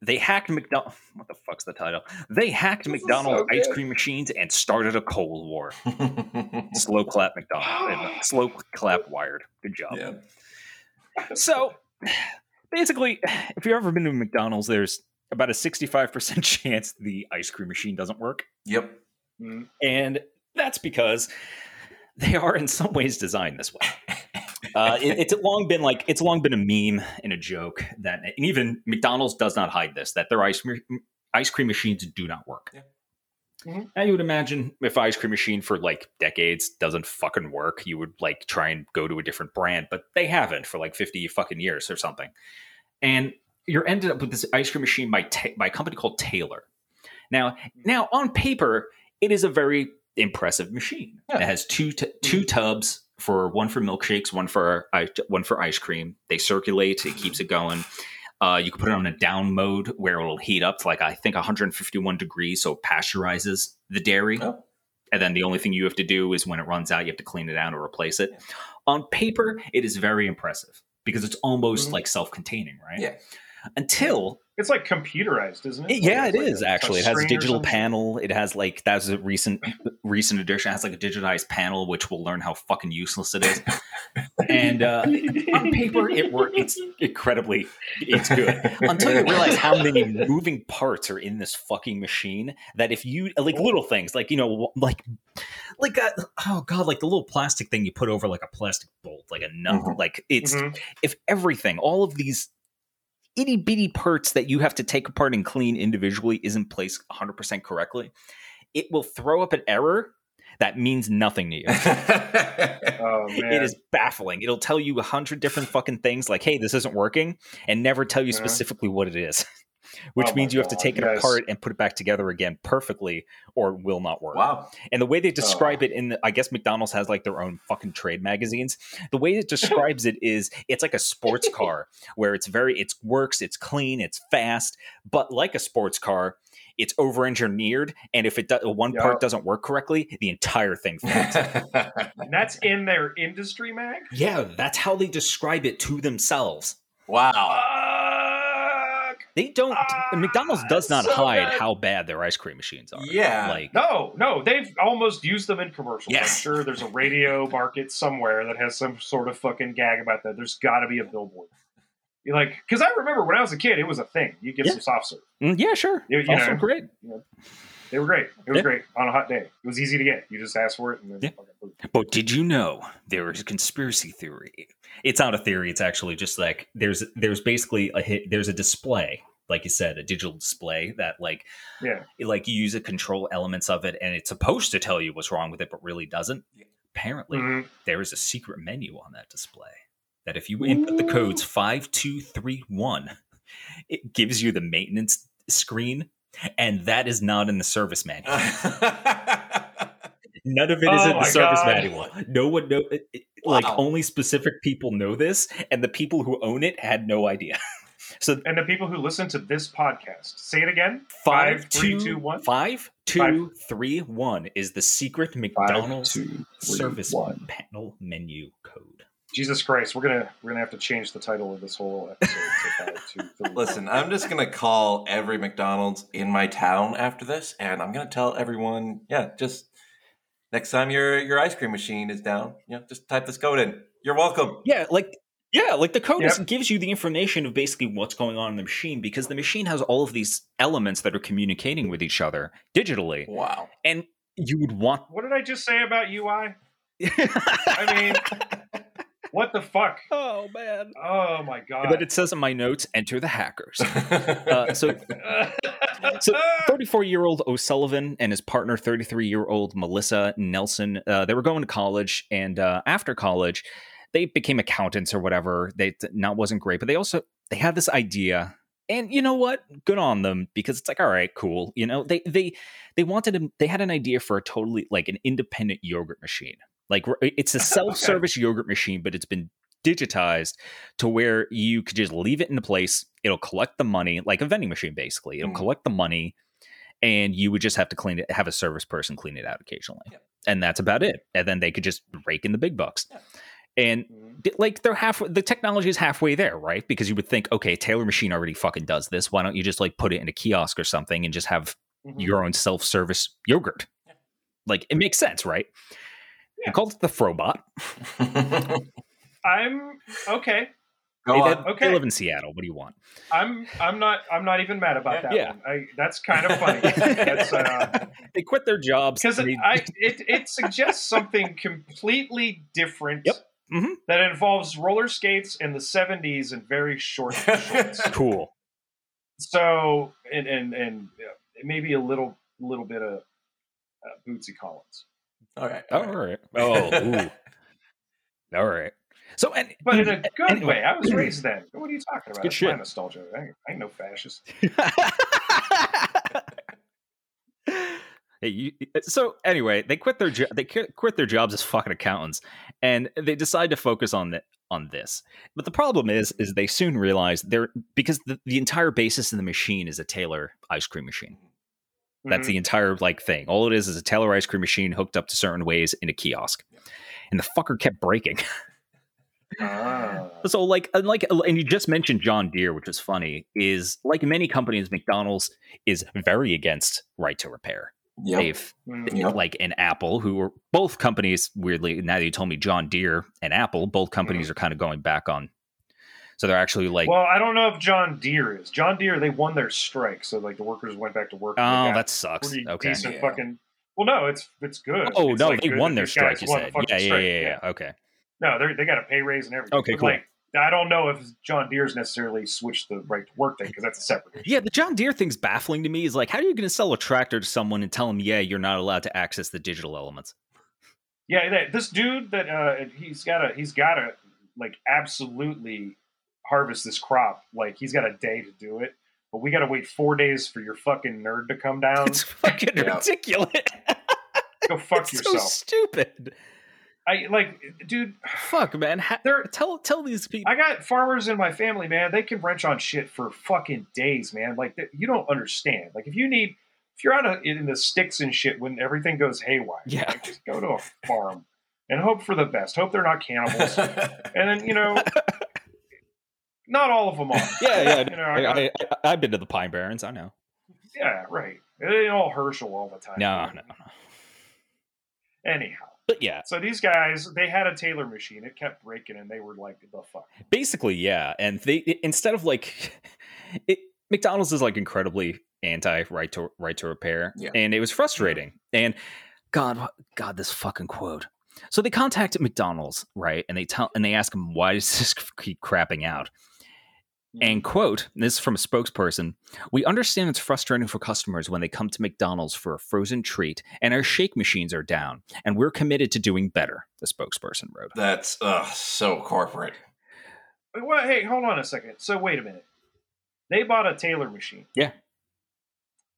they hacked McDonald's. What the fuck's the title? They hacked this McDonald's so ice cream machines and started a cold war. Slow clap McDonald's. Slow clap Wired. Good job. Yeah. So basically, if you've ever been to McDonald's, there's about a sixty-five percent chance the ice cream machine doesn't work. Yep. And that's because they are in some ways designed this way. Uh, it, it's long been like it's long been a meme and a joke that and even McDonald's does not hide this, that their ice cream, ice cream machines do not work. Yeah. Mm-hmm. Now you would imagine if ice cream machine for like decades doesn't fucking work, you would like try and go to a different brand, but they haven't for like fifty fucking years or something. And you're ended up with this ice cream machine by, ta- by a company called Taylor. Now, now on paper, it is a very impressive machine. Yeah. It has two t- two tubs. For one for milkshakes, one for one for ice cream. They circulate. It keeps it going. Uh, you can put it on a down mode where it'll heat up to like I think one hundred fifty-one degrees, so it pasteurizes the dairy. Oh. And then the only thing you have to do is when it runs out, you have to clean it out or replace it. Yeah. On paper, it is very impressive because it's almost mm-hmm. like self-containing, right? Yeah. until... It's like computerized, isn't it? Yeah, like it like is, actually. It has a digital panel. It has like, that was a recent recent edition. It has like a digitized panel, which we'll learn how fucking useless it is. And uh, on paper, it works. It's incredibly, it's good. Until you realize how many moving parts are in this fucking machine that if you, like little things, like, you know, like, like a, oh God, like the little plastic thing you put over like a plastic bolt, like a nut, mm-hmm. like it's, mm-hmm. if everything, all of these itty bitty parts that you have to take apart and clean individually isn't placed one hundred percent correctly, it will throw up an error that means nothing to you. Oh, man. It is baffling. It'll tell you a hundred different fucking things like, hey, this isn't working, and never tell you yeah. specifically what it is, which oh means you God. have to take it yes. apart and put it back together again perfectly, or it will not work. Wow. And the way they describe oh. it in, the, I guess McDonald's has like their own fucking trade magazines. The way it describes it is it's like a sports car where it's very, it works, it's clean, it's fast, but like a sports car, it's over-engineered, and if it do- one yep. part doesn't work correctly, the entire thing fails. And that's in their industry mag? Yeah, that's how they describe it to themselves. Wow. Fuck. They don't uh, – McDonald's does not so hide bad. how bad their ice cream machines are. Yeah. Like, no, no. They've almost used them in commercials. Yes. I'm sure there's a radio market somewhere that has some sort of fucking gag about that. There's got to be a billboard. You're like, because I remember when I was a kid, it was a thing. You get yeah. some soft serve. Yeah, sure. You, you also know, great. You know, they were great. It was yeah. great on a hot day. It was easy to get. You just asked for it. And then yeah. But did you know there is a conspiracy theory? It's not a theory. It's actually just like there's there's basically a hit. There's a display, like you said, a digital display that like yeah, it, like you use it, control elements of it, and it's supposed to tell you what's wrong with it, but really doesn't. Apparently, mm-hmm. there is a secret menu on that display. That if you input the codes five two three one, it gives you the maintenance screen, and that is not in the service manual. None of it is oh in the service God. manual. No one knows. Wow. Like only specific people know this, and the people who own it had no idea. So, and the people who listen to this podcast, say it again. five two three one five two three one is the secret McDonald's service panel menu code. Jesus Christ, we're gonna we're gonna have to change the title of this whole episode to five, two, three, Listen, one. I'm just gonna call every McDonald's in my town after this, and I'm gonna tell everyone, yeah, just next time your your ice cream machine is down, yeah, just type this code in. You're welcome. Yeah, like yeah, like the code yep. is, gives you the information of basically what's going on in the machine, because the machine has all of these elements that are communicating with each other digitally. Wow. And you would want. What did I just say about U I? I mean. What the fuck? Oh, man. Oh, my God. But it says in my notes, enter the hackers. uh, so, so thirty-four-year-old O'Sullivan and his partner, thirty-three-year-old Melissa Nelson, uh, they were going to college. And uh, after college, they became accountants or whatever. They not wasn't great. But they also they had this idea. And you know what? Good on them, because it's like, all right, cool. You know, they they they wanted to, they had an idea for a totally like an independent yogurt machine. Like it's a self-service okay. yogurt machine, but it's been digitized to where you could just leave it in the place. It'll collect the money, like a vending machine, basically. It'll mm. collect the money, and you would just have to clean it, have a service person clean it out occasionally. Yep. And that's about it. And then they could just rake in the big bucks. Yep. And mm. like they're half, the technology is halfway there, right? Because you would think, okay, a Taylor machine already fucking does this. Why don't you just like put it in a kiosk or something and just have mm-hmm. your own self-service yogurt? Yep. Like it makes sense, right? Yeah. Called it the Frobot. I'm okay. Go hey, that, okay. They live in Seattle. What do you want? I'm I'm not I'm not even mad about yeah, that yeah. one. I, that's kind of funny. That's, uh, they quit their jobs. Because it, it, it suggests something completely different yep. mm-hmm. that involves roller skates in the seventies and very short shorts. Cool. So and and and yeah, maybe a little little bit of uh, Bootsy Collins. All right. All right. Oh, ooh. All right. So, and, but in a good anyway. way. I was raised then. What are you talking about? Good it's shit. My nostalgia. I ain't, I ain't no fascist. Hey, you, so anyway, they quit their jo- they quit their jobs as fucking accountants, and they decide to focus on the, on this. But the problem is, is they soon realize they're because the, the entire basis of the machine is a Taylor ice cream machine. That's mm-hmm. the entire like thing. All it is is a Taylor ice cream machine hooked up to certain ways in a kiosk. And the fucker kept breaking. Ah. So like, unlike, and you just mentioned John Deere, which is funny, is like many companies, McDonald's is very against right to repair. Yep. They've yep. like an Apple, who were both companies, weirdly, now that you told me John Deere and Apple, both companies mm. are kind of going back on. So they're actually like, well, I don't know if John Deere is John Deere. They won their strike. So like the workers went back to work. Oh, that sucks. Okay. Yeah. Fucking, well, no, it's, it's good. Oh it's no, like they won their strike. You won said. The yeah, yeah, strike. Yeah, yeah, yeah, yeah. Okay. No, they they got a pay raise and everything. Okay, but cool. Like, I don't know if John Deere's necessarily switched the right to work thing because that's a separate issue. Yeah, the John Deere thing's baffling to me. Is like, how are you going to sell a tractor to someone and tell them, yeah, you're not allowed to access the digital elements? Yeah, that, this dude that uh, he's got to he's got to like absolutely harvest this crop. Like he's got a day to do it, but we got to wait four days for your fucking nerd to come down. It's fucking yeah. ridiculous. Go fuck it's yourself. So stupid. I like, dude. Fuck, man. Ha- tell tell these people. I got farmers in my family, man. They can wrench on shit for fucking days, man. Like th- you don't understand. Like if you need, if you're out of, in the sticks and shit when everything goes haywire, yeah, like, just go to a farm and hope for the best. Hope they're not cannibals. And then you know, not all of them are. Yeah, yeah. You know, I, I, I, I've been to the Pine Barrens. I know. Yeah, right. It ain't all Herschel all the time. No, man. no, no. Anyhow. But yeah. So these guys, they had a Taylor machine. It kept breaking and they were like, the fuck. Basically, yeah. And they, instead of like, it, McDonald's is like incredibly anti right to right to repair. Yeah. And it was frustrating. Yeah. And God, God, this fucking quote. So they contacted McDonald's, right? And they tell, and they ask him, why does this keep crapping out? And quote, this is from a spokesperson, we understand it's frustrating for customers when they come to McDonald's for a frozen treat and our shake machines are down, and we're committed to doing better, the spokesperson wrote. That's uh, so corporate. Well, hey, hold on a second. So wait a minute. They bought a Taylor machine. Yeah.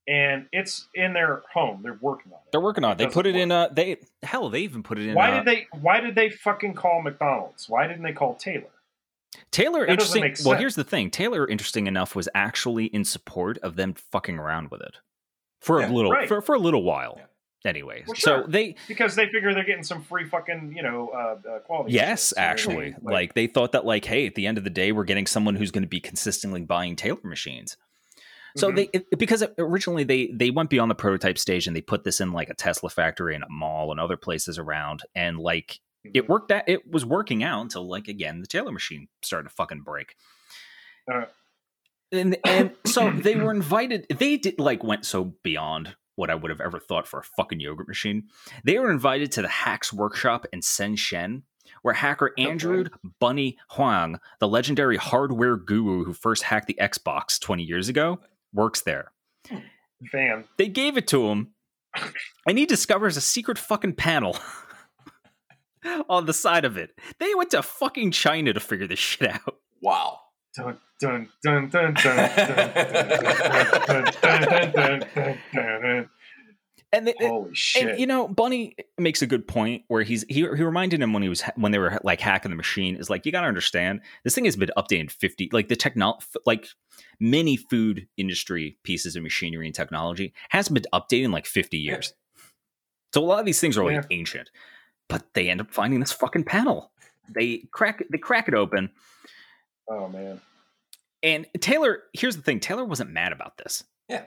And it's in their home. They're working on it. They're working on it. They put it work. in a, they, hell, they even put it in why a, did they? Why did they fucking call McDonald's? Why didn't they call Taylor? Taylor, that interesting. Well, here's the thing. Taylor, interesting enough, was actually in support of them fucking around with it for yeah, a little, right. for, for a little while, yeah. Anyways. Well, sure. So they because they figure they're getting some free fucking, you know, uh, uh, quality. Yes, actually, like, like they thought that, like, hey, at the end of the day, we're getting someone who's going to be consistently buying Taylor machines. So mm-hmm. they it, because originally they they went beyond the prototype stage and they put this in like a Tesla factory and a mall and other places around, and like. It worked out. It was working out until, like, again, the Taylor machine started to fucking break. Uh, and and so they were invited. They did like went so beyond what I would have ever thought for a fucking yogurt machine. They were invited to the Hacks Workshop in Shenzhen, where hacker Andrew okay. Bunny Huang, the legendary hardware guru who first hacked the Xbox twenty years ago, works there. Damn. They gave it to him, and he discovers a secret fucking panel on the side of it. They went to fucking China to figure this shit out. Wow. Dun, dun, dun, dun, dun, dun, dun, dun, dun, dun, dun. And they, holy shit! And, you know, Bunny makes a good point where he's he, he reminded him when he was when they were like hacking the machine is like you got to understand this thing has been updated fifty like the technol like many food industry pieces of machinery and technology has been updated in like fifty years. Yeah. So a lot of these things are like yeah. ancient. But they end up finding this fucking panel. They crack they crack it open. Oh, man. And Taylor, here's the thing. Taylor wasn't mad about this. Yeah.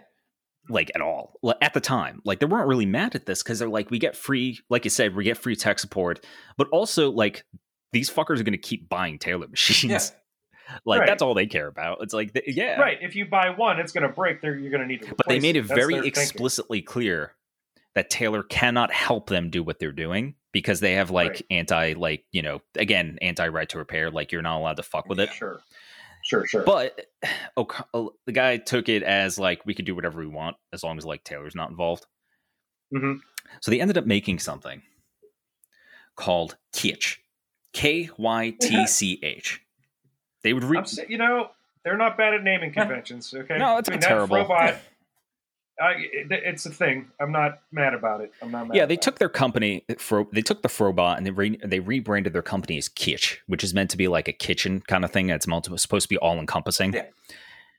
Like, at all. At the time. Like, they weren't really mad at this because they're like, we get free, like you said, we get free tech support. But also, like, these fuckers are going to keep buying Taylor machines. Yeah. Like, right. That's all they care about. It's like, they, yeah. Right. If you buy one, it's going to break. They're, you're going to need to replace it. But they made it, it very explicitly thinking. Clear that Taylor cannot help them do what they're doing. Because they have like right. anti, like, you know, again, anti right to repair. Like you're not allowed to fuck with it. Sure, sure, sure. But oh, the guy took it as like we could do whatever we want as long as like Taylor's not involved. Mm-hmm. So they ended up making something called Kitch, K Y T C H. They would, re- you know, they're not bad at naming conventions. Okay, no, it's I mean, terrible. That robot- yeah. I, it's a thing. I'm not mad about it. I'm not mad. Yeah, they about took it. Their company for they took the Frobot and they re, they rebranded their company as Kitch, which is meant to be like a kitchen kind of thing. It's multiple, supposed to be all encompassing. Yeah.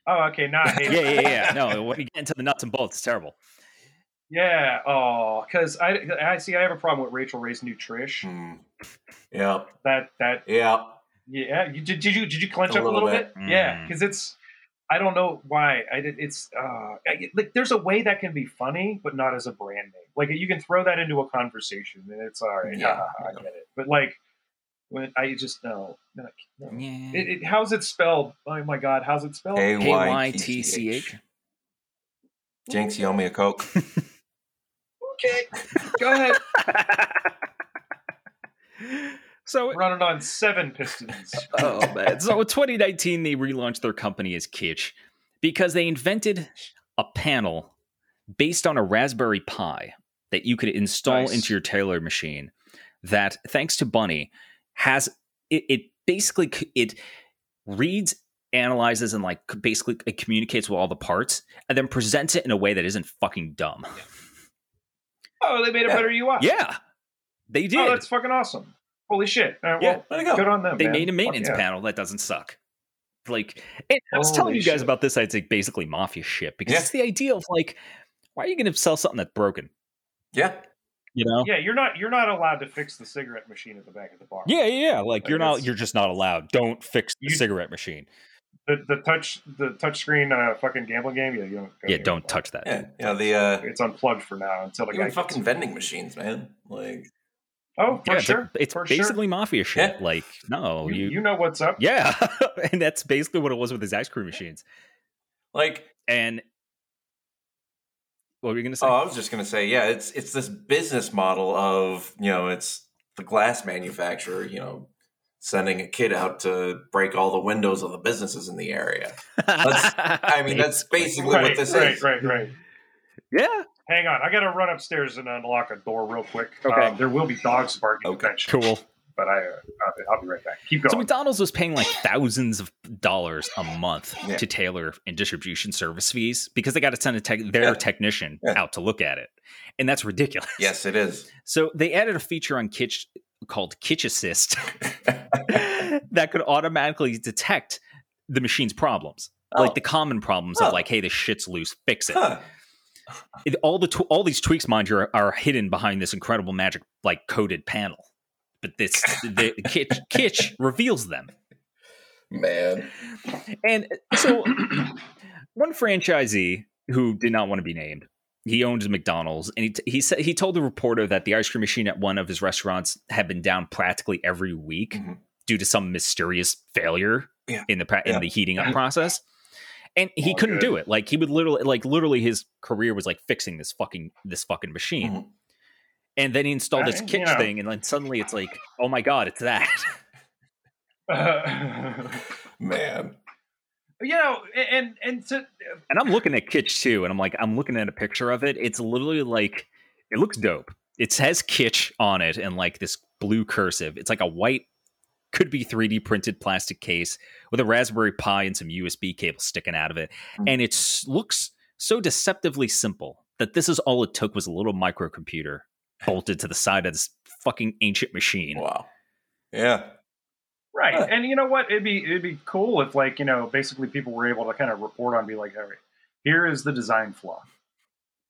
Oh, okay. Nah, yeah, yeah, yeah. No, when you get into the nuts and bolts, it's terrible. Yeah. Oh, because I, I see. I have a problem with Rachel Ray's new Trish. Mm. Yeah. That that. Yeah. Yeah, you, did, did you did you clench a up a little bit? bit? Mm. Yeah, because it's I don't know why I did. It's uh, I, like there's a way that can be funny, but not as a brand name. Like you can throw that into a conversation, and it's all right. Yeah, I, I get it. But like when I just no, no, no. Yeah. It, it, how's it spelled? Oh my god, how's it spelled? A y t c h. Jinx, you owe me a Coke. Okay, go ahead. So running on seven pistons. Oh man! So in twenty nineteen, they relaunched their company as Kitsch because they invented a panel based on a Raspberry Pi that you could install nice. into your Taylor machine. That, thanks to Bunny, has it, it basically it reads, analyzes, and like basically it communicates with all the parts, and then presents it in a way that isn't fucking dumb. Yeah. Oh, they made a yeah. better U I. Yeah, they did. Oh, that's fucking awesome. Holy shit. All right, yeah, well, let it go. Good on them. They man. made a maintenance Fuck, yeah. panel that doesn't suck. Like, and I was Holy telling you guys shit. about this, I'd say basically mafia shit, because yeah. it's the idea of like, why are you going to sell something that's broken? Yeah. You know? Yeah, you're not you're not allowed to fix the cigarette machine at the back of the bar. Yeah, yeah, yeah. Like, like you're not you're just not allowed. Don't fix the you, cigarette machine. The the touch the touch screen uh, fucking gambling game, yeah, you don't go Yeah, don't touch that. Yeah, yeah, the uh, it's unplugged for now until the guy fucking vending machines, man. Like Oh, for yeah, sure. It's for basically sure. mafia shit. Yeah. Like, no. You, you you know what's up. Yeah. And that's basically what it was with his ice cream machines. Like, and what were you going to say? Oh, I was just going to say, yeah, it's it's this business model of, you know, it's the glass manufacturer, you know, sending a kid out to break all the windows of the businesses in the area. That's, I mean, that's basically right, what this right, is. Right, right, right. Yeah. Hang on, I gotta run upstairs and unlock a door real quick. Okay, um, there will be dogs barking. Okay, cool. But I, uh, I'll be right back. Keep going. So McDonald's was paying like thousands of dollars a month yeah. to Taylor and distribution service fees because they got to send a tech, their yeah. technician yeah. out to look at it, and that's ridiculous. Yes, it is. So they added a feature on Kitsch called Kitsch Assist that could automatically detect the machine's problems, oh. like the common problems oh. of like, hey, this shit's loose, fix it. Huh. It, all the tw- all these tweaks, mind you, are, are hidden behind this incredible magic, like coded panel. But this the Kitsch, Kitsch reveals them, man. And so, one franchisee who did not want to be named, he owned McDonald's, and he t- he said he told the reporter that the ice cream machine at one of his restaurants had been down practically every week mm-hmm. due to some mysterious failure yeah. in the pra- yeah. in the heating up process. And he All couldn't good. do it. Like he would literally, like literally, his career was like fixing this fucking this fucking machine. Mm-hmm. And then he installed I, this Kitsch yeah. thing, and then suddenly it's like, oh my god, it's that. Uh, man, you know, and and to, and I'm looking at Kitsch too, and I'm like, I'm looking at a picture of it. It's literally like, it looks dope. It says Kitsch on it, and like this blue cursive. It's like a white. Could be three D printed plastic case with a Raspberry Pi and some U S B cables sticking out of it. And it looks so deceptively simple that this is all it took was a little microcomputer bolted to the side of this fucking ancient machine. Wow. Yeah. Right. Huh. And you know what? It'd be, it'd be cool if like, you know, basically people were able to kind of report on, be like, all right, here is the design flaw.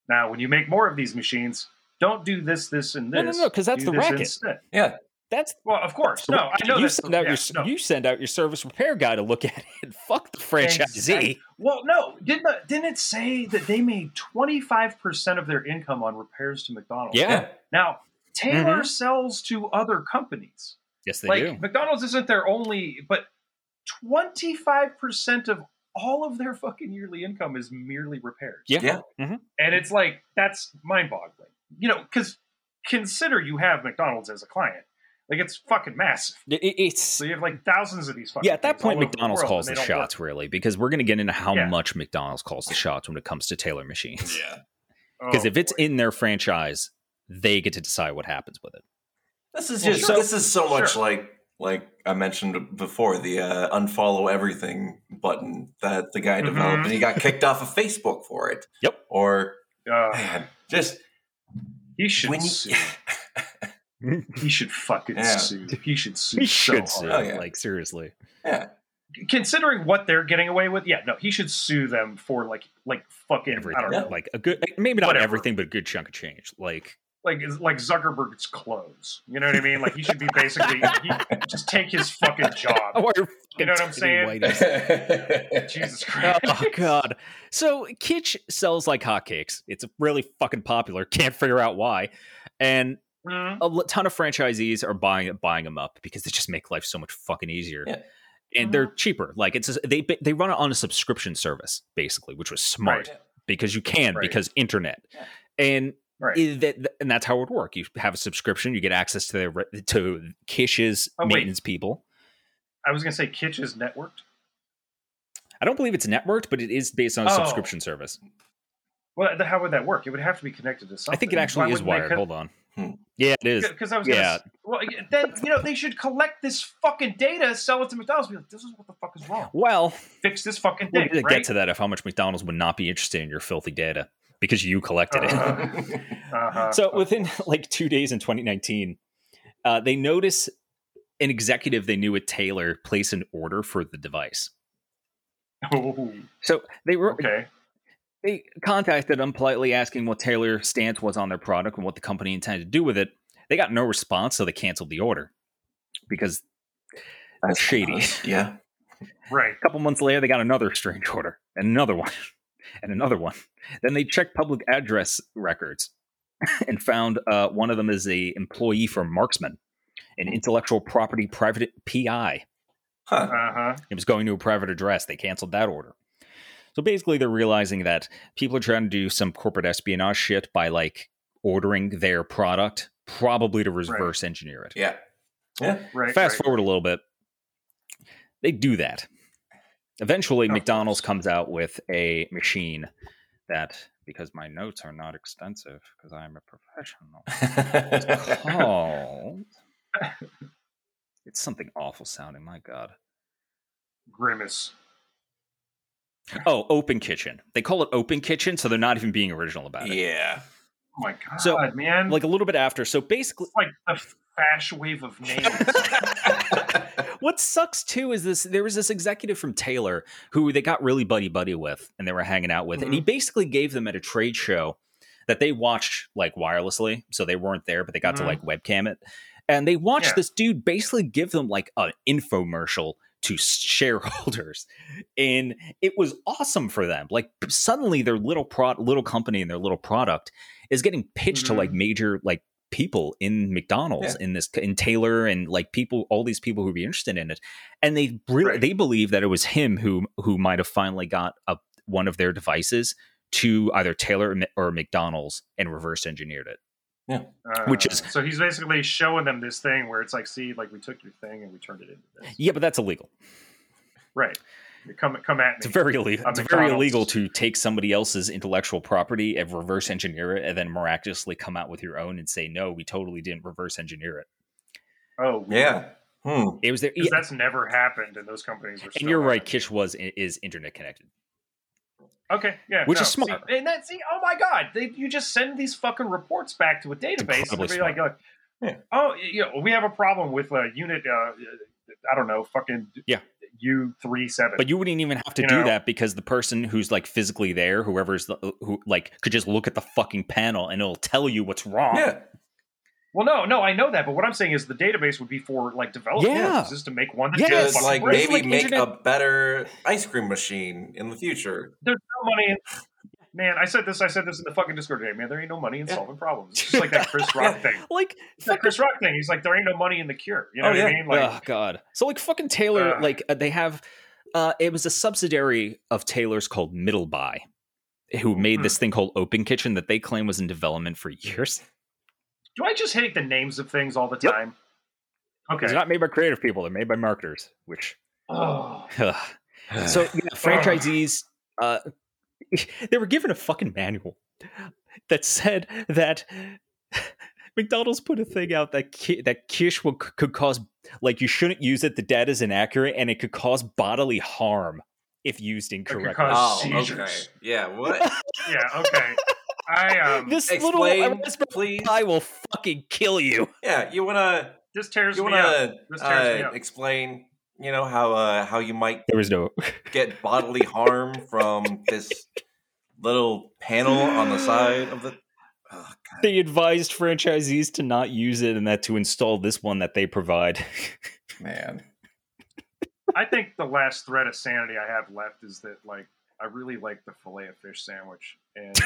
Now, when you make more of these machines, don't do this, this, and this. No, no, no, because that's do the racket. Instead. Yeah. That's well, of course. No, I know you that's, send out yeah, your no. you send out your service repair guy to look at it. Fuck the franchisee. Exactly. Well, no, didn't the, didn't it say that they made twenty-five percent of their income on repairs to McDonald's? Yeah. yeah. Now Taylor mm-hmm. sells to other companies. Yes, they like, do. McDonald's isn't their only, but twenty-five percent of all of their fucking yearly income is merely repairs. Yeah, yeah. Mm-hmm. And it's like that's mind-boggling. You know, because consider you have McDonald's as a client. Like, it's fucking massive. It, it's, so you have, like, thousands of these fucking Yeah, at that point, McDonald's the calls the shots, work. really, because we're going to get into how yeah. much McDonald's calls the shots when it comes to Taylor machines. Yeah. Because oh, if it's boy. in their franchise, they get to decide what happens with it. This is well, just sure. this is so much sure. like like I mentioned before, the uh, unfollow everything button that the guy developed, mm-hmm. and he got kicked off of Facebook for it. Yep. Or, uh, man, just... He should when you, He should fucking yeah. sue. He should sue. He should so sue. Oh, yeah. Like, seriously. Yeah. Considering what they're getting away with, yeah, no, he should sue them for like, like fucking everything. I don't know. Like a good, maybe not Whatever. everything, but a good chunk of change. Like, like like Zuckerberg's clothes. You know what I mean? Like he should be basically he, just take his fucking job. Fucking you know what I'm saying? Jesus Christ! Oh God! So Kitsch sells like hotcakes. It's really fucking popular. Can't figure out why. And mm. a ton of franchisees are buying buying them up because they just make life so much fucking easier. Yeah. And mm-hmm. they're cheaper. Like it's they they run it on a subscription service basically, which was smart right. because you can right. because internet yeah. and. Right. That, and that's how it would work. You have a subscription, you get access to their to Kish's oh, maintenance wait. people. I was going to say Kish is networked. I don't believe it's networked, but it is based on a oh. subscription service. Well, how would that work? It would have to be connected to something. I think it actually Why is wired. Con- Hold on. Hmm. Yeah, it is. Because I was yeah. Gonna, well, then you know they should collect this fucking data, sell it to McDonald's. Be like, this is what the fuck is wrong. Well, fix this fucking thing. We'll right? get to that of how much McDonald's would not be interested in your filthy data. Because you collected uh-huh. it. uh-huh. So within like two days in twenty nineteen, uh, they notice an executive they knew at Taylor place an order for the device. Oh. So they were okay. They contacted them politely asking what Taylor's stance was on their product and what the company intended to do with it. They got no response, so they canceled the order because that's shady. Awesome. Yeah, right. A couple months later, they got another strange order and another one. And another one. Then they checked public address records and found uh, one of them is a employee for Marksman, an intellectual property private P I. Huh. Uh-huh. It was going to a private address. They canceled that order. So basically, they're realizing that people are trying to do some corporate espionage shit by like ordering their product, probably to reverse right. engineer it. Yeah. Yeah. Right. Fast right. forward a little bit. They do that. Eventually, oh, McDonald's comes out with a machine that, because my notes are not extensive, because I'm a professional, it's called... It's something awful sounding, my God. Grimace. Oh, Open Kitchen. They call it Open Kitchen, so they're not even being original about it. Yeah. Oh my God, so, man. Like a little bit after, so basically... It's like the fash wave of names. What sucks too is this there was this executive from Taylor who they got really buddy buddy with and they were hanging out with mm-hmm. and he basically gave them at a trade show that they watched like wirelessly, so they weren't there but they got mm-hmm. to like webcam it, and they watched yeah. this dude basically give them like an infomercial to shareholders, and it was awesome for them. Like suddenly their little pro little company and their little product is getting pitched mm-hmm. to like major like people in McDonald's yeah. in this in Taylor and like people all these people who'd be interested in it, and they really right. they believe that it was him who who might have finally got a, one of their devices to either Taylor or McDonald's and reverse engineered it. Yeah, uh, which is so he's basically showing them this thing where it's like, see, like we took your thing and we turned it into this. Yeah, but that's illegal, right? Come, come at me. It's very illegal. It's very illegal to take somebody else's intellectual property and reverse engineer it, and then miraculously come out with your own and say, "No, we totally didn't reverse engineer it." Oh, yeah. Hmm. It was there. Yeah. That's never happened, and those companies are. And still you're happening. Right. Kish was is internet connected. Okay. Yeah. Which no, is smart. See, and that see, oh my God, they, you just send these fucking reports back to a database. And be like, like yeah. oh, you know, we have a problem with a unit. Uh, I don't know, fucking yeah. U thirty-seven. But you wouldn't even have to you do know? that because the person who's like physically there, whoever's the, who like could just look at the fucking panel and it'll tell you what's wrong. Yeah. Well, no, no, I know that, but what I'm saying is the database would be for like developers yeah. just to make one. Yes. Like maybe like make internet. a better ice cream machine in the future. There's no money in Man, I said this. I said this in the fucking Discord today. Man, there ain't no money in yeah. solving problems. It's just like that Chris Rock yeah. thing. Like that Chris Rock thing. He's like, there ain't no money in the cure. You know oh, what yeah. I mean? Like, oh God. So like fucking Taylor. Uh, like they have. Uh, it was a subsidiary of Taylor's called Middle Buy, who made mm-hmm. this thing called Open Kitchen that they claim was in development for years. Do I just hate the names of things all the time? Yep. Okay, they're not made by creative people. They're made by marketers. Which. Oh. Uh, so you know, franchisees. Uh, They were given a fucking manual that said that McDonald's put a thing out that ki- that Kish will, could cause, like, you shouldn't use it. The data is inaccurate, and it could cause bodily harm if used incorrectly. It could cause seizures. Oh, okay. Yeah. What? yeah. Okay. I um. This explain, little raspberry pie will fucking kill you. Yeah. You wanna? This tears you me wanna, up. This tears uh, me up. Explain. You know how uh, how you might there was no... get bodily harm from this little panel on the side of the. Oh, they advised franchisees to not use it and that to install this one that they provide. Man. I think the last thread of sanity I have left is that, like, I really like the filet of fish sandwich, and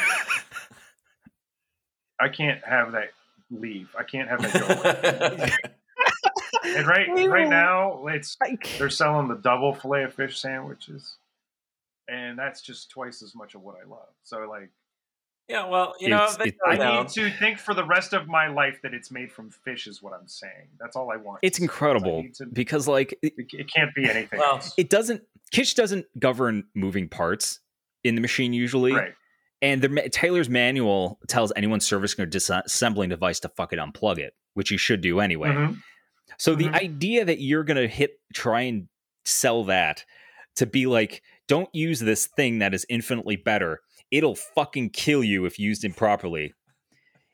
I can't have that leave. I can't have that go. And right, right now, it's they're selling the double filet of fish sandwiches, and that's just twice as much of what I love. So, like, yeah, well, you know, it's, it's, I know. need to think for the rest of my life that it's made from fish is what I'm saying. That's all I want. It's incredible to, because, like, it, it can't be anything well, else. It doesn't. Kish doesn't govern moving parts in the machine usually, right. And the Taylor's manual tells anyone servicing or disassembling device to fucking unplug it, which you should do anyway. Mm-hmm. So mm-hmm. the idea that you're gonna hit, try and sell that to be like, don't use this thing that is infinitely better. It'll fucking kill you if used improperly.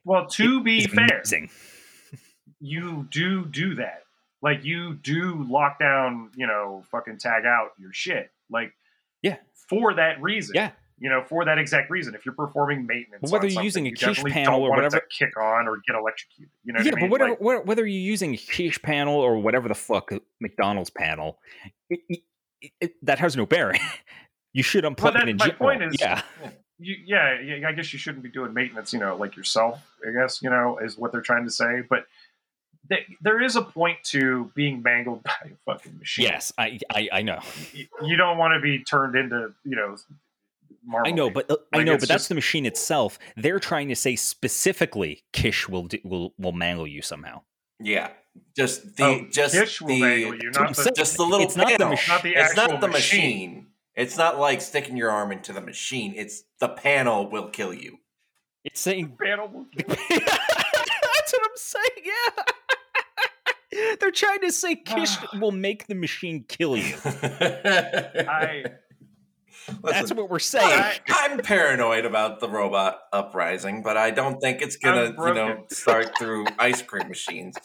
Well, to it, be fair, amazing. you do do that. Like, you do lock down, you know, fucking tag out your shit. Like, yeah, for that reason. Yeah. You know, for that exact reason. If you're performing maintenance, whether you're using a you quiche panel or whatever, to kick on or get electrocuted. You know what yeah, I mean? But whatever, like, whether you're using a quiche panel or whatever the fuck McDonald's panel, it, it, it, that has no bearing. You should unplug well, that, it in my general. Point is, yeah. You, yeah, yeah, I guess you shouldn't be doing maintenance, you know, like yourself, I guess, you know, is what they're trying to say. But th- there is a point to being mangled by a fucking machine. Yes, I I, I know. You, you don't want to be turned into, you know, Marvel. I know, but uh, like, I know, but just... that's the machine itself. They're trying to say specifically, Kish will do, will will mangle you somehow. Yeah. Just the oh, just Kish the will mangle you, not the, just the little it's panel. Not the mach- not the it's not the machine. machine. It's not like sticking your arm into the machine. It's the panel will kill you. It's saying the panel will kill you. That's what I'm saying. Yeah, they're trying to say Kish will make the machine kill you. I. Listen, that's what we're saying. I, I'm paranoid about the robot uprising, but I don't think it's gonna, you know, start through ice cream machines.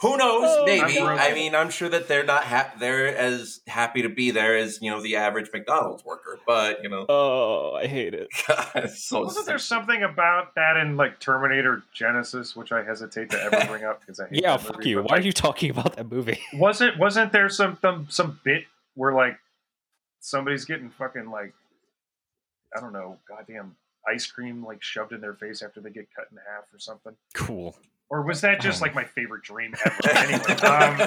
Who knows? Oh, maybe. I mean, I'm sure that they're not ha- they're as happy to be there as, you know, the average McDonald's worker. But, you know, oh, I hate it. God, so wasn't there something about that in, like, Terminator Genesis, which I hesitate to ever bring up because I hate. Yeah, that fuck movie, you. Why, like, are you talking about that movie? Wasn't wasn't there some some, some bit where, like, somebody's getting fucking, like, I don't know, goddamn ice cream, like, shoved in their face after they get cut in half or something. Cool. Or was that just, um. like, my favorite dream ever? Anyway, um,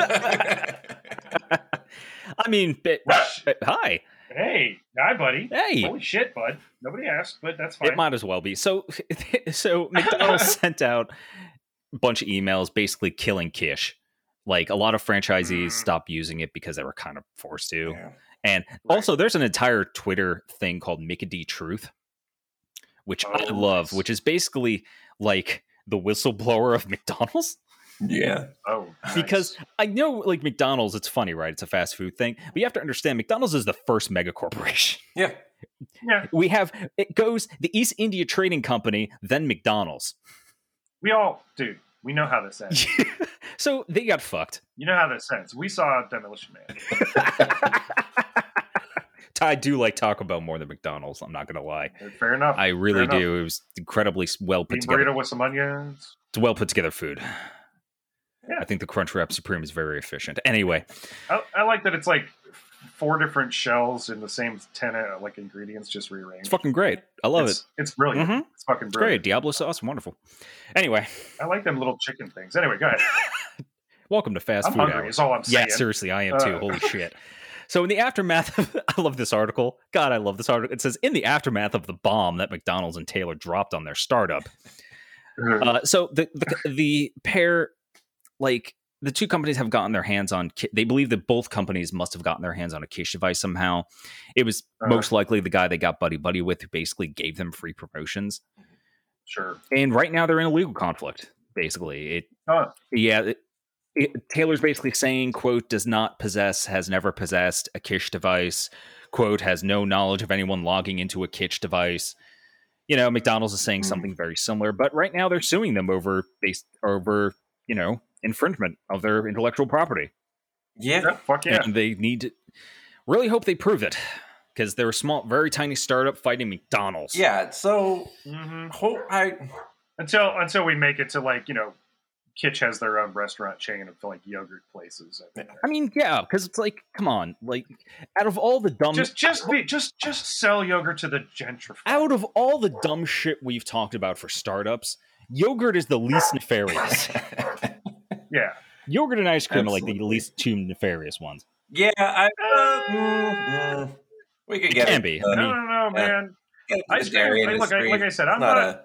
I mean, but, but, hi. Hey, hi, buddy. Hey. Holy shit, bud. Nobody asked, but that's fine. It might as well be. So, so McDonald's sent out a bunch of emails basically killing Kish. Like, a lot of franchisees mm. stopped using it because they were kind of forced to. Yeah. And right. also, there's an entire Twitter thing called Mickey D Truth, which oh, I love, nice. Which is basically like the whistleblower of McDonald's. Yeah. Oh, nice. Because I know, like, McDonald's, it's funny, right? It's a fast food thing. But you have to understand, McDonald's is the first mega corporation. Yeah. Yeah. We have, it goes the East India Trading Company, then McDonald's. We all, dude, we know how this ends. So they got fucked. You know how this ends. We saw Demolition Man. I do like Taco Bell more than McDonald's. I'm not going to lie. Fair enough. I really Fair do. Enough. It was incredibly well put Bean together. Burrito with some onions. It's well put together food. Yeah. I think the Crunchwrap Supreme is very efficient. Anyway. I, I like that it's like four different shells in the same ten uh, like ingredients just rearranged. It's fucking great. I love it's, it. It's brilliant. Mm-hmm. It's fucking brilliant. It's great. Diablo sauce. Wonderful. Anyway. I like them little chicken things. Anyway, go ahead. Welcome to Fast I'm Food hungry, Hour. Is all I'm saying. Yeah, seriously. I am too. Uh, Holy shit. So in the aftermath of, I love this article. God, I love this article. It says, in the aftermath of the bomb that McDonald's and Taylor dropped on their startup. Uh, so the, the the pair, like, the two companies have gotten their hands on, they believe that both companies must have gotten their hands on a Kish device somehow. It was uh-huh. most likely the guy they got buddy buddy with who basically gave them free promotions. Sure. And right now they're in a legal conflict, basically. It, huh. Yeah, it, It, Taylor's basically saying, quote, does not possess, has never possessed a Kish device, quote, has no knowledge of anyone logging into a Kish device. You know, McDonald's is saying mm-hmm. something very similar, but right now they're suing them over, based, over, you know, infringement of their intellectual property. Yeah. yeah fuck yeah. And they need to really hope they prove it because they're a small, very tiny startup fighting McDonald's. Yeah. So mm-hmm. hope I... Until until we make it to, like, you know, Kitsch has their own restaurant chain of, like, yogurt places. I mean, I mean yeah, because it's like, come on, like, out of all the dumb, just just be, just just sell yogurt to the gentrified. Out of all the dumb shit we've talked about for startups, yogurt is the least nefarious. Yeah, yogurt and ice cream Absolutely. Are like the least two nefarious ones. Yeah, I, uh, mm, mm, we could it get can it. Be. Uh, no, no, no, man. Yeah. Ice cream. Like, look, I, like I said, I'm not. not a,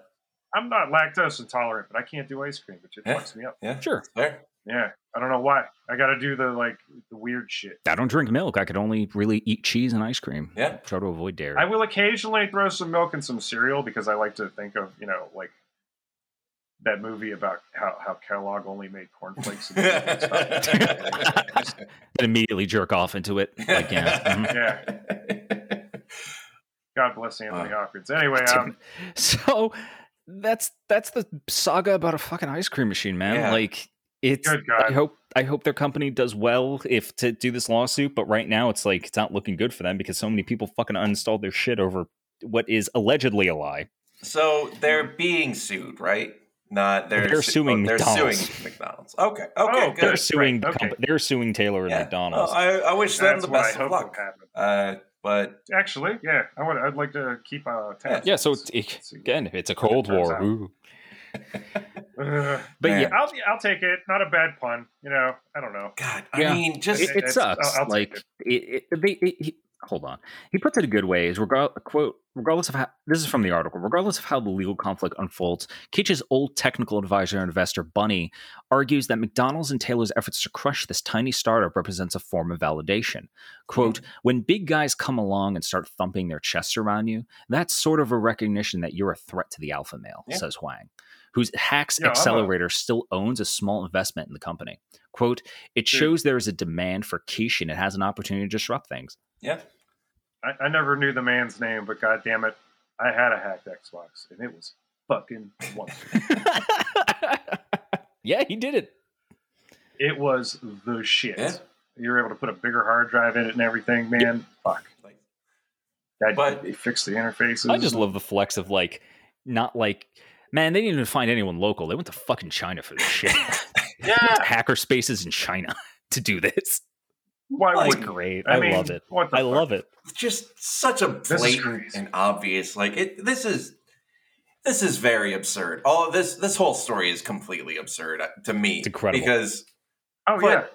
I'm not lactose intolerant, but I can't do ice cream, which it yeah, fucks me up. Yeah, sure. Fair. Yeah, I don't know why. I got to do the like the weird shit. I don't drink milk. I could only really eat cheese and ice cream. Yeah, try to avoid dairy. I will occasionally throw some milk in some cereal because I like to think of, you know, like that movie about how, how Kellogg only made cornflakes. And and just, and immediately jerk off into it. Like, yeah. Mm-hmm. Yeah. God bless Anthony uh, Hopkins. Anyway, um, so. That's that's the saga about a fucking ice cream machine, man. Yeah. Like, it's. I hope I hope their company does well if to do this lawsuit, but right now it's like it's not looking good for them because so many people fucking uninstalled their shit over what is allegedly a lie. So they're being sued, right? Not they're, they're su- suing. Oh, they're McDonald's. suing McDonald's. Okay, okay, oh, good. They're suing. Right. The comp- okay. They're suing Taylor yeah. and McDonald's. Oh, I, I wish them that's the best of luck. Uh, But actually, yeah, I would. I'd like to keep uh, tabs. Yeah, so it's, it, again, it's a Cold it War. Ooh. uh, but man. yeah, I'll I'll take it. Not a bad pun, you know. I don't know. God, I yeah. mean, just it, it, it sucks. I'll, I'll like it. It, it, it, it, it. Hold on. He puts it a good way. Is regard quote regardless of how this is from the article. Regardless of how the legal conflict unfolds, Kitsch's old technical advisor and investor Bunny argues that McDonald's and Taylor's efforts to crush this tiny startup represents a form of validation. Quote, when big guys come along and start thumping their chests around you, that's sort of a recognition that you're a threat to the alpha male, yeah. says Huang, whose Hacks yeah, Accelerator still owns a small investment in the company. Quote, it shows there is a demand for quiche and it has an opportunity to disrupt things. Yeah. I, I never knew the man's name, but God damn it, I had a hacked Xbox and it was fucking wonderful. Yeah, he did it. It was the shit. Yeah. You were able to put a bigger hard drive in it and everything, man. Yeah. Fuck. Like, that, but they fixed the interfaces. I just love the flex of like, not like, man, they didn't even find anyone local. They went to fucking China for this shit. Yeah. Hacker spaces in China to do this. Why like, it's great. I, I mean, love it. I fuck? love it. Just such a blatant and obvious. Like it. This is this is very absurd. All of this this whole story is completely absurd to me. It's incredible because oh but,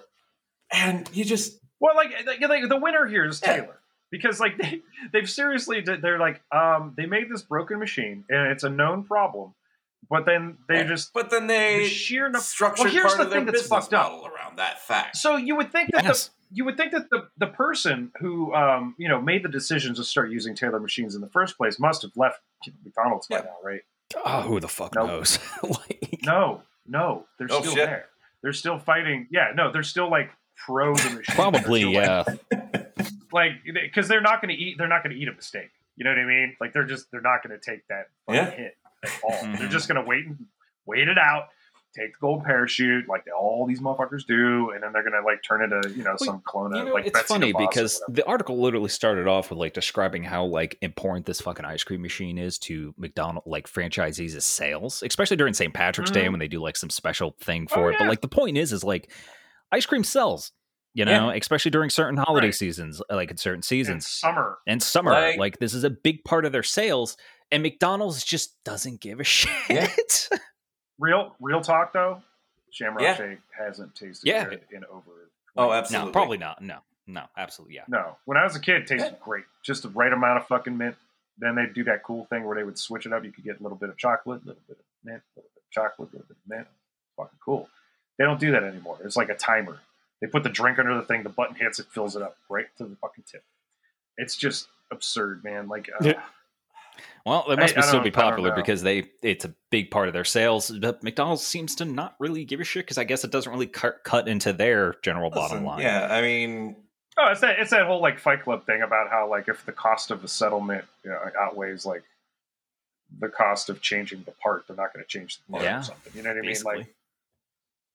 yeah, and you just well like, like the winner here is yeah. Taylor because like they they've seriously they're like um they made this broken machine and it's a known problem. But then they yeah. just. But then they sheer no- structure well, part the of their business model up. Around that fact. So you would think that yes. the you would think that the, the person who um you know made the decision to start using Taylor machines in the first place must have left McDonald's yeah. by now, right? Oh, who the fuck nope. knows? like... No, no, they're oh, still shit. there. They're still fighting. Yeah, no, they're still like pro the machine. Probably, yeah. Like, because they're not going to eat. They're not going to eat a mistake. You know what I mean? Like, they're just they're not going to take that fucking yeah. hit. At all. Mm-hmm. They're just gonna wait and wait it out, take the gold parachute like all these motherfuckers do, and then they're gonna like turn into you know well, some clone of you know, like. It's Betsy funny because the article literally started off with like describing how like important this fucking ice cream machine is to McDonald's like franchisees' sales, especially during Saint Patrick's mm-hmm. Day when they do like some special thing for oh, it. Yeah. But like the point is, is like ice cream sells. You know, yeah. especially during certain holiday right. seasons, like in certain seasons, and summer and summer, like, like this is a big part of their sales. And McDonald's just doesn't give a shit. Yeah. Real, real talk though. Shamrock yeah. Shake hasn't tasted yeah. good in over. Oh, absolutely. No, probably not. No, no, absolutely. Yeah. No. When I was a kid, it tasted yeah. great. Just the right amount of fucking mint. Then they'd do that cool thing where they would switch it up. You could get a little bit of chocolate, a little bit of mint, a little bit of chocolate, a little bit of mint. Fucking cool. They don't do that anymore. It's like a timer. They put the drink under the thing, the button hits, it fills it up right to the fucking tip. It's just absurd, man. Like, uh, yeah. well, they must I, be I still be popular because they it's a big part of their sales. But McDonald's seems to not really give a shit because I guess it doesn't really cut, cut into their general Listen, bottom line. Yeah, I mean, oh, it's that it's that whole like Fight Club thing about how like if the cost of a settlement you know, outweighs like the cost of changing the part, they're not going to change the part yeah, or something. You know what basically. I mean? Like.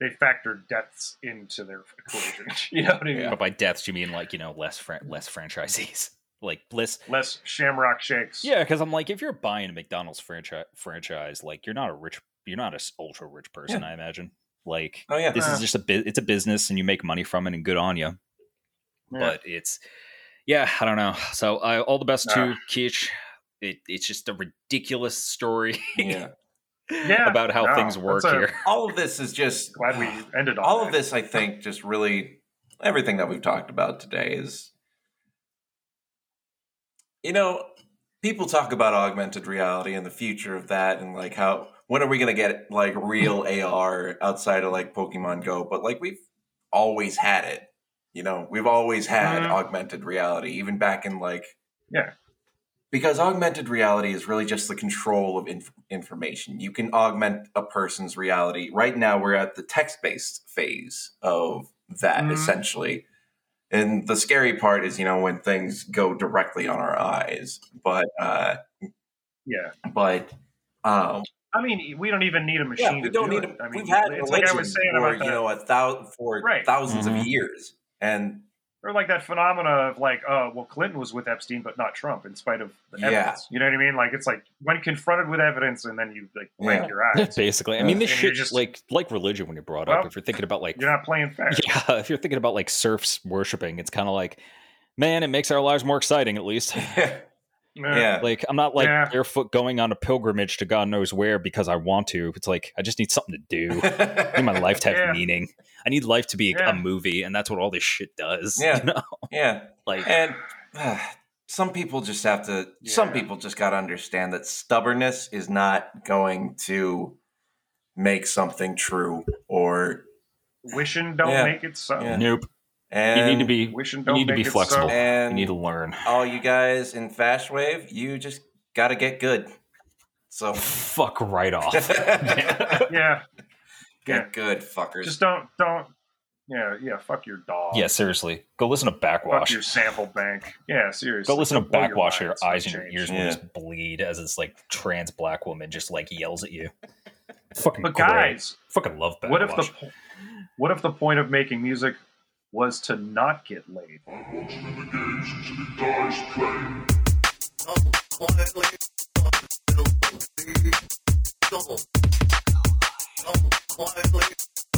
They factor deaths into their equation. You know what I mean? Yeah. But by deaths, you mean like, you know, less fran- less franchisees. Like less... Less Shamrock Shakes. Yeah, because I'm like, if you're buying a McDonald's franchi- franchise, like, you're not a rich you're not an ultra rich person, yeah. I imagine. Like, oh, yeah. this uh, is just a bu- it's a business, and you make money from it, and good on you. Yeah. But it's, yeah, I don't know. So uh, all the best nah. to Keech. It, it's just a ridiculous story. Yeah. Yeah, about how no, things work a, here. All of this is just glad we ended. All, all of this, I think, just really everything that we've talked about today is, you know, people talk about augmented reality and the future of that, and like how when are we going to get like real A R outside of like Pokemon Go? But like we've always had it, you know, we've always had mm-hmm. augmented reality, even back in like yeah. Because augmented reality is really just the control of inf- information. You can augment a person's reality. Right now, we're at the text-based phase of that, mm-hmm. essentially. And the scary part is, you know, when things go directly on our eyes. But, uh, yeah. But, um, I mean, we don't even need a machine. Yeah, we to don't do need it. A, I mean, we've had it's like I was saying for, about that. You know, a thousand, for right. thousands mm-hmm. of years. And, or like that phenomena of like, oh, uh, well, Clinton was with Epstein, but not Trump, in spite of the yeah. evidence. You know what I mean? Like, it's like when confronted with evidence, and then you like blank yeah. your eyes. Basically, I mean, this and shit just like like religion when you brought well, up. If you're thinking about like, you're not playing fair. Yeah, if you're thinking about like serfs worshiping, it's kind of like, man, it makes our lives more exciting at least. yeah. yeah, like I'm not like yeah. barefoot going on a pilgrimage to God knows where because I want to. It's like I just need something to do. I need my life to have yeah. meaning. I need life to be yeah. a movie, and that's what all this shit does. Yeah, you know? yeah. Like, and uh, some people just have to. Yeah. Some people just got to understand that stubbornness is not going to make something true. Or wishing don't yeah. make it so. Yeah. Nope. And you need to be. Wishing don't you need make to be flexible. So. And you need to learn. All you guys in Fast Wave, you just got to get good. So fuck right off. yeah. Get yeah. good, fuckers. Just don't, don't, yeah, yeah, fuck your dog. Yeah, seriously. Go listen to Backwash. Fuck your sample bank. Yeah, seriously. Go listen to Blow Backwash, your, your eyes and your ears will yeah. just bleed as this, like, trans black woman just, like, yells at you. Fucking But great. Guys. Fucking love Backwash. What if the What if the point of making music was to not get laid? Quietly